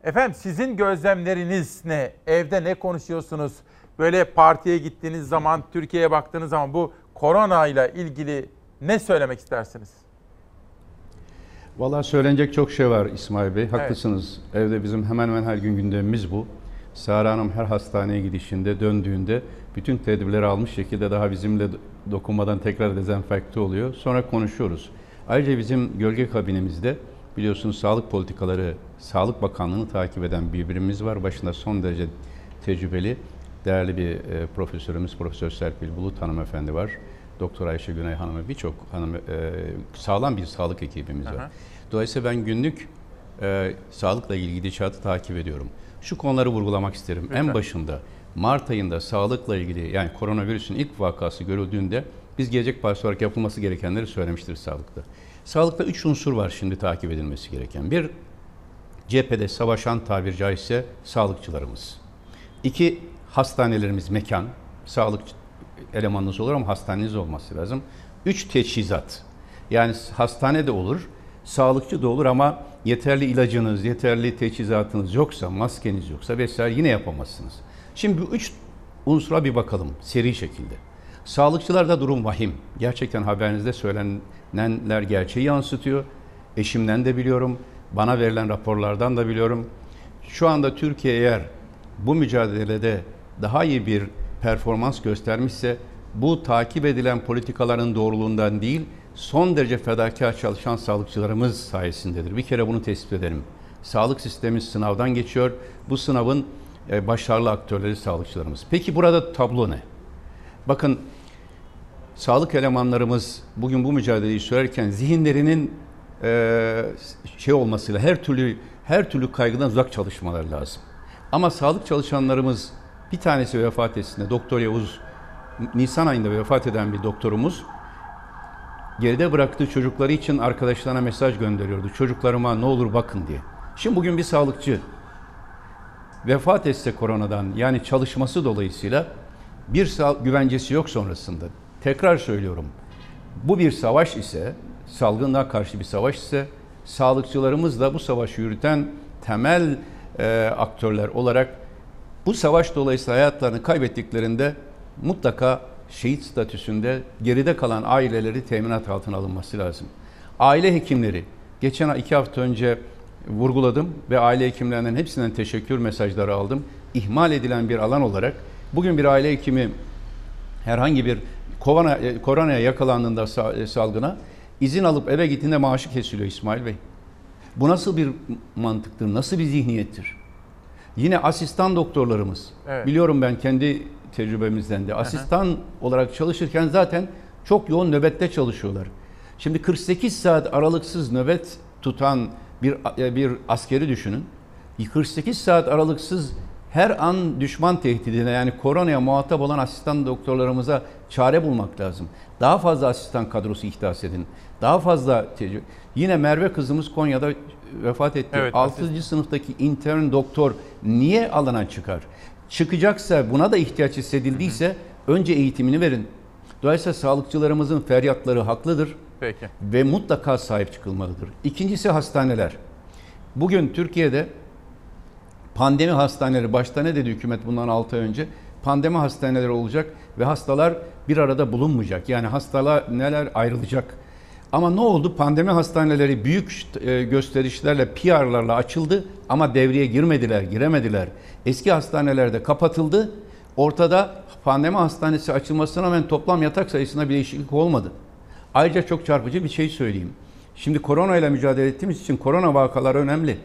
Efendim, sizin gözlemleriniz ne? Evde ne konuşuyorsunuz? Böyle partiye gittiğiniz zaman, Türkiye'ye baktığınız zaman bu korona ile ilgili ne söylemek istersiniz? Vallahi söylenecek çok şey var İsmail Bey. Haklısınız. Evet. Evde bizim hemen hemen her gün gündemimiz bu. Sara Hanım her hastaneye gidişinde, döndüğünde bütün tedbirleri almış şekilde daha bizimle dokunmadan tekrar dezenfekte oluyor. Sonra konuşuyoruz. Ayrıca bizim gölge kabinemizde biliyorsunuz sağlık politikaları, Sağlık Bakanlığı'nı takip eden bir birimimiz var. Başında son derece tecrübeli, değerli bir profesörümüz Profesör Serpil Bulut hanımefendi var. Doktor Ayşe Güney hanımı, birçok hanım, sağlam bir sağlık ekibimiz var. Aha. Dolayısıyla ben günlük sağlıkla ilgili gidişatı takip ediyorum. Şu konuları vurgulamak isterim. Lütfen. En başında Mart ayında sağlıkla ilgili, yani koronavirüsün ilk vakası görüldüğünde biz Gelecek Partisi olarak yapılması gerekenleri söylemiştir sağlıkta. Sağlıkta 3 unsur var şimdi takip edilmesi gereken. Bir, cephede savaşan tabiri caizse sağlıkçılarımız. 2, hastanelerimiz mekan, sağlık elemanınız olur ama hastaneniz olması lazım. 3, teçhizat. Yani hastane de olur, sağlıkçı da olur ama yeterli ilacınız, yeterli teçhizatınız yoksa, maskeniz yoksa vesaire yine yapamazsınız. Şimdi bu 3 unsura bir bakalım seri şekilde. Sağlıkçılarda durum vahim. Gerçekten haberinizde söylenenler gerçeği yansıtıyor. Eşimden de biliyorum, bana verilen raporlardan da biliyorum. Şu anda Türkiye eğer bu mücadelede daha iyi bir performans göstermişse bu takip edilen politikaların doğruluğundan değil, son derece fedakar çalışan sağlıkçılarımız sayesindedir. Bir kere bunu tespit edelim. Sağlık sistemi sınavdan geçiyor. Bu sınavın başarılı aktörleri sağlıkçılarımız. Peki burada tablo ne? Bakın, sağlık elemanlarımız bugün bu mücadeleyi sürerken zihinlerinin olmasıyla her türlü kaygıdan uzak çalışmaları lazım. Ama sağlık çalışanlarımız, bir tanesi vefat etsin de, Doktor Yavuz, Nisan ayında vefat eden bir doktorumuz, geride bıraktığı çocukları için arkadaşlarına mesaj gönderiyordu. Çocuklarıma ne olur bakın diye. Şimdi bugün bir sağlıkçı vefat etse koronadan, yani çalışması dolayısıyla bir güvencesi yok sonrasında. Tekrar söylüyorum, bu bir savaş ise, salgına karşı bir savaş ise, sağlıkçılarımız da bu savaşı yürüten temel aktörler olarak bu savaş dolayısıyla hayatlarını kaybettiklerinde mutlaka şehit statüsünde geride kalan aileleri teminat altına alınması lazım. Aile hekimleri, geçen 2 hafta önce vurguladım ve aile hekimlerinden hepsinden teşekkür mesajları aldım. İhmal edilen bir alan olarak bugün bir aile hekimi herhangi bir koronaya yakalandığında, salgına, izin alıp eve gittiğinde maaşı kesiliyor İsmail Bey. Bu nasıl bir mantıktır, nasıl bir zihniyettir? Yine asistan doktorlarımız, evet, biliyorum ben kendi tecrübemizden de, asistan olarak çalışırken zaten çok yoğun nöbette çalışıyorlar. Şimdi 48 saat aralıksız nöbet tutan bir askeri düşünün. 48 saat aralıksız her an düşman tehdidine, yani koronaya muhatap olan asistan doktorlarımıza çare bulmak lazım. Daha fazla asistan kadrosu ihdas edin. Daha fazla yine Merve kızımız Konya'da vefat etti. Evet, 6. sınıftaki intern doktor niye alana çıkar? Çıkacaksa, buna da ihtiyaç hissedildiyse önce eğitimini verin. Dolayısıyla sağlıkçılarımızın feryatları haklıdır. Peki. Ve mutlaka sahip çıkılmalıdır. İkincisi hastaneler. Bugün Türkiye'de pandemi hastaneleri, başta ne dedi hükümet bundan 6 ay önce? Pandemi hastaneleri olacak ve hastalar bir arada bulunmayacak. Yani hastaneler ayrılacak. Ama ne oldu? Pandemi hastaneleri büyük gösterişlerle, PR'larla açıldı ama devreye giremediler. Eski hastaneler de kapatıldı. Ortada pandemi hastanesi açılmasına rağmen toplam yatak sayısına bir değişiklik olmadı. Ayrıca çok çarpıcı bir şey söyleyeyim. Şimdi korona ile mücadele ettiğimiz için korona vakaları önemli.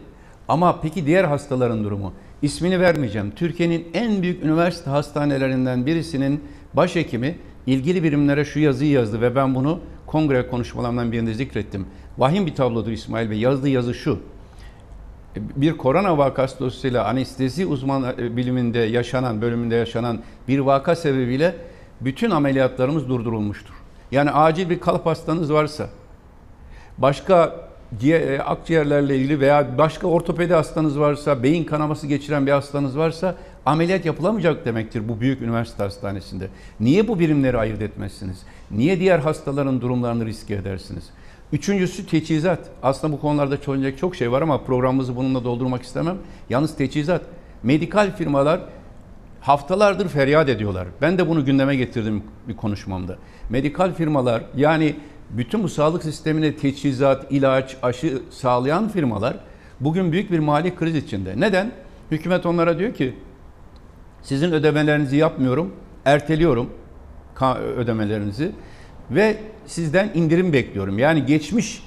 Ama peki diğer hastaların durumu? İsmini vermeyeceğim. Türkiye'nin en büyük üniversite hastanelerinden birisinin başhekimi ilgili birimlere şu yazıyı yazdı ve ben bunu kongre konuşmalarımdan birinde zikrettim. Vahim bir tablodur İsmail Bey. Yazdığı yazı şu: bir korona vakası dolayısıyla anestezi uzman biliminde yaşanan, bölümünde yaşanan bir vaka sebebiyle bütün ameliyatlarımız durdurulmuştur. Yani acil bir kalp hastanız varsa, başka akciğerlerle ilgili veya başka ortopedi hastanız varsa, beyin kanaması geçiren bir hastanız varsa ameliyat yapılamayacak demektir bu büyük üniversite hastanesinde. Niye bu birimleri ayırt etmezsiniz? Niye diğer hastaların durumlarını riske edersiniz? Üçüncüsü teçhizat. Aslında bu konularda çözülecek çok şey var ama programımızı bununla doldurmak istemem. Yalnız teçhizat. Medikal firmalar haftalardır feryat ediyorlar. Ben de bunu gündeme getirdim bir konuşmamda. Medikal firmalar, yani bütün bu sağlık sistemine teçhizat, ilaç, aşı sağlayan firmalar bugün büyük bir mali kriz içinde. Neden? Hükümet onlara diyor ki sizin ödemelerinizi yapmıyorum, erteliyorum ödemelerinizi ve sizden indirim bekliyorum. Yani geçmiş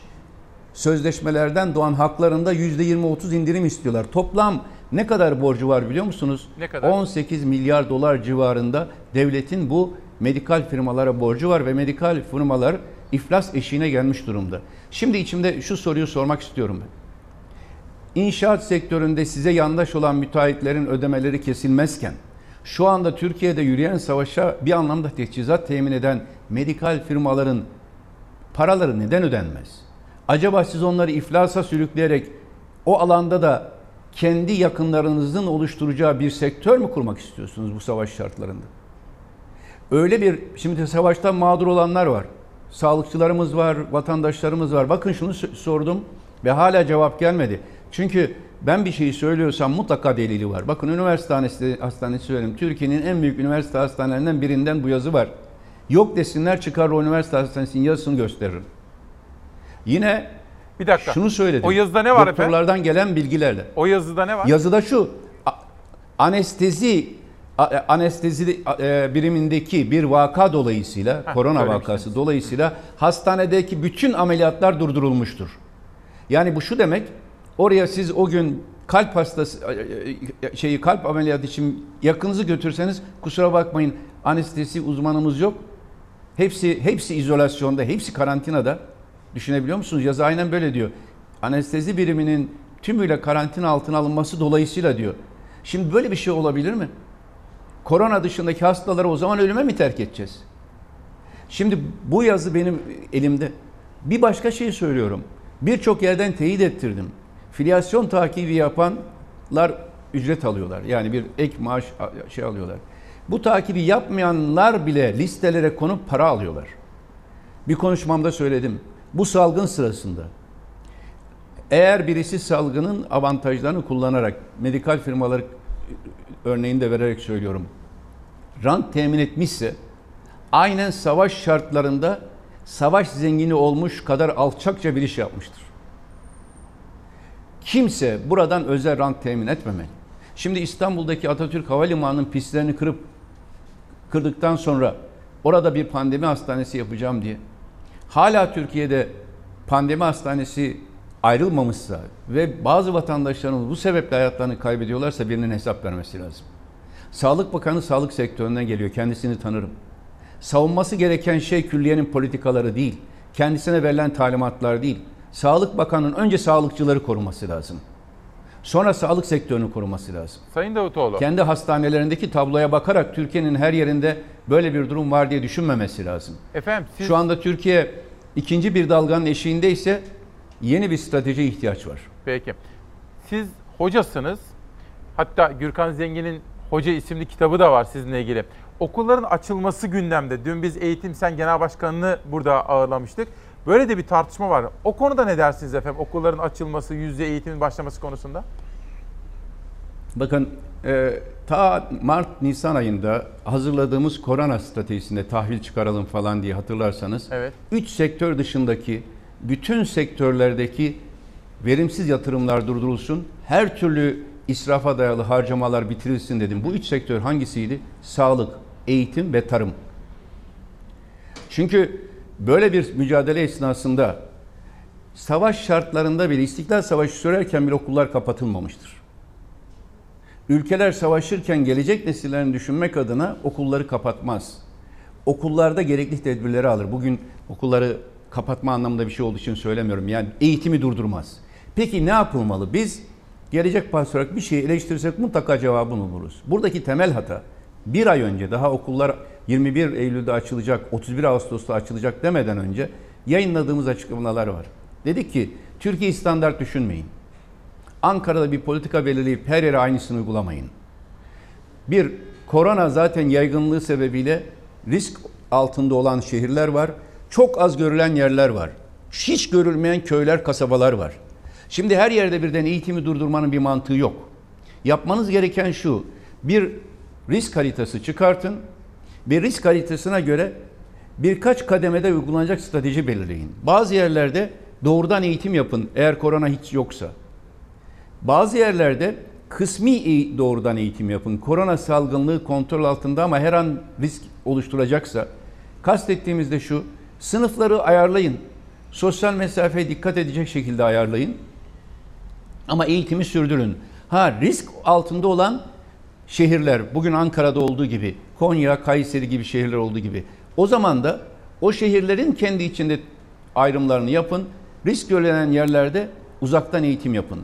sözleşmelerden doğan haklarında %20-30 indirim istiyorlar. Toplam ne kadar borcu var biliyor musunuz? Ne kadar? 18 milyar dolar civarında devletin bu medikal firmalara borcu var ve medikal firmalar iflas eşiğine gelmiş durumda. Şimdi içimde şu soruyu sormak istiyorum ben. İnşaat sektöründe size yandaş olan müteahhitlerin ödemeleri kesilmezken, şu anda Türkiye'de yürüyen savaşa bir anlamda teçhizat temin eden medikal firmaların paraları neden ödenmez? Acaba siz onları iflasa sürükleyerek o alanda da kendi yakınlarınızın oluşturacağı bir sektör mü kurmak istiyorsunuz bu savaş şartlarında? Öyle bir, şimdi savaştan mağdur olanlar var. Sağlıkçılarımız var, vatandaşlarımız var. Bakın şunu sordum ve hala cevap gelmedi. Çünkü ben bir şeyi söylüyorsam mutlaka delili var. Bakın üniversite hastanesi söyleyeyim. Türkiye'nin en büyük üniversite hastanelerinden birinden bu yazı var. Yok desinler, çıkar o üniversite hastanesinin yazısını gösteririm. Yine bir dakika, şunu söyledim. O yazıda ne var efendim? Doktorlardan gelen bilgilerle. O yazıda ne var? Yazıda şu: anestezi birimindeki bir vaka dolayısıyla, korona vakası dolayısıyla hastanedeki bütün ameliyatlar durdurulmuştur. Yani bu şu demek, oraya siz o gün kalp hastası kalp ameliyatı için yakınınızı götürseniz kusura bakmayın anestezi uzmanımız yok. Hepsi izolasyonda, hepsi karantinada. Düşünebiliyor musunuz? Yazı aynen böyle diyor. Anestezi biriminin tümüyle karantina altına alınması dolayısıyla diyor. Şimdi böyle bir şey olabilir mi? Korona dışındaki hastaları o zaman ölüme mi terk edeceğiz? Şimdi bu yazı benim elimde. Bir başka şey söylüyorum. Birçok yerden teyit ettirdim. Filyasyon takibi yapanlar ücret alıyorlar. Yani bir ek maaş şey alıyorlar. Bu takibi yapmayanlar bile listelere konup para alıyorlar. Bir konuşmamda söyledim. Bu salgın sırasında eğer birisi salgının avantajlarını kullanarak, medikal firmaları örneğini de vererek söylüyorum, rant temin etmişse aynen savaş şartlarında savaş zengini olmuş kadar alçakça bir iş yapmıştır. Kimse buradan özel rant temin etmemeli. Şimdi İstanbul'daki Atatürk Havalimanı'nın pistlerini kırdıktan sonra orada bir pandemi hastanesi yapacağım diye hala Türkiye'de pandemi hastanesi ayrılmamışsa ve bazı vatandaşlarımız bu sebeple hayatlarını kaybediyorlarsa birinin hesap vermesi lazım. Sağlık Bakanı sağlık sektöründen geliyor. Kendisini tanırım. Savunması gereken şey külliyenin politikaları değil. Kendisine verilen talimatlar değil. Sağlık Bakanı'nın önce sağlıkçıları koruması lazım. Sonra sağlık sektörünü koruması lazım. Sayın Davutoğlu, kendi hastanelerindeki tabloya bakarak Türkiye'nin her yerinde böyle bir durum var diye düşünmemesi lazım. Efendim, siz... Şu anda Türkiye ikinci bir dalganın eşiğindeyse yeni bir stratejiye ihtiyaç var. Peki. Siz hocasınız. Hatta Gürkan Zengin'in Hoca isimli kitabı da var sizinle ilgili. Okulların açılması gündemde. Dün biz Eğitim Sen Genel Başkanı'nı burada ağırlamıştık. Böyle de bir tartışma var. O konuda ne dersiniz efendim? Okulların açılması, yüzde eğitimin başlaması konusunda. Bakın ta Mart-Nisan ayında hazırladığımız korona stratejisinde tahvil çıkaralım falan diye hatırlarsanız. Evet. 3 sektör dışındaki bütün sektörlerdeki verimsiz yatırımlar durdurulsun. Her türlü israfa dayalı harcamalar bitirilsin dedim. Bu 3 sektör hangisiydi? Sağlık, eğitim ve tarım. Çünkü böyle bir mücadele esnasında savaş şartlarında bile, İstiklal Savaşı sürerken bile okullar kapatılmamıştır. Ülkeler savaşırken gelecek nesillerini düşünmek adına okulları kapatmaz. Okullarda gerekli tedbirleri alır. Bugün okulları kapatma anlamında bir şey olduğu için söylemiyorum. Yani eğitimi durdurmaz. Peki ne yapılmalı? Biz gelecek parti olarak bir şeyi eleştirirsek mutlaka cevabını buluruz. Buradaki temel hata, bir ay önce daha okullar 21 Eylül'de açılacak, 31 Ağustos'ta açılacak demeden önce yayınladığımız açıklamalar var. Dedik ki Türkiye standart düşünmeyin. Ankara'da bir politika belirleyip her yere aynısını uygulamayın. Bir, korona zaten yaygınlığı sebebiyle risk altında olan şehirler var. Çok az görülen yerler var. Hiç görülmeyen köyler, kasabalar var. Şimdi her yerde birden eğitimi durdurmanın bir mantığı yok. Yapmanız gereken şu, bir risk haritası çıkartın ve risk haritasına göre birkaç kademede uygulanacak strateji belirleyin. Bazı yerlerde doğrudan eğitim yapın eğer korona hiç yoksa. Bazı yerlerde kısmi doğrudan eğitim yapın. Korona salgınlığı kontrol altında ama her an risk oluşturacaksa. Kastettiğimiz de şu, sınıfları ayarlayın. Sosyal mesafeye dikkat edecek şekilde ayarlayın. Ama eğitimi sürdürün. Ha, risk altında olan şehirler, bugün Ankara'da olduğu gibi, Konya, Kayseri gibi şehirler olduğu gibi. O zaman da o şehirlerin kendi içinde ayrımlarını yapın. Risk görülen yerlerde uzaktan eğitim yapın.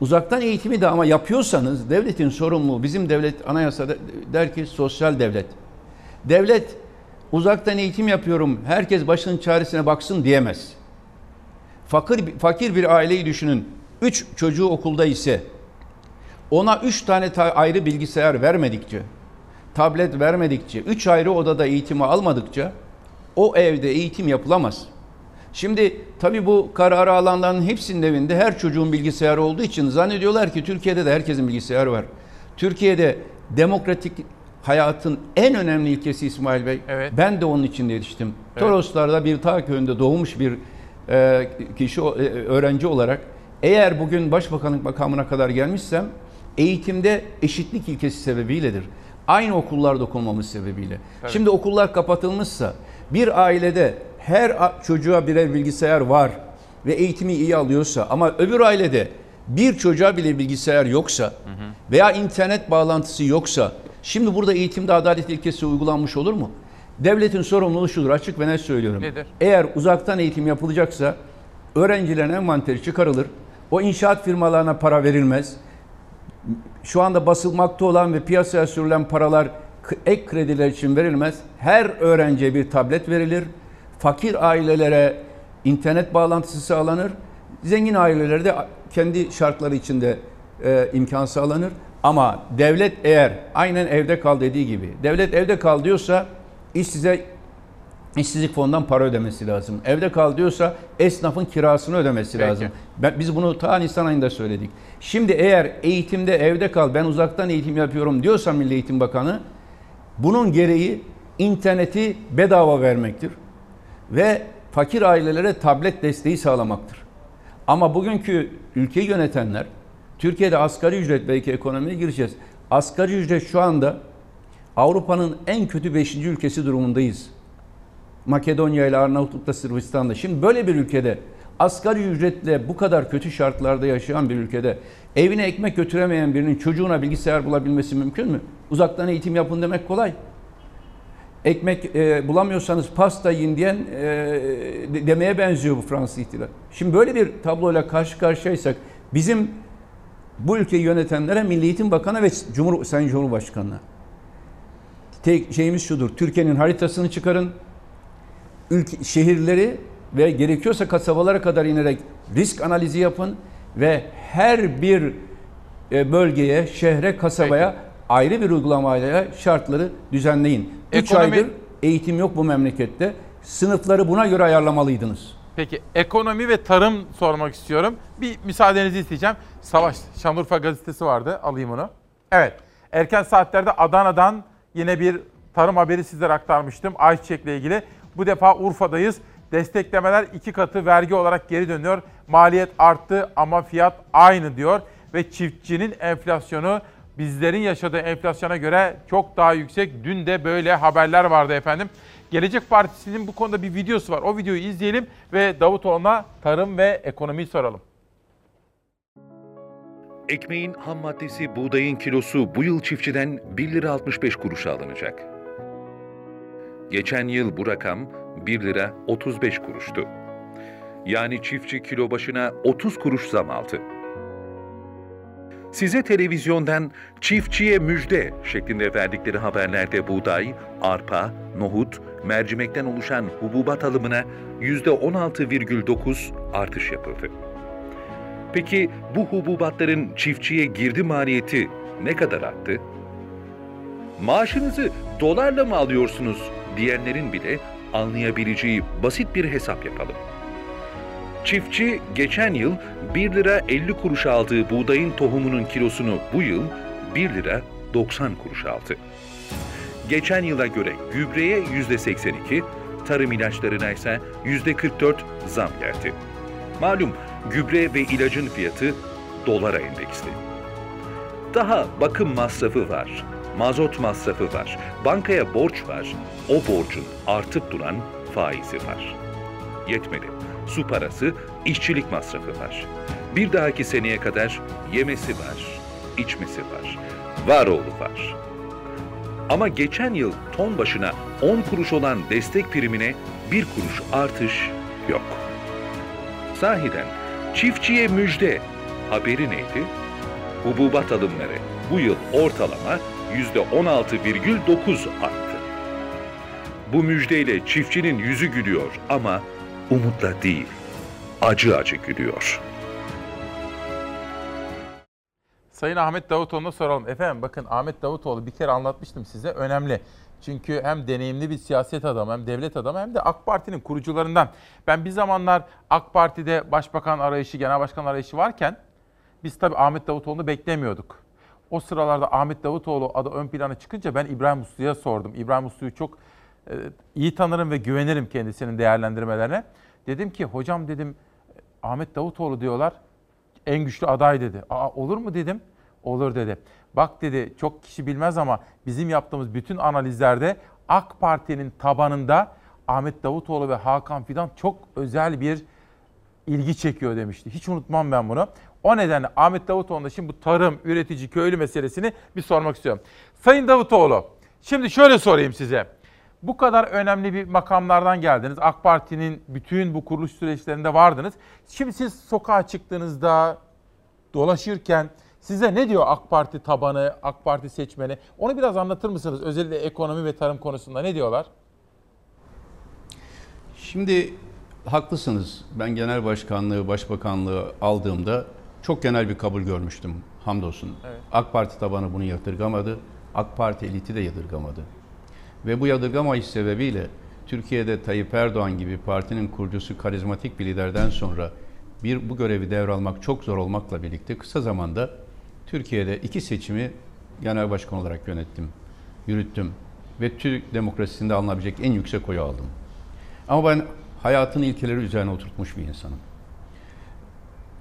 Uzaktan eğitimi de ama yapıyorsanız devletin sorumluluğu, bizim devlet anayasada der ki sosyal devlet. Devlet uzaktan eğitim yapıyorum, herkes başının çaresine baksın diyemez. Fakir bir aileyi düşünün. 3 çocuğu okulda ise ona 3 tane ayrı bilgisayar vermedikçe, tablet vermedikçe, 3 ayrı odada eğitimi almadıkça o evde eğitim yapılamaz. Şimdi tabii bu kararı alanların hepsinin evinde her çocuğun bilgisayarı olduğu için zannediyorlar ki Türkiye'de de herkesin bilgisayarı var. Türkiye'de demokratik hayatın en önemli ilkesi İsmail Bey. Evet. Ben de onun içinde yetiştim. Evet. Toroslar'da bir ta köyünde doğmuş bir kişi, öğrenci olarak eğer bugün Başbakanlık makamına kadar gelmişsem eğitimde eşitlik ilkesi sebebiyledir. Aynı okullarda okumamız sebebiyle. Evet. Şimdi okullar kapatılmışsa bir ailede her çocuğa birer bilgisayar var ve eğitimi iyi alıyorsa ama öbür ailede bir çocuğa bile bilgisayar yoksa veya internet bağlantısı yoksa şimdi burada eğitimde adalet ilkesi uygulanmış olur mu? Devletin sorumluluğu şudur, açık ve net söylüyorum. Nedir? Eğer uzaktan eğitim yapılacaksa öğrencilerin envanteri çıkarılır. O inşaat firmalarına para verilmez. Şu anda basılmakta olan ve piyasaya sürülen paralar ek krediler için verilmez. Her öğrenciye bir tablet verilir. Fakir ailelere internet bağlantısı sağlanır. Zengin ailelere de kendi şartları içinde imkan sağlanır. Ama devlet eğer aynen evde kal dediği gibi, devlet evde kal diyorsa işsizlik fonundan para ödemesi lazım. Evde kal diyorsa esnafın kirasını ödemesi lazım. Biz bunu ta Nisan ayında söyledik. Şimdi eğer eğitimde evde kal, ben uzaktan eğitim yapıyorum diyorsa Milli Eğitim Bakanı, bunun gereği interneti bedava vermektir. Ve fakir ailelere tablet desteği sağlamaktır. Ama bugünkü ülkeyi yönetenler, Türkiye'de asgari ücret, belki ekonomiye gireceğiz. Asgari ücret şu anda Avrupa'nın en kötü 5. ülkesi durumundayız. Makedonya ile Arnavutluk'ta, Sırbistan'da. Şimdi böyle bir ülkede, asgari ücretle bu kadar kötü şartlarda yaşayan bir ülkede evine ekmek götüremeyen birinin çocuğuna bilgisayar bulabilmesi mümkün mü? Uzaktan eğitim yapın demek kolay. Ekmek bulamıyorsanız pasta yiyin diyen demeye benziyor bu Fransız ihtilali. Şimdi böyle bir tabloyla karşı karşıyaysak bizim bu ülkeyi yönetenlere, Milli Eğitim Bakanı ve Sayın Cumhurbaşkanı'na tek şeyimiz şudur: Türkiye'nin haritasını çıkarın. Ülke, şehirleri ve gerekiyorsa kasabalara kadar inerek risk analizi yapın ve her bir bölgeye, şehre, kasabaya ayrı bir uygulamayla şartları düzenleyin. 3 aydır eğitim yok bu memlekette. Sınıfları buna göre ayarlamalıydınız. Peki, ekonomi ve tarım sormak istiyorum. Bir müsaadenizi isteyeceğim. Savaş, Şanlıurfa gazetesi vardı. Alayım onu. Evet. Erken saatlerde Adana'dan yine bir tarım haberi sizlere aktarmıştım. Ayçiçek'le ilgili. Bu defa Urfa'dayız. Desteklemeler 2 katı vergi olarak geri dönüyor. Maliyet arttı ama fiyat aynı diyor. Ve çiftçinin enflasyonu bizlerin yaşadığı enflasyona göre çok daha yüksek. Dün de böyle haberler vardı efendim. Gelecek Partisi'nin bu konuda bir videosu var. O videoyu izleyelim ve Davutoğlu'na tarım ve ekonomiyi soralım. Ekmeğin ham maddesi buğdayın kilosu bu yıl çiftçiden 1 lira 65 kuruşa alınacak. Geçen yıl bu rakam 1 lira 35 kuruştu. Yani çiftçi kilo başına 30 kuruş zam aldı. Size televizyondan çiftçiye müjde şeklinde verdikleri haberlerde buğday, arpa, nohut, mercimekten oluşan hububat alımına %16,9 artış yapıldı. Peki bu hububatların çiftçiye girdi maliyeti ne kadar arttı? Maaşınızı dolarla mı alıyorsunuz diyenlerin bile anlayabileceği basit bir hesap yapalım. Çiftçi geçen yıl 1 lira 50 kuruş aldığı buğdayın tohumunun kilosunu bu yıl 1 lira 90 kuruş aldı. Geçen yıla göre gübreye %82, tarım ilaçlarına ise %44 zam geldi. Malum gübre ve ilacın fiyatı dolara endeksli. Daha bakım masrafı var, mazot masrafı var, bankaya borç var, o borcun artıp duran faizi var. Yetmedi. Su parası, işçilik masrafı var. Bir dahaki seneye kadar yemesi var, içmesi var, varoğlu var. Ama geçen yıl ton başına 10 kuruş olan destek primine 1 kuruş artış yok. Sahiden çiftçiye müjde haberi neydi? Hububat alımları bu yıl ortalama %16,9 arttı. Bu müjdeyle çiftçinin yüzü gülüyor ama umutla değil, acı acı gülüyor. Sayın Ahmet Davutoğlu'na soralım. Efendim bakın, Ahmet Davutoğlu bir kere anlatmıştım size, önemli. Çünkü hem deneyimli bir siyaset adamı, hem devlet adamı, hem de AK Parti'nin kurucularından. Ben bir zamanlar AK Parti'de başbakan arayışı, genel başkan arayışı varken biz tabii Ahmet Davutoğlu'nu beklemiyorduk. O sıralarda Ahmet Davutoğlu adı ön plana çıkınca ben İbrahim Uslu'ya sordum. İbrahim Uslu'yu çok iyi tanırım ve güvenirim kendisinin değerlendirmelerine. Dedim ki hocam, dedim, Ahmet Davutoğlu diyorlar en güçlü aday dedi. Aa, olur mu dedim. Olur dedi. Bak dedi, çok kişi bilmez ama bizim yaptığımız bütün analizlerde AK Parti'nin tabanında Ahmet Davutoğlu ve Hakan Fidan çok özel bir ilgi çekiyor demişti. Hiç unutmam ben bunu. O nedenle Ahmet Davutoğlu'na şimdi bu tarım, üretici, köylü meselesini bir sormak istiyorum. Sayın Davutoğlu, şimdi şöyle sorayım size. Bu kadar önemli bir makamlardan geldiniz. AK Parti'nin bütün bu kuruluş süreçlerinde vardınız. Şimdi siz sokağa çıktığınızda, dolaşırken size ne diyor AK Parti tabanı, AK Parti seçmeni? Onu biraz anlatır mısınız? Özellikle ekonomi ve tarım konusunda ne diyorlar? Şimdi haklısınız. Ben genel başkanlığı, başbakanlığı aldığımda çok genel bir kabul görmüştüm hamdolsun. Evet. AK Parti tabanı bunu yadırgamadı. AK Parti eliti de yadırgamadı. Ve bu yadırgamayış sebebiyle Türkiye'de Tayyip Erdoğan gibi partinin kurucusu karizmatik bir liderden sonra bu görevi devralmak çok zor olmakla birlikte kısa zamanda Türkiye'de 2 seçimi genel başkan olarak yürüttüm. Ve Türk demokrasisinde alınabilecek en yüksek oyu aldım. Ama ben hayatın ilkeleri üzerine oturtmuş bir insanım.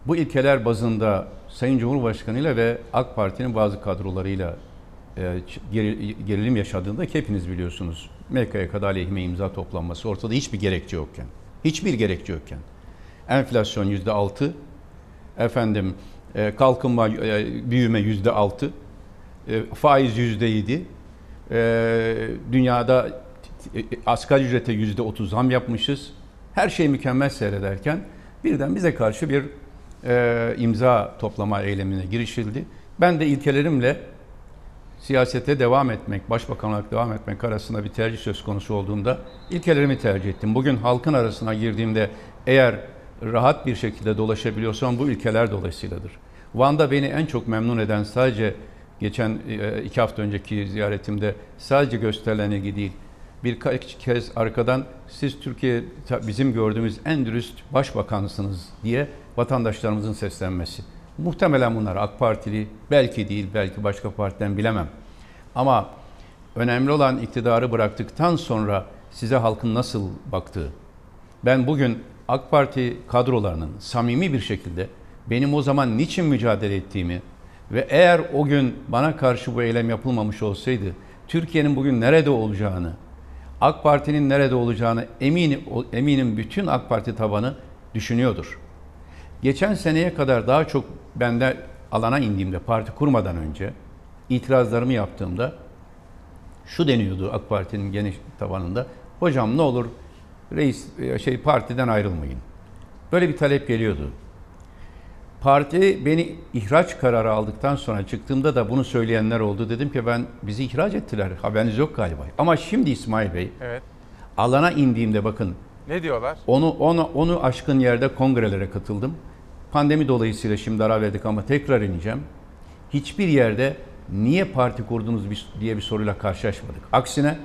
Bu ilkeler bazında Sayın Cumhurbaşkanı'yla ve AK Parti'nin bazı kadrolarıyla gerilim yaşadığında hepiniz biliyorsunuz. MKYK'da aleyhime imza toplanması ortada hiçbir gerekçe yokken. Hiçbir gerekçe yokken. Enflasyon %6, efendim kalkınma büyüme %6, faiz %7, dünyada asgari ücrete %30 zam yapmışız. Her şey mükemmel seyrederken birden bize karşı bir imza toplama eylemine girişildi. Ben de ilkelerimle siyasete devam etmek, başbakan olarak devam etmek arasında bir tercih söz konusu olduğunda ilkelerimi tercih ettim. Bugün halkın arasına girdiğimde eğer rahat bir şekilde dolaşabiliyorsam bu ilkeler dolayısıyladır. Van'da beni en çok memnun eden sadece geçen 2 hafta önceki ziyaretimde sadece gösterilen ilgi değil, birkaç kez arkadan siz Türkiye bizim gördüğümüz en dürüst başbakansınız diye vatandaşlarımızın seslenmesi. Muhtemelen bunlar AK Partili, belki değil, belki başka partiden bilemem. Ama önemli olan iktidarı bıraktıktan sonra size halkın nasıl baktığı. Ben bugün AK Parti kadrolarının samimi bir şekilde benim o zaman niçin mücadele ettiğimi ve eğer o gün bana karşı bu eylem yapılmamış olsaydı Türkiye'nin bugün nerede olacağını, AK Parti'nin nerede olacağını eminim bütün AK Parti tabanı düşünüyordur. Geçen seneye kadar daha çok ben de alana indiğimde, parti kurmadan önce itirazlarımı yaptığımda şu deniyordu AK Parti'nin geniş tabanında. Hocam ne olur reis partiden ayrılmayın. Böyle bir talep geliyordu. Parti beni ihraç kararı aldıktan sonra çıktığımda da bunu söyleyenler oldu. Dedim ki bizi ihraç ettiler. Haberiniz yok galiba. Ama şimdi İsmail Bey, evet, alana indiğimde bakın. Ne diyorlar? Onu aşkın yerde kongrelere katıldım. Pandemi dolayısıyla şimdi ara verdik ama tekrar ineceğim. Hiçbir yerde niye parti kurdunuz diye bir soruyla karşılaşmadık. Aksine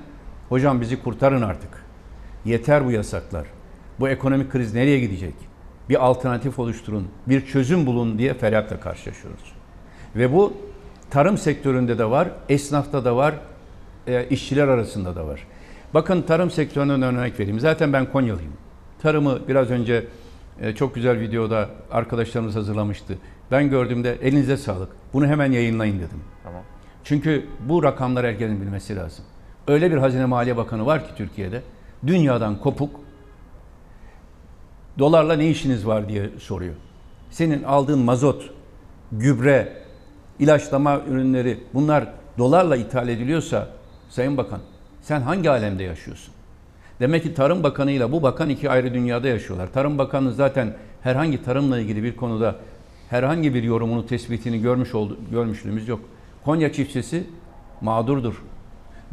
hocam bizi kurtarın artık. Yeter bu yasaklar. Bu ekonomik kriz nereye gidecek? Bir alternatif oluşturun, bir çözüm bulun diye feryatla karşılaşıyoruz. Ve bu tarım sektöründe de var, esnafta da var, işçiler arasında da var. Bakın tarım sektöründen örnek vereyim. Zaten ben Konyalıyım. Tarımı biraz önce çok güzel videoda arkadaşlarımız hazırlamıştı. Ben gördüğümde elinize sağlık. Bunu hemen yayınlayın dedim. Tamam. Çünkü bu rakamları herkesin bilmesi lazım. Öyle bir Hazine Maliye Bakanı var ki Türkiye'de dünyadan kopuk, dolarla ne işiniz var diye soruyor. Senin aldığın mazot, gübre, ilaçlama ürünleri bunlar dolarla ithal ediliyorsa Sayın Bakan sen hangi alemde yaşıyorsun? Demek ki Tarım Bakanı ile bu bakan 2 ayrı dünyada yaşıyorlar. Tarım Bakanı zaten herhangi tarımla ilgili bir konuda herhangi bir yorumunu, tespitini görmüşlüğümüz yok. Konya çiftçisi mağdurdur.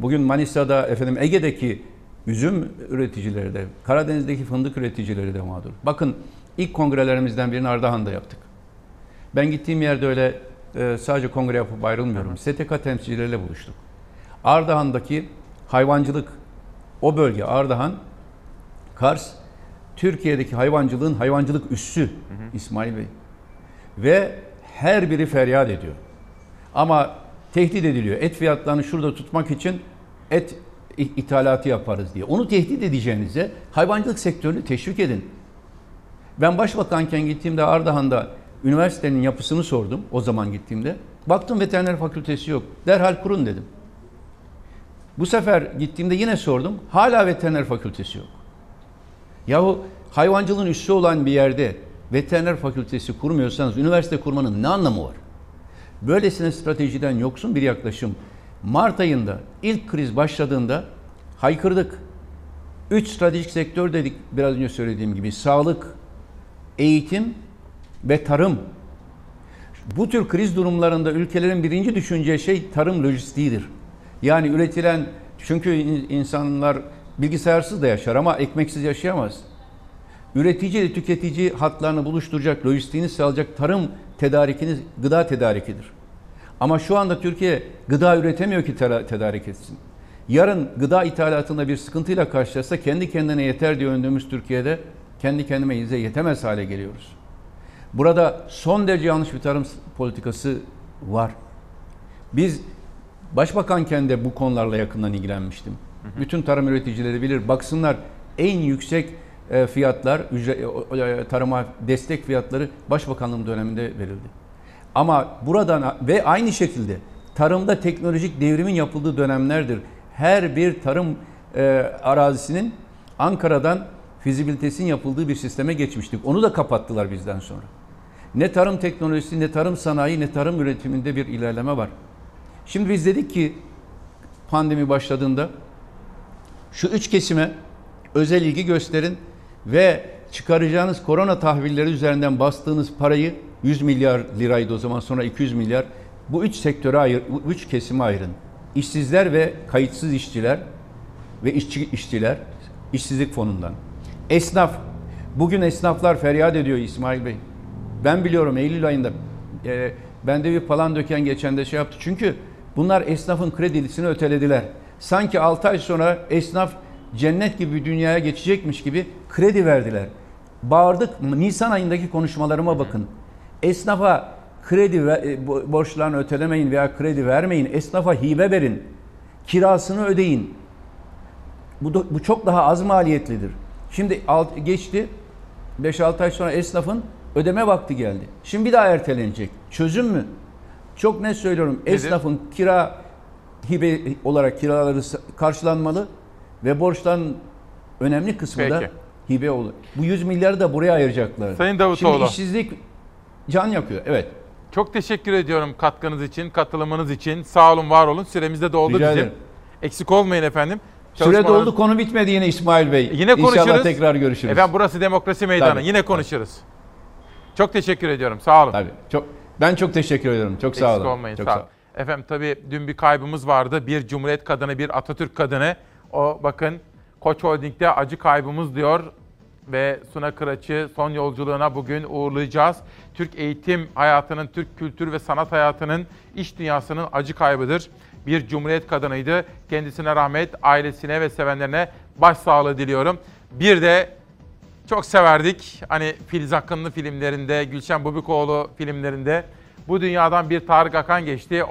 Bugün Manisa'da, Ege'deki üzüm üreticileri de, Karadeniz'deki fındık üreticileri de mağdur. Bakın ilk kongrelerimizden birini Ardahan'da yaptık. Ben gittiğim yerde öyle sadece kongre yapıp ayrılmıyorum. Hı hı. STK temsilcileriyle buluştuk. Ardahan'daki hayvancılık, o bölge Ardahan, Kars, Türkiye'deki hayvancılığın hayvancılık üssü, hı hı, İsmail Bey. Ve her biri feryat ediyor. Ama tehdit ediliyor. Et fiyatlarını şurada tutmak için et ithalatı yaparız diye. Onu tehdit edeceğinize hayvancılık sektörünü teşvik edin. Ben başbakanken gittiğimde Ardahan'da üniversitenin yapısını sordum o zaman gittiğimde. Baktım veteriner fakültesi yok. Derhal kurun dedim. Bu sefer gittiğimde yine sordum. Hala veteriner fakültesi yok. Yahu hayvancılığın üssü olan bir yerde veteriner fakültesi kurmuyorsanız üniversite kurmanın ne anlamı var? Böylesine stratejiden yoksun bir yaklaşım. Mart ayında ilk kriz başladığında haykırdık. 3 stratejik sektör dedik biraz önce söylediğim gibi. Sağlık, eğitim ve tarım. Bu tür kriz durumlarında ülkelerin birinci düşünce tarım lojistiğidir. Yani üretilen, çünkü insanlar bilgisayarsız da yaşar ama ekmeksiz yaşayamaz. Üretici ile tüketici hatlarını buluşturacak, lojistiğini sağlayacak tarım tedarikiniz gıda tedarikidir. Ama şu anda Türkiye gıda üretemiyor ki tedarik etsin. Yarın gıda ithalatında bir sıkıntıyla karşılaşsa kendi kendine yeter diye öndüğümüz Türkiye'de kendi kendimize yetemez hale geliyoruz. Burada son derece yanlış bir tarım politikası var. Biz başbakanken de bu konularla yakından ilgilenmiştim. Bütün tarım üreticileri bilir, baksınlar en yüksek fiyatlar, tarıma destek fiyatları Başbakanlığım döneminde verildi. Ama buradan ve aynı şekilde tarımda teknolojik devrimin yapıldığı dönemlerdir. Her bir tarım arazisinin Ankara'dan fizibilitesinin yapıldığı bir sisteme geçmiştik. Onu da kapattılar bizden sonra. Ne tarım teknolojisi, ne tarım sanayi, ne tarım üretiminde bir ilerleme var. Şimdi biz dedik ki pandemi başladığında şu üç kesime özel ilgi gösterin ve çıkaracağınız korona tahvilleri üzerinden bastığınız parayı 100 milyar liraydı o zaman, sonra 200 milyar. Bu üç sektöre ayır, üç kesime ayırın. İşsizler ve kayıtsız işçiler ve işçiler işsizlik fonundan. Esnaf. Bugün esnaflar feryat ediyor İsmail Bey. Ben biliyorum Eylül ayında bende bir Palandöken geçen de şey yaptı. Çünkü bunlar esnafın kredisini ötelediler. Sanki 6 ay sonra esnaf cennet gibi bir dünyaya geçecekmiş gibi kredi verdiler. Bağırdık. Nisan ayındaki konuşmalarıma bakın. Esnafa kredi borçlarını ötelemeyin veya kredi vermeyin. Esnafa hibe verin. Kirasını ödeyin. Bu çok daha az maliyetlidir. Şimdi geçti. 5-6 ay sonra esnafın ödeme vakti geldi. Şimdi bir daha ertelenecek. Çözüm mü? Çok net söylüyorum. Nedir? Esnafın kira hibe olarak kiraları karşılanmalı ve borçların önemli kısmı da hibe olur. Bu 100 milyarı da buraya ayıracaklar. Sayın Davutoğlu. Şimdi işsizlik can yakıyor. Evet. Çok teşekkür ediyorum katkınız için, katılımınız için. Sağ olun, var olun. Süremiz de doldu bizim. Eksik olmayın efendim. Süre doldu, konu bitmedi yine İsmail Bey. Yine konuşuruz. İnşallah tekrar görüşürüz. Efendim burası Demokrasi Meydanı. Tabii. Yine konuşuruz. Tabii. Çok teşekkür ediyorum. Sağ olun. Tabii. Ben çok teşekkür ediyorum. Çok sağ olun. Eksik olmayın. Çok sağ olun. Efendim tabii dün bir kaybımız vardı. Bir Cumhuriyet kadını, bir Atatürk kadını. O bakın Koç Holding'de acı kaybımız diyor ve Suna Kıraç'ı son yolculuğuna bugün uğurlayacağız. Türk eğitim hayatının, Türk kültür ve sanat hayatının, iş dünyasının acı kaybıdır. Bir Cumhuriyet kadınıydı. Kendisine rahmet, ailesine ve sevenlerine başsağlığı diliyorum. Bir de çok severdik. Hani Filiz Akınlı filmlerinde, Gülşen Bubikoğlu filmlerinde bu dünyadan bir Tarık Akan geçti.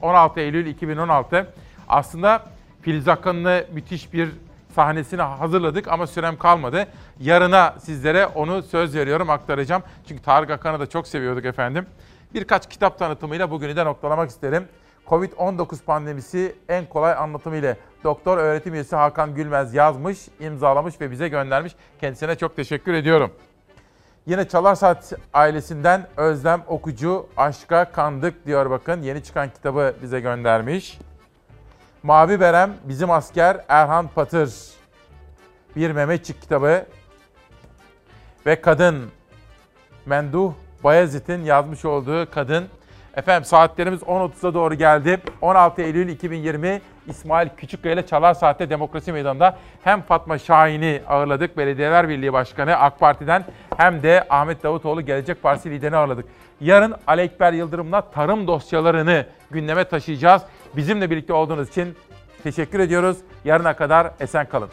16 Eylül 2016. Aslında Filiz Akınlı müthiş bir sahnesini hazırladık ama sürem kalmadı. Yarına sizlere onu söz veriyorum, aktaracağım. Çünkü Tarık Akan'ı da çok seviyorduk efendim. Birkaç kitap tanıtımıyla bugünü de noktalamak isterim. Covid-19 pandemisi en kolay anlatımıyla doktor öğretim üyesi Hakan Gülmez yazmış, imzalamış ve bize göndermiş. Kendisine çok teşekkür ediyorum. Yine Çalar Saat ailesinden Özlem Okucu, aşka kandık diyor bakın. Yeni çıkan kitabı bize göndermiş. Mavi Berem, Bizim Asker, Erhan Patır. Bir Mehmetçik kitabı. Ve kadın, Memduh Bayezid'in yazmış olduğu Kadın. Efendim saatlerimiz 10.30'a doğru geldi. 16 Eylül 2020 İsmail Küçükkaya ile Çalar Saat'te Demokrasi Meydanı'nda hem Fatma Şahin'i ağırladık, Belediyeler Birliği Başkanı AK Parti'den, hem de Ahmet Davutoğlu Gelecek Partisi liderini ağırladık. Yarın Ali Ekber Yıldırım'la tarım dosyalarını gündeme taşıyacağız. Bizimle birlikte olduğunuz için teşekkür ediyoruz. Yarına kadar esen kalın.